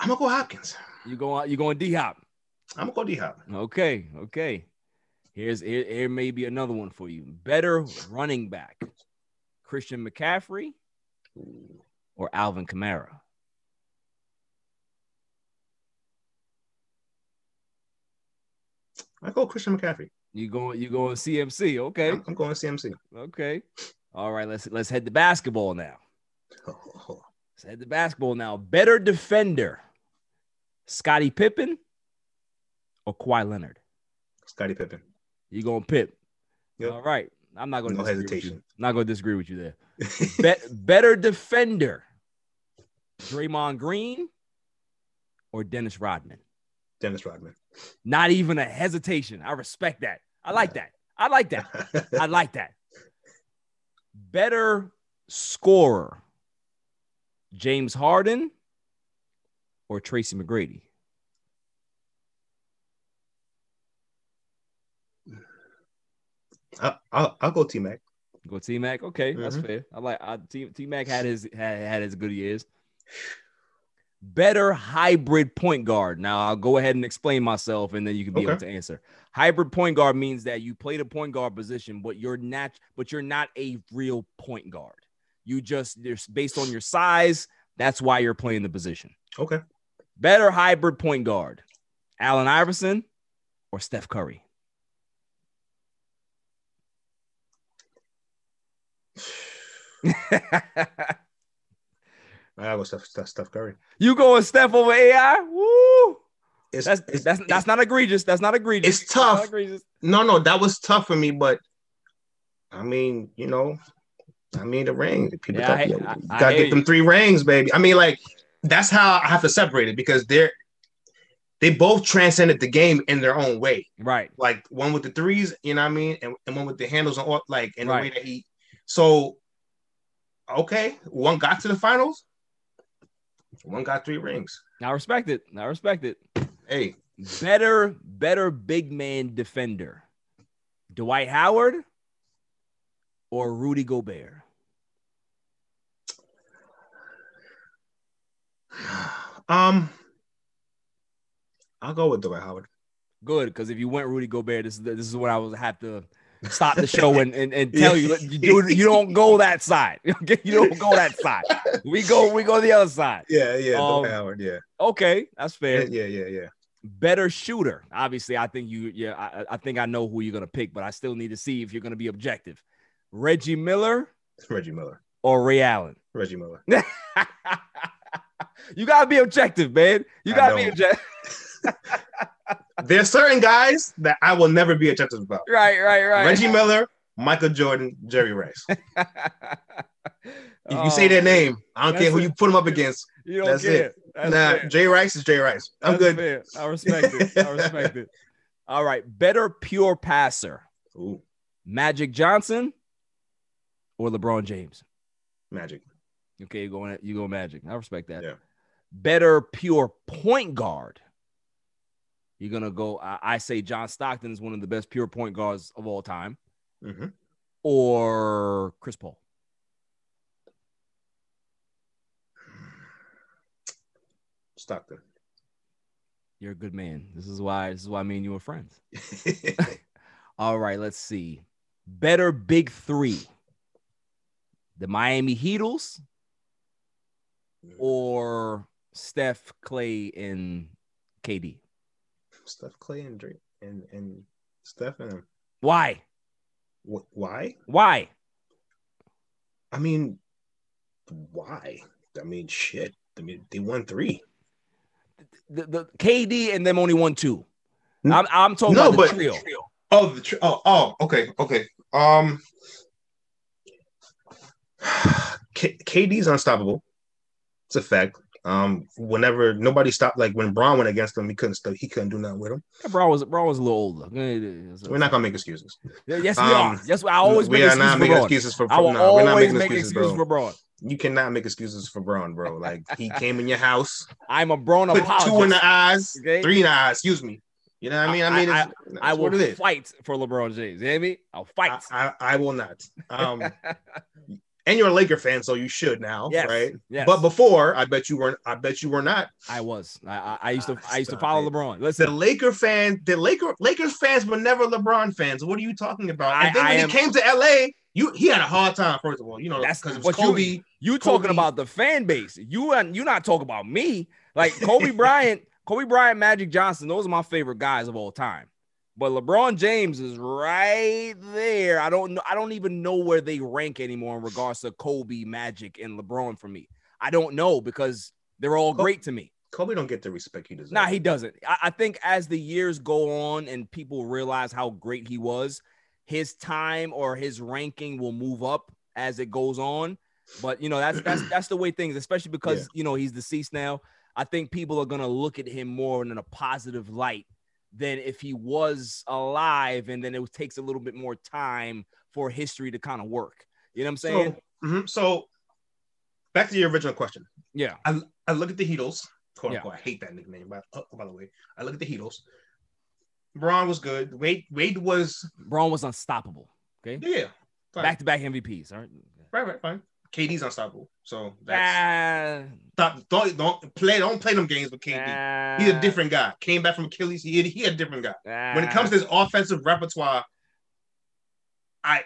I'm gonna go Hopkins. You going D-Hop? I'm gonna go D-Hop. Okay. Here may be another one for you. Better running back, Christian McCaffrey or Alvin Kamara? I go Christian McCaffrey. You going CMC? Okay. I'm going CMC. Okay. All right. Let's head to basketball now. Better defender, Scottie Pippen or Kawhi Leonard? Scottie Pippen. You going Pip? Yep. All right. I'm not going to disagree with you there. Better defender, Draymond Green or Dennis Rodman? Dennis Rodman. Not even a hesitation. I respect that. I like that. I like that. Better scorer, James Harden or Tracy McGrady? I'll go T-Mac. Go T-Mac. Okay, that's fair. I like T-Mac had his good years. Better hybrid point guard. Now I'll go ahead and explain myself, and then you can be able to answer. Hybrid point guard means that you play the point guard position, but you're not a real point guard. There's based on your size. That's why you're playing the position. Okay. Better hybrid point guard, Allen Iverson or Steph Curry? I go Steph Curry. You going Steph over AI? Woo! That's not egregious. That's not egregious. It's tough. No, that was tough for me. But I mean, the ring. People gotta get them 3 rings, baby. I mean, like that's how I have to separate it because they both transcended the game in their own way. Right. Like one with the 3s, you know what I mean, and one with the handles and all, like in the way that he. So, okay, one got to the finals. One got 3 rings. I respect it. Hey, better big man defender, Dwight Howard or Rudy Gobert? I'll go with Dwight Howard. Good, because if you went Rudy Gobert, this is what I would have to stop the show and tell you. You don't go that side. You don't go that side. We go the other side. Yeah, Dwight Howard, yeah. Okay, that's fair. Yeah. Better shooter. Obviously, I think I think I know who you're gonna pick, but I still need to see if you're gonna be objective. Reggie Miller. Or Ray Allen. Reggie Miller. You gotta be objective, man. You gotta be objective. There's certain guys that I will never be objective about. Right. Reggie Miller, Michael Jordan, Jerry Rice. If you say their name, I don't care who you put them up against. That's it. Jay Rice is Jay Rice. I'm good. Fair. I respect it. All right. Better pure passer. Ooh. Magic Johnson or LeBron James? Magic. Okay, you go Magic. I respect that. Yeah. Better pure point guard. You're going to go, I say John Stockton is one of the best pure point guards of all time. Mm-hmm. Or Chris Paul? Stockton. You're a good man. This is why me and you are friends. All right, let's see. Better big 3. The Miami Heatles or Steph, Clay, and KD? Steph, Clay, and Drake, and Steph, and him. Why? Why? I mean, why? I mean, shit. I mean, they won 3. The KD and them only won 2. I'm talking about the trio. Okay. KD's unstoppable. It's a fact. Whenever nobody stopped, like when Braun went against him, he couldn't do nothing with him. Yeah, Braun was a little older. We're not gonna make excuses. Yes, we are. Yes, I always make excuses for Braun. We're not making excuses for Braun. You cannot make excuses for Braun, bro. Like he came in your house. I'm a Braun apologist. 2 in the eyes, okay? 3 in the eyes. Excuse me. You know what I mean? I will fight for LeBron James. You know what I mean? I'll fight. I will not. And you're a Laker fan, so you should now, right? Yes. But before, I bet you were not. I was. I used to follow LeBron. Listen, Lakers fans were never LeBron fans. What are you talking about? He came to LA, he had a hard time. First of all, that's because Kobe. You talking about the fan base? You not talking about me? Like Kobe Bryant, Magic Johnson. Those are my favorite guys of all time. But LeBron James is right there. I don't even know where they rank anymore in regards to Kobe, Magic, and LeBron for me. I don't know because they're all great to me. Kobe don't get the respect he deserves. Nah, he doesn't. I think as the years go on and people realize how great he was, his time or his ranking will move up as it goes on. But, that's the way things, especially because, he's deceased now. I think people are going to look at him more in a positive light than if he was alive, and then it takes a little bit more time for history to kind of work. You know what I'm saying? So back to your original question. Yeah. I look at the Heatles. Quote unquote, I hate that nickname, by the way. I look at the Heatles. Braun was good. Braun was unstoppable. Okay? Yeah. Fine. Back-to-back MVPs. All right? Right, fine. KD's unstoppable. So that's don't play them games with KD. He's a different guy. Came back from Achilles. He a different guy. When it comes to his offensive repertoire, I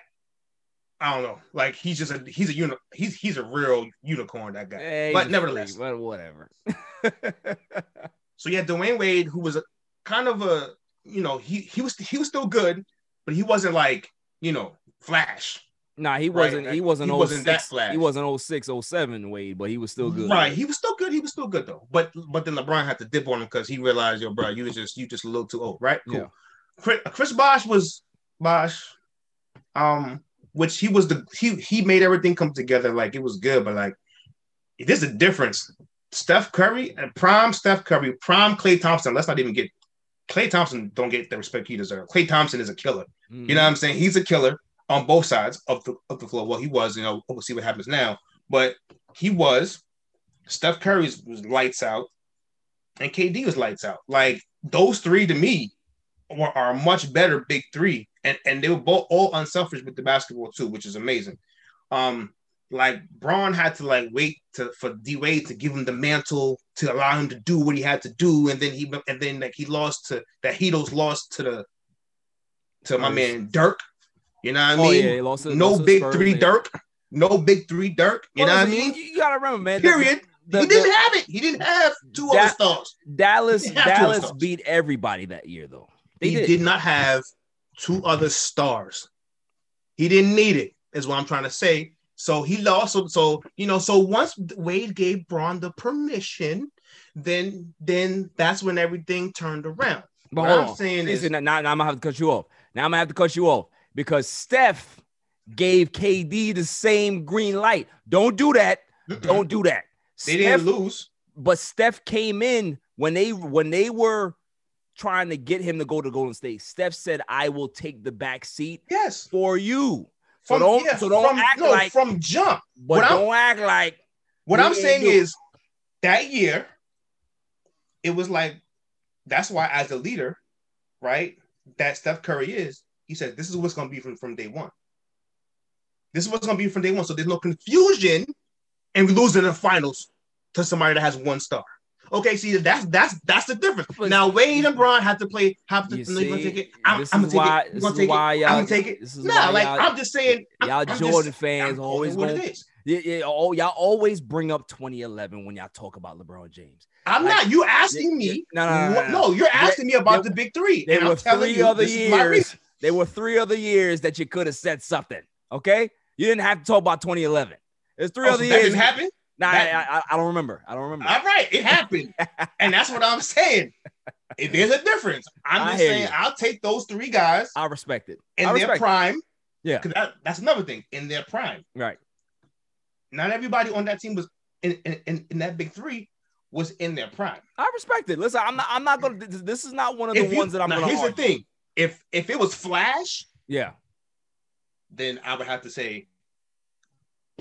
don't know. Like he's a real unicorn, that guy. Yeah, but nevertheless. But whatever. So yeah, Dwayne Wade, who was he was still good, but he wasn't like, Flash. Nah, he wasn't. Right? He wasn't that slash. He wasn't 06, 07 Wade, but he was still good. Right, he was still good. He was still good though. But then LeBron had to dip on him because he realized, yo, bro, you just a little too old, right? Cool. Yeah. Chris Bosh was Bosh, which he was he made everything come together. Like it was good, but like there's a difference. Steph Curry and prime Steph Curry, prime Klay Thompson. Let's not even get Klay Thompson. Don't get the respect he deserves. Klay Thompson is a killer. Mm. You know what I'm saying? He's a killer on both sides of the floor. Well, he was, you know, we'll see what happens now. But he was. Steph Curry was lights out, and KD was lights out. Like, those three, to me, are a much better big three. And they were both all unselfish with the basketball, too, which is amazing. Like, Braun had to, like, wait for D-Wade to give him the mantle to allow him to do what he had to do. And then he lost to my man Dirk. You know what I mean? Yeah, No big three Dirk. You know what I mean? You gotta remember, man. Period. He didn't have it. He didn't have two all-stars. Dallas beat everybody that year, though. He did not have two other stars. He didn't need it, is what I'm trying to say. So he lost. So once Wade gave Braun the permission, then that's when everything turned around. But what I'm saying is, now I'm gonna have to cut you off. Because Steph gave KD the same green light. Don't do that. Don't do that. They didn't lose. But Steph came in when they were trying to get him to go to Golden State. Steph said, "I will take the back seat for you." What I'm saying is that year, it was like, that's why as a leader, right, that Steph Curry is. He said, this is what's going to be from day one. So there's no confusion and we lose in the finals to somebody that has one star. Okay, see, that's the difference. Now, Wade and Braun have to take it. I'm going to take it. I'm just saying. Y'all Jordan fans always y'all always bring up 2011 when y'all talk about LeBron James. I'm not. You asking me. No, you're asking me about the big three. There were three other years. There were three other years that you could have said something, okay? You didn't have to talk about 2011. There's three other years. That didn't happen? Nah, I don't remember. All right, it happened. And that's what I'm saying. There's a difference. I'm just saying I'll take those three guys. I respect it. In their prime. Yeah. Because that's another thing. In their prime. Right. Not everybody on that team was in that big three was in their prime. I respect it. Listen, I'm not going to – this is not one of the ones that I'm going to argue. Here's the thing. If it was Flash, then I would have to say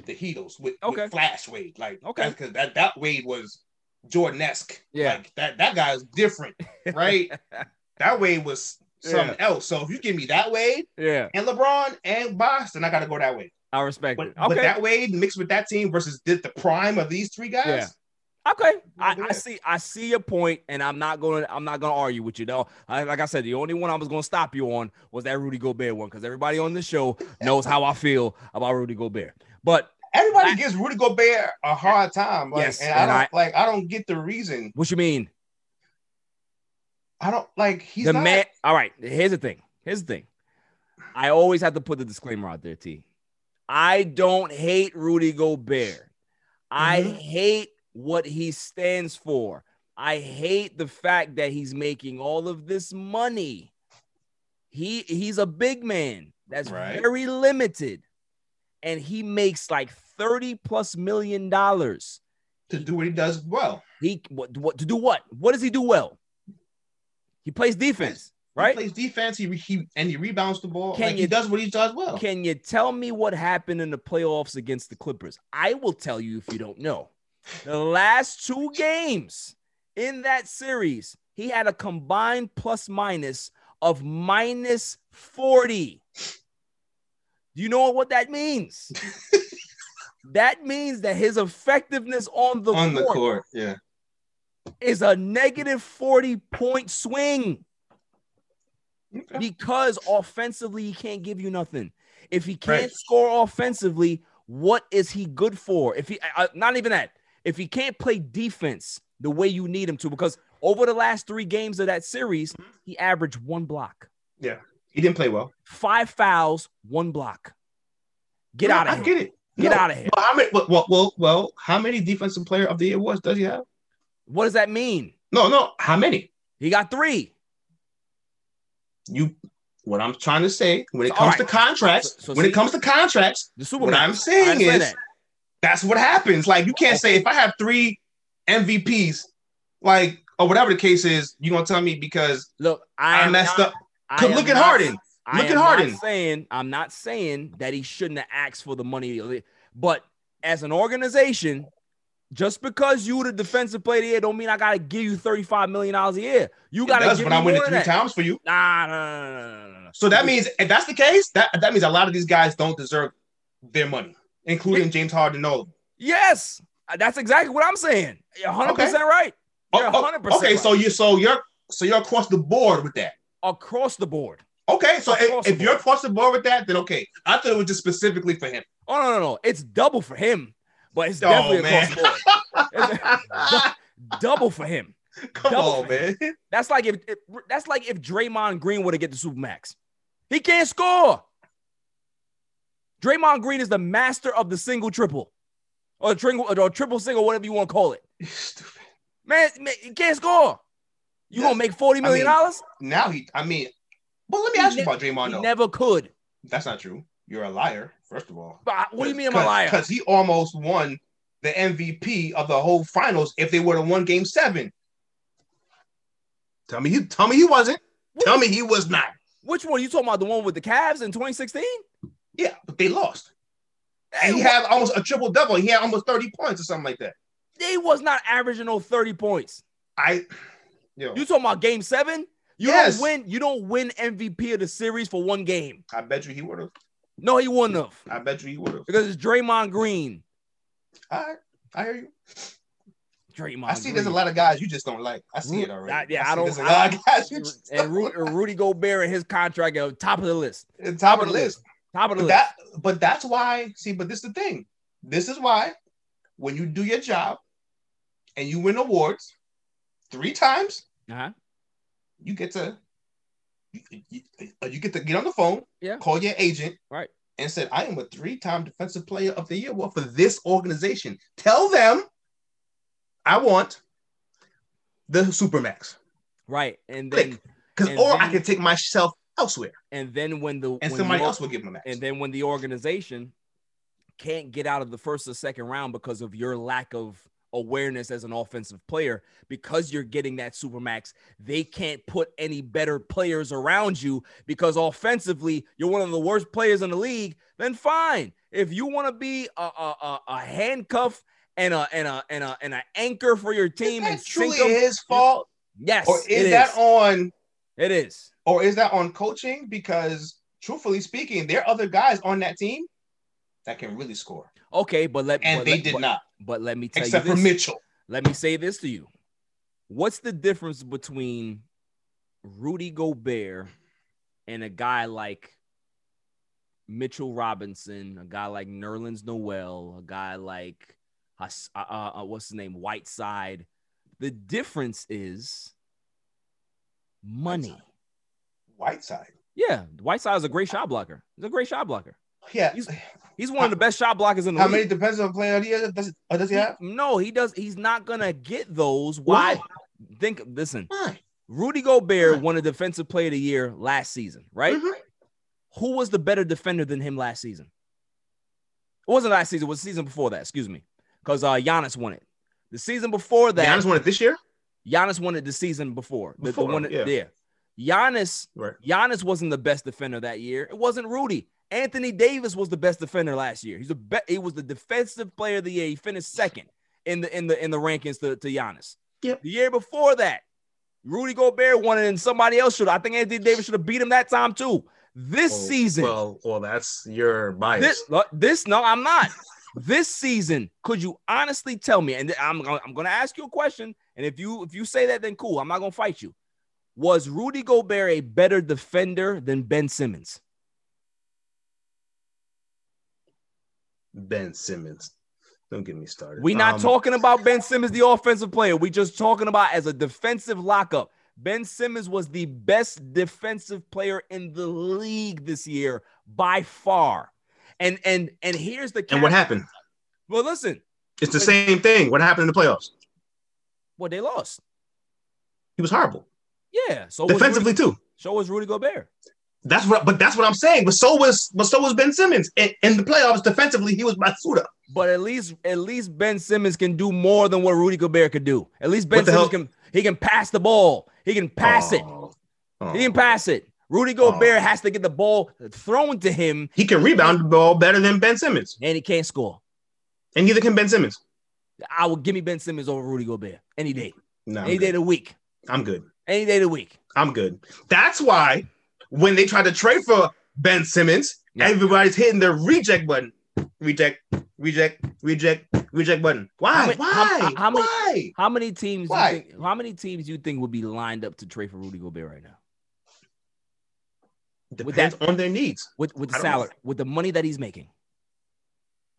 the Heatles with Flash Wade, because that Wade was Jordan-esque, that guy is different, right? That Wade was something else. So if you give me that Wade, and LeBron and Boston, I got to go that way. I respect it. But that Wade mixed with that team versus the prime of these three guys. Yeah. Okay, I see your point, and I'm not gonna argue with you though. Like I said, the only one I was gonna stop you on was that Rudy Gobert one, because everybody on this show knows how I feel about Rudy Gobert. But everybody gives Rudy Gobert a hard time. I don't get the reason. What you mean? I don't like he's the not... man. All right, here's the thing. I always have to put the disclaimer out there, T. I don't hate Rudy Gobert. I hate what he stands for. I hate the fact that he's making all of this money. He's a big man that's very limited, and he makes like $30+ million to do what he does well. What does he do well? He plays defense, right? He plays defense. He rebounds the ball. He does what he does well. Can you tell me what happened in the playoffs against the Clippers? I will tell you if you don't know. The last two games in that series, he had a combined plus minus of minus 40. You know what that means? That means that his effectiveness on the court is a negative 40-point swing because offensively he can't give you nothing. If he can't score offensively, what is he good for? If he not even that. If he can't play defense the way you need him to, because over the last three games of that series, he averaged one block. Yeah, he didn't play well. 5 fouls, 1 block. Get out of here. I get it. Get out of here. Well, how many Defensive Player of the Year awards does he have? What does that mean? No. How many? He got 3. What I'm trying to say, when it comes to contracts, what I'm saying is that's what happens. Like, you can't say if I have 3 MVPs, like, or whatever the case is, you're going to tell me because I messed up. Look at Harden. Look at Harden. I'm not saying that he shouldn't have asked for the money, but as an organization, just because you were the defensive player of the year don't mean I got to give you $35 million a year. You got to give me more than that. But I win it 3 times for you. Nah. So that means if that's the case, that means a lot of these guys don't deserve their money, including James Harden. Yes, that's exactly what I'm saying. You're 100% right. You're 100%. Okay, right. So you're across the board with that. Across the board. Okay, so if you're across the board with that, then okay. I thought it was just specifically for him. Oh, no. It's double for him, but it's definitely across the board. Double for him. Come on, man. That's like if Draymond Green were to get the Supermax. He can't score. Draymond Green is the master of the single-triple or triple-single, whatever you want to call it. Stupid. Man, he can't score. You going to make $40 million? But let me ask you about Draymond, though. He never could. That's not true. You're a liar, first of all. But what do you mean I'm a liar? Because he almost won the MVP of the whole finals if they would have won Game 7. Tell me he wasn't. Tell me he was not. Which one? You talking about the one with the Cavs in 2016? Yeah, but they lost. And he had almost a triple-double. He had almost 30 points or something like that. They was not averaging no 30 points. You talking about Game 7? You don't win MVP of the series for one game. I bet you he would have. No, he wouldn't have. I bet you he would have. Because it's Draymond Green. All right. I hear you. Draymond. I see Green. There's a lot of guys you just don't like. I see it already. Rudy Gobert and his contract are top of the list. But that's why. See, but this is the thing. This is why when you do your job and you win awards 3 times, you get to get on the phone, call your agent, right, and said, I am a 3-time Defensive Player of the Year award for this organization. Tell them I want the Supermax. Right. And then I can take myself elsewhere. And then somebody else will give them a max. And then when the organization can't get out of the first or second round because of your lack of awareness as an offensive player, because you're getting that Supermax, they can't put any better players around you because offensively you're one of the worst players in the league. Then fine, if you want to be a handcuff and an anchor for your team, is that truly his fault? Yes, or is that on? It is, or is that on coaching? Because truthfully speaking, there are other guys on that team that can really score. Okay, but they did not. But let me tell you this. Except for Mitchell. Let me say this to you. What's the difference between Rudy Gobert and a guy like Mitchell Robinson, a guy like Nerlens Noel, a guy like, Whiteside? The difference is money. Whiteside? Yeah, Whiteside is a great shot blocker. He's a great shot blocker. Yeah. He's one of the best shot blockers in the league. How many defensive players does he have? No, he does. He's not going to get those. Why? Listen, Rudy Gobert won a Defensive Player of the Year last season, right? Mm-hmm. Who was the better defender than him last season? It wasn't last season. It was the season before that, excuse me, because Giannis won it. The season before that. Giannis won it this year? Giannis won it the season before. Giannis wasn't the best defender that year. It wasn't Rudy. Anthony Davis was the best defender last year. He was the Defensive Player of the Year. He finished second in the rankings to Giannis. Yep. The year before that, Rudy Gobert won it, and somebody else should. I think Anthony Davis should have beat him that time too. This season. Well, that's your bias. No, I'm not. This season, could you honestly tell me? And I'm going to ask you a question. And if you say that, then cool. I'm not going to fight you. Was Rudy Gobert a better defender than Ben Simmons? Ben Simmons. Don't get me started. We're not talking about Ben Simmons, the offensive player. We're just talking about as a defensive lockup. Ben Simmons was the best defensive player in the league this year by far. And here's the And what happened? Well, listen. It's the same thing. What happened in the playoffs? Well, they lost. He was horrible. Yeah. So defensively too. So was Rudy Gobert. That's what I'm saying. But so was Ben Simmons in the playoffs. Defensively, he was Matsuda. But at least Ben Simmons can do more than what Rudy Gobert could do. At least Ben Simmons can pass the ball. He can pass it. He can pass it. Rudy Gobert has to get the ball thrown to him. He can rebound the ball better than Ben Simmons. And he can't score. And neither can Ben Simmons. I would give me Ben Simmons over Rudy Gobert any day. No, any day of the week. I'm good. Any day of the week. I'm good. That's why when they tried to trade for Ben Simmons, everybody's hitting the reject button. Reject button. Why? Why? How many teams? Why? How many teams you think would be lined up to trade for Rudy Gobert right now? Depends on their needs. With the salary, with the money that he's making.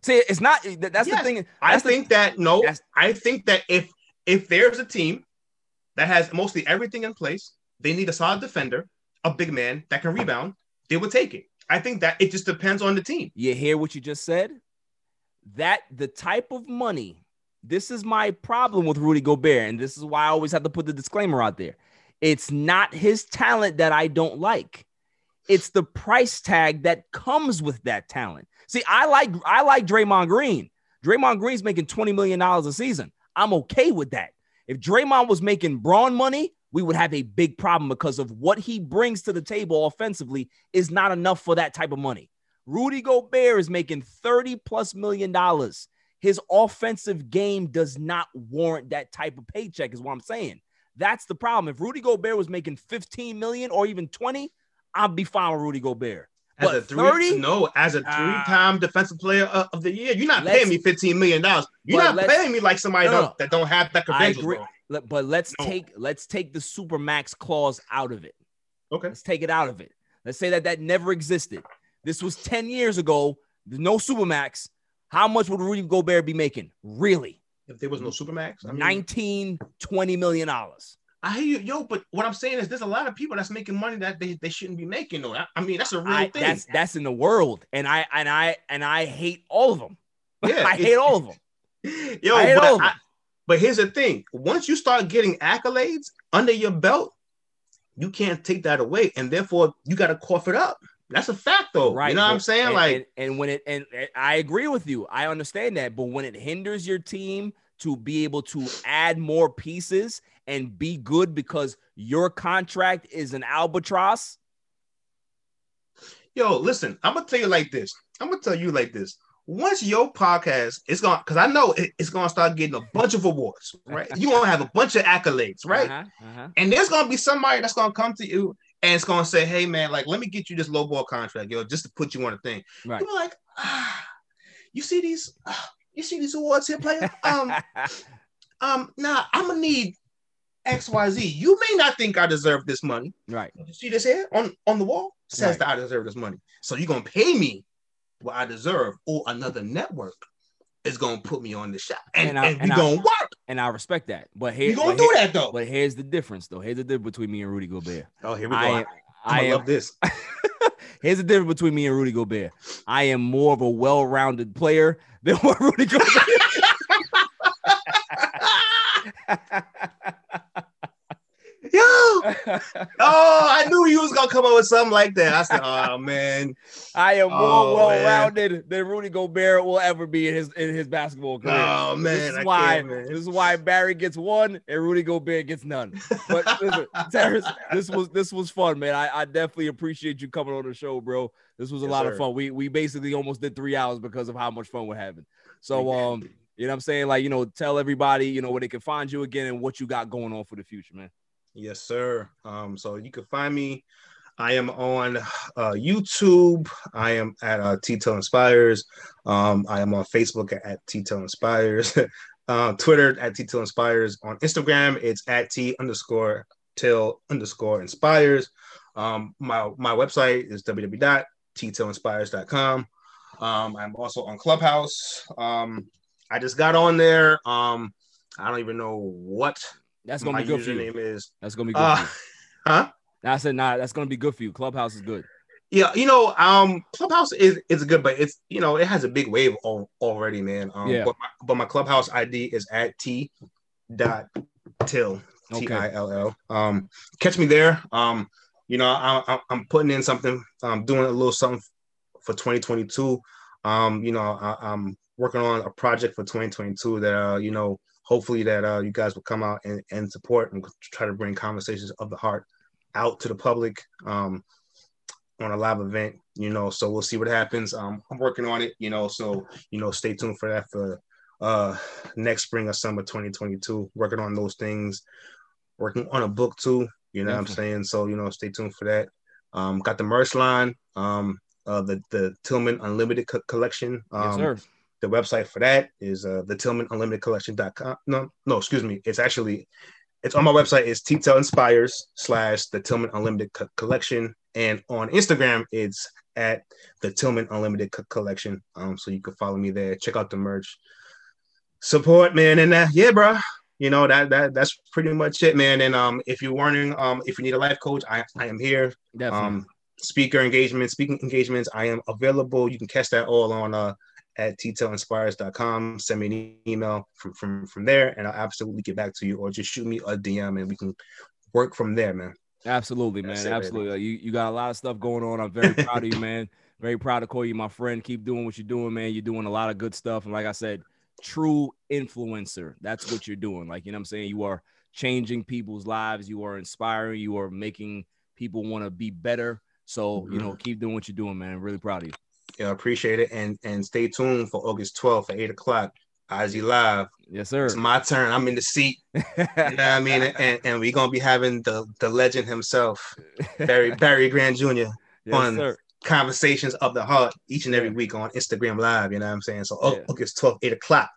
See, it's not. That's the thing. I think that if there's a team that has mostly everything in place, they need a solid defender, a big man that can rebound, they will take it. I think that it just depends on the team. You hear what you just said? That the type of money, this is my problem with Rudy Gobert, and this is why I always have to put the disclaimer out there. It's not his talent that I don't like. It's the price tag that comes with that talent. See, I like Draymond Green. Draymond Green's making $20 million a season. I'm okay with that. If Draymond was making Braun money, we would have a big problem because of what he brings to the table offensively is not enough for that type of money. Rudy Gobert is making $30+ million. His offensive game does not warrant that type of paycheck is what I'm saying. That's the problem. If Rudy Gobert was making 15 million or even 20, I'd be fine with Rudy Gobert. As a 30? No, as a three-time defensive player of the year, you're not paying me $15 million. You're not paying me like somebody that don't have that credentials. But let's take the Supermax clause out of it. Okay. Let's take it out of it. Let's say that never existed. This was 10 years ago. There's no Supermax. How much would Rudy Gobert be making? Really? If there was no Supermax? I mean, $19-20 million. I hear you, yo, but what I'm saying is there's a lot of people that's making money that they shouldn't be making. Though. I mean, that's a real thing. That's in the world, and I hate all of them. Yeah, I hate all of them. Yo, but here's the thing: once you start getting accolades under your belt, you can't take that away, and therefore you got to cough it up. That's a fact, though. Right? You know what I'm saying? And I agree with you. I understand that, but when it hinders your team to be able to add more pieces and be good because your contract is an albatross? Yo, listen, I'm going to tell you like this. Once your podcast is gone, because I know it's going to start getting a bunch of awards, right? You're going to have a bunch of accolades, right? And there's going to be somebody that's going to come to you and it's going to say, hey, man, like, let me get you this lowball contract, yo, just to put you on a thing. Right. You're like, you see these... You see these awards here, player? Nah, I'm gonna need XYZ. You may not think I deserve this money. Right. You see this here on the wall? Says that I deserve this money. So you're gonna pay me what I deserve, or another network is gonna put me on the shot. And we're gonna work. And I respect that. But here, you're gonna do that though. But here's the difference, though. Here's the difference between me and Rudy Gobert. Oh, here we go. I love this. Here's the difference between me and Rudy Gobert. I am more of a well-rounded player than what Rudy Gobert is. Yo! I knew you was going to come up with something like that. I said, oh, man. I am more well-rounded than Rudy Gobert will ever be in his basketball career. Oh, man. This is why Barry gets one and Rudy Gobert gets none. But listen, Terrence, this was fun, man. I definitely appreciate you coming on the show, bro. This was a lot of fun. We basically almost did 3 hours because of how much fun we're having. So, you know what I'm saying? Like, you know, tell everybody, you know, where they can find you again and what you got going on for the future, man. Yes, sir. So you can find me. I am on YouTube. I am at T-Tail Inspires. I am on Facebook at T-Tail Inspires. Twitter at T-Tail Inspires. On Instagram, it's at T_Tail_Inspires. My website is www.ttailinspires.com. I'm also on Clubhouse. I just got on there. I don't even know what... That's gonna be good for you. That's gonna be good. Huh? I said, nah. That's gonna be good for you. Clubhouse is good. Yeah, you know, Clubhouse is good, but it's, you know, it has a big wave already, man. Yeah. But my Clubhouse ID is at t.till, T-I-L-L. Catch me there. You know, I'm putting in something. I'm doing a little something for 2022. You know, I'm working on a project for 2022 that, you know, hopefully that you guys will come out and support and try to bring Conversations of the Heart out to the public. On a live event, you know, so we'll see what happens. I'm working on it, you know, so, you know, stay tuned for that for next spring or summer 2022, working on those things, working on a book too, you know what I'm saying? So, you know, stay tuned for that. Got the merch line, the Tillman Unlimited collection. The website for that is the Tillman Unlimited collection.com. No, excuse me. It's on my website. It's ttillInspires/the Tillman Unlimited collection. And on Instagram, it's at the Tillman Unlimited collection. So you can follow me there. Check out the merch. Support, man. And yeah, bro. You know, that's pretty much it, man. And if you're wondering, if you need a life coach, I am here. Definitely. Speaking engagements, I am available. You can catch that all on at ttillInspires.com. Send me an email from there, and I'll absolutely get back to you, or just shoot me a DM, and we can work from there, man. Absolutely, man. Absolutely. Right. You got a lot of stuff going on. I'm very proud of you, man. Very proud to call you my friend. Keep doing what you're doing, man. You're doing a lot of good stuff. And like I said, true influencer. That's what you're doing. Like, you know what I'm saying? You are changing people's lives. You are inspiring. You are making people want to be better. So, you know, keep doing what you're doing, man. Really proud of you. Yeah, I appreciate it. And stay tuned for August 12th at 8 o'clock. Izzy Live. Yes, sir. It's my turn. I'm in the seat. You know what I mean? And we're going to be having the legend himself, Barry Grant Jr. on Conversations of the Heart each and every week on Instagram Live. You know what I'm saying? So, August 12, 8 o'clock.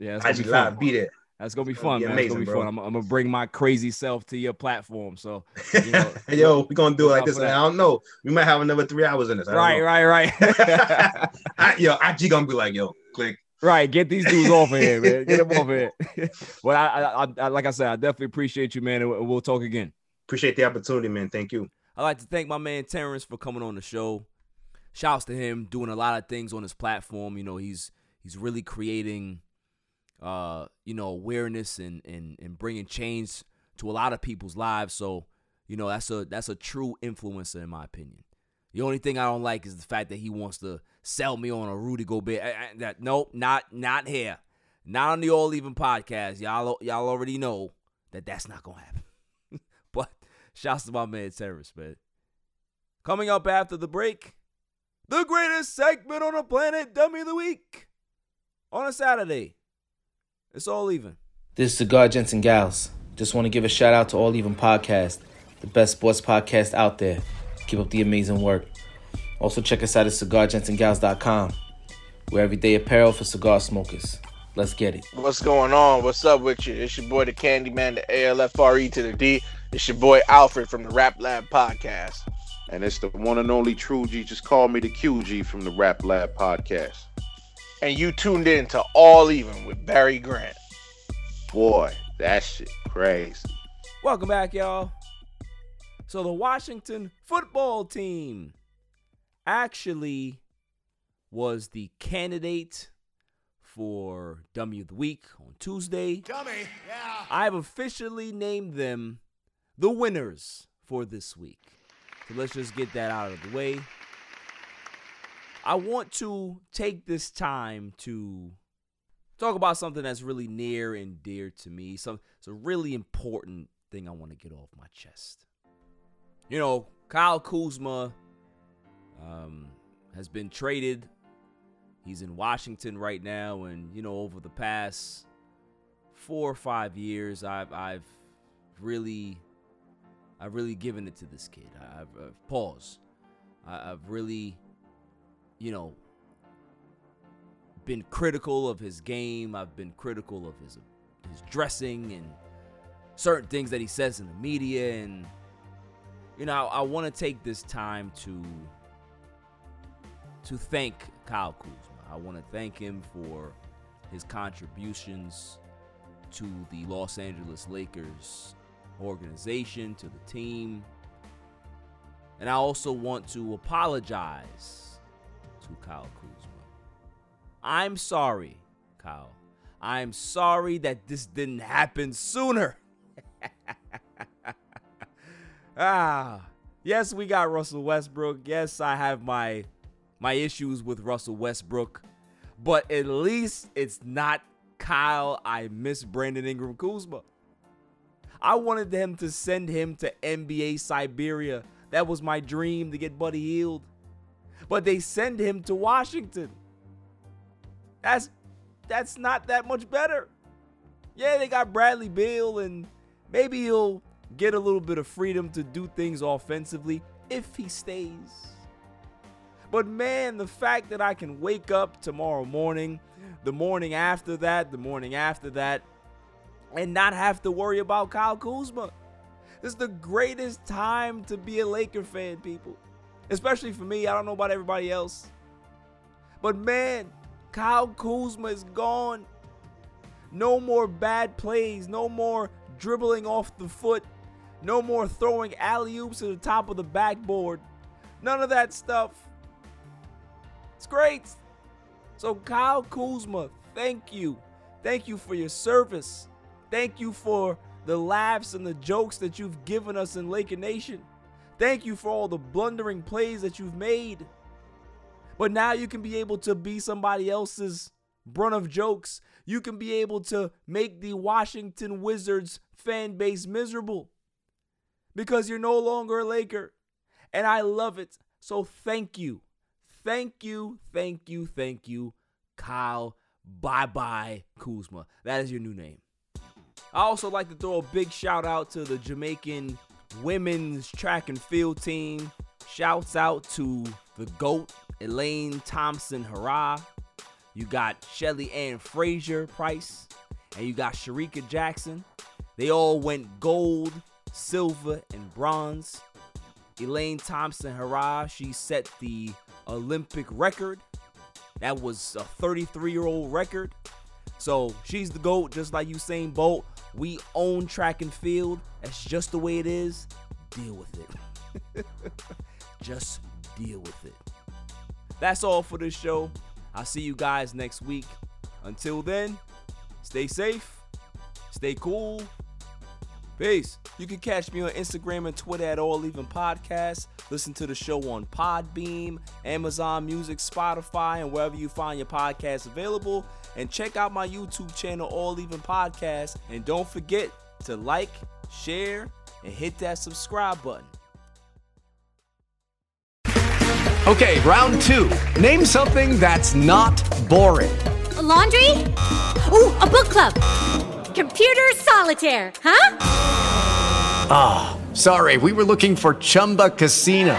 Yeah, IG Live, be there. That's going to be fun, man. Amazing, it's going to be fun. I'm going to bring my crazy self to your platform. So, you know, yo, we're going to do it like this. I don't know. We might have another 3 hours in this. Right. Yo, IG going to be like, yo, click. Right, get these dudes off of here, man. Get them off of here. Well, I like I said, I definitely appreciate you, man, and we'll talk again. Appreciate the opportunity, man. Thank you. I'd like to thank my man Terrence for coming on the show. Shouts to him, doing a lot of things on his platform. You know, he's really creating, you know, awareness and bringing change to a lot of people's lives. So, you know, that's a true influencer in my opinion. The only thing I don't like is the fact that he wants to sell me on a Rudy Gobert. Nope, not here. Not on the All Even podcast. Y'all already know that's not going to happen. But shouts to my man Terrence, man. Coming up after the break, the greatest segment on the planet, Dummy of the Week. On a Saturday. It's All Even. This is Cigar Gents and Gals. Just want to give a shout out to All Even Podcast, the best sports podcast out there. Keep up the amazing work. Also, check us out at CigarGentsAndGals.com. We're everyday apparel for cigar smokers. Let's get it. What's going on? What's up with you? It's your boy, the Candyman, the ALFRE to the D. It's your boy, Alfred from the Rap Lab Podcast. And it's the one and only True G. Just call me the QG from the Rap Lab Podcast. And you tuned in to All Even with Barry Grant. Boy, that shit crazy. Welcome back, y'all. So the Washington football team actually was the candidate for Dummy of the Week on Tuesday. Dummy, yeah. I've officially named them the winners for this week. So let's just get that out of the way. I want to take this time to talk about something that's really near and dear to me. It's a really important thing I want to get off my chest. You know, Kyle Kuzma has been traded. He's in Washington right now, and, you know, over the past 4 or 5 years, I've really given it to this kid. I've really, you know, been critical of his game. I've been critical of his dressing and certain things that he says in the media, and you know, I want to take this time to thank Kyle Kuzma. I want to thank him for his contributions to the Los Angeles Lakers organization, to the team. And I also want to apologize to Kyle Kuzma. I'm sorry, Kyle. I'm sorry that this didn't happen sooner. Yes, we got Russell Westbrook. Yes, I have my issues with Russell Westbrook. But at least it's not Kyle. I miss Brandon Ingram Kuzma. I wanted them to send him to NBA Siberia. That was my dream, to get Buddy Hield. But they send him to Washington. That's not that much better. Yeah, they got Bradley Beal, and maybe he'll get a little bit of freedom to do things offensively if he stays. But man, the fact that I can wake up tomorrow morning, the morning after that, and not have to worry about Kyle Kuzma. This is the greatest time to be a Laker fan, people. Especially for me. I don't know about everybody else. But man, Kyle Kuzma is gone. No more bad plays. No more dribbling off the foot. No more throwing alley-oops to the top of the backboard. None of that stuff. It's great. So Kyle Kuzma, thank you. Thank you for your service. Thank you for the laughs and the jokes that you've given us in Laker Nation. Thank you for all the blundering plays that you've made. But now you can be able to be somebody else's brunt of jokes. You can be able to make the Washington Wizards fan base miserable because you're no longer a Laker. And I love it. So thank you. Thank you, Kyle. Bye-bye, Kuzma. That is your new name. I also like to throw a big shout out to the Jamaican women's track and field team. Shouts out to the GOAT, Elaine Thompson-Hurrah. You got Shelly Ann Frazier-Price, and you got Sharika Jackson. They all went gold, silver, and bronze. Elaine Thompson-Hurrah, she set the Olympic record. That was a 33-year-old record. So she's the GOAT, just like Usain Bolt. We own track and field. That's just the way it is. Deal with it. Just deal with it. That's all for this show. I'll see you guys next week. Until then, stay safe. Stay cool. Peace. You can catch me on Instagram and Twitter at All Even Podcast. Listen to the show on Podbeam, Amazon Music, Spotify, and wherever you find your podcasts available. And check out my YouTube channel, All Even Podcast. And don't forget to like, share, and hit that subscribe button. Okay, round two. Name something that's not boring. A laundry? Ooh, a book club. Computer solitaire, huh? Ah, oh, sorry. We were looking for Chumba Casino.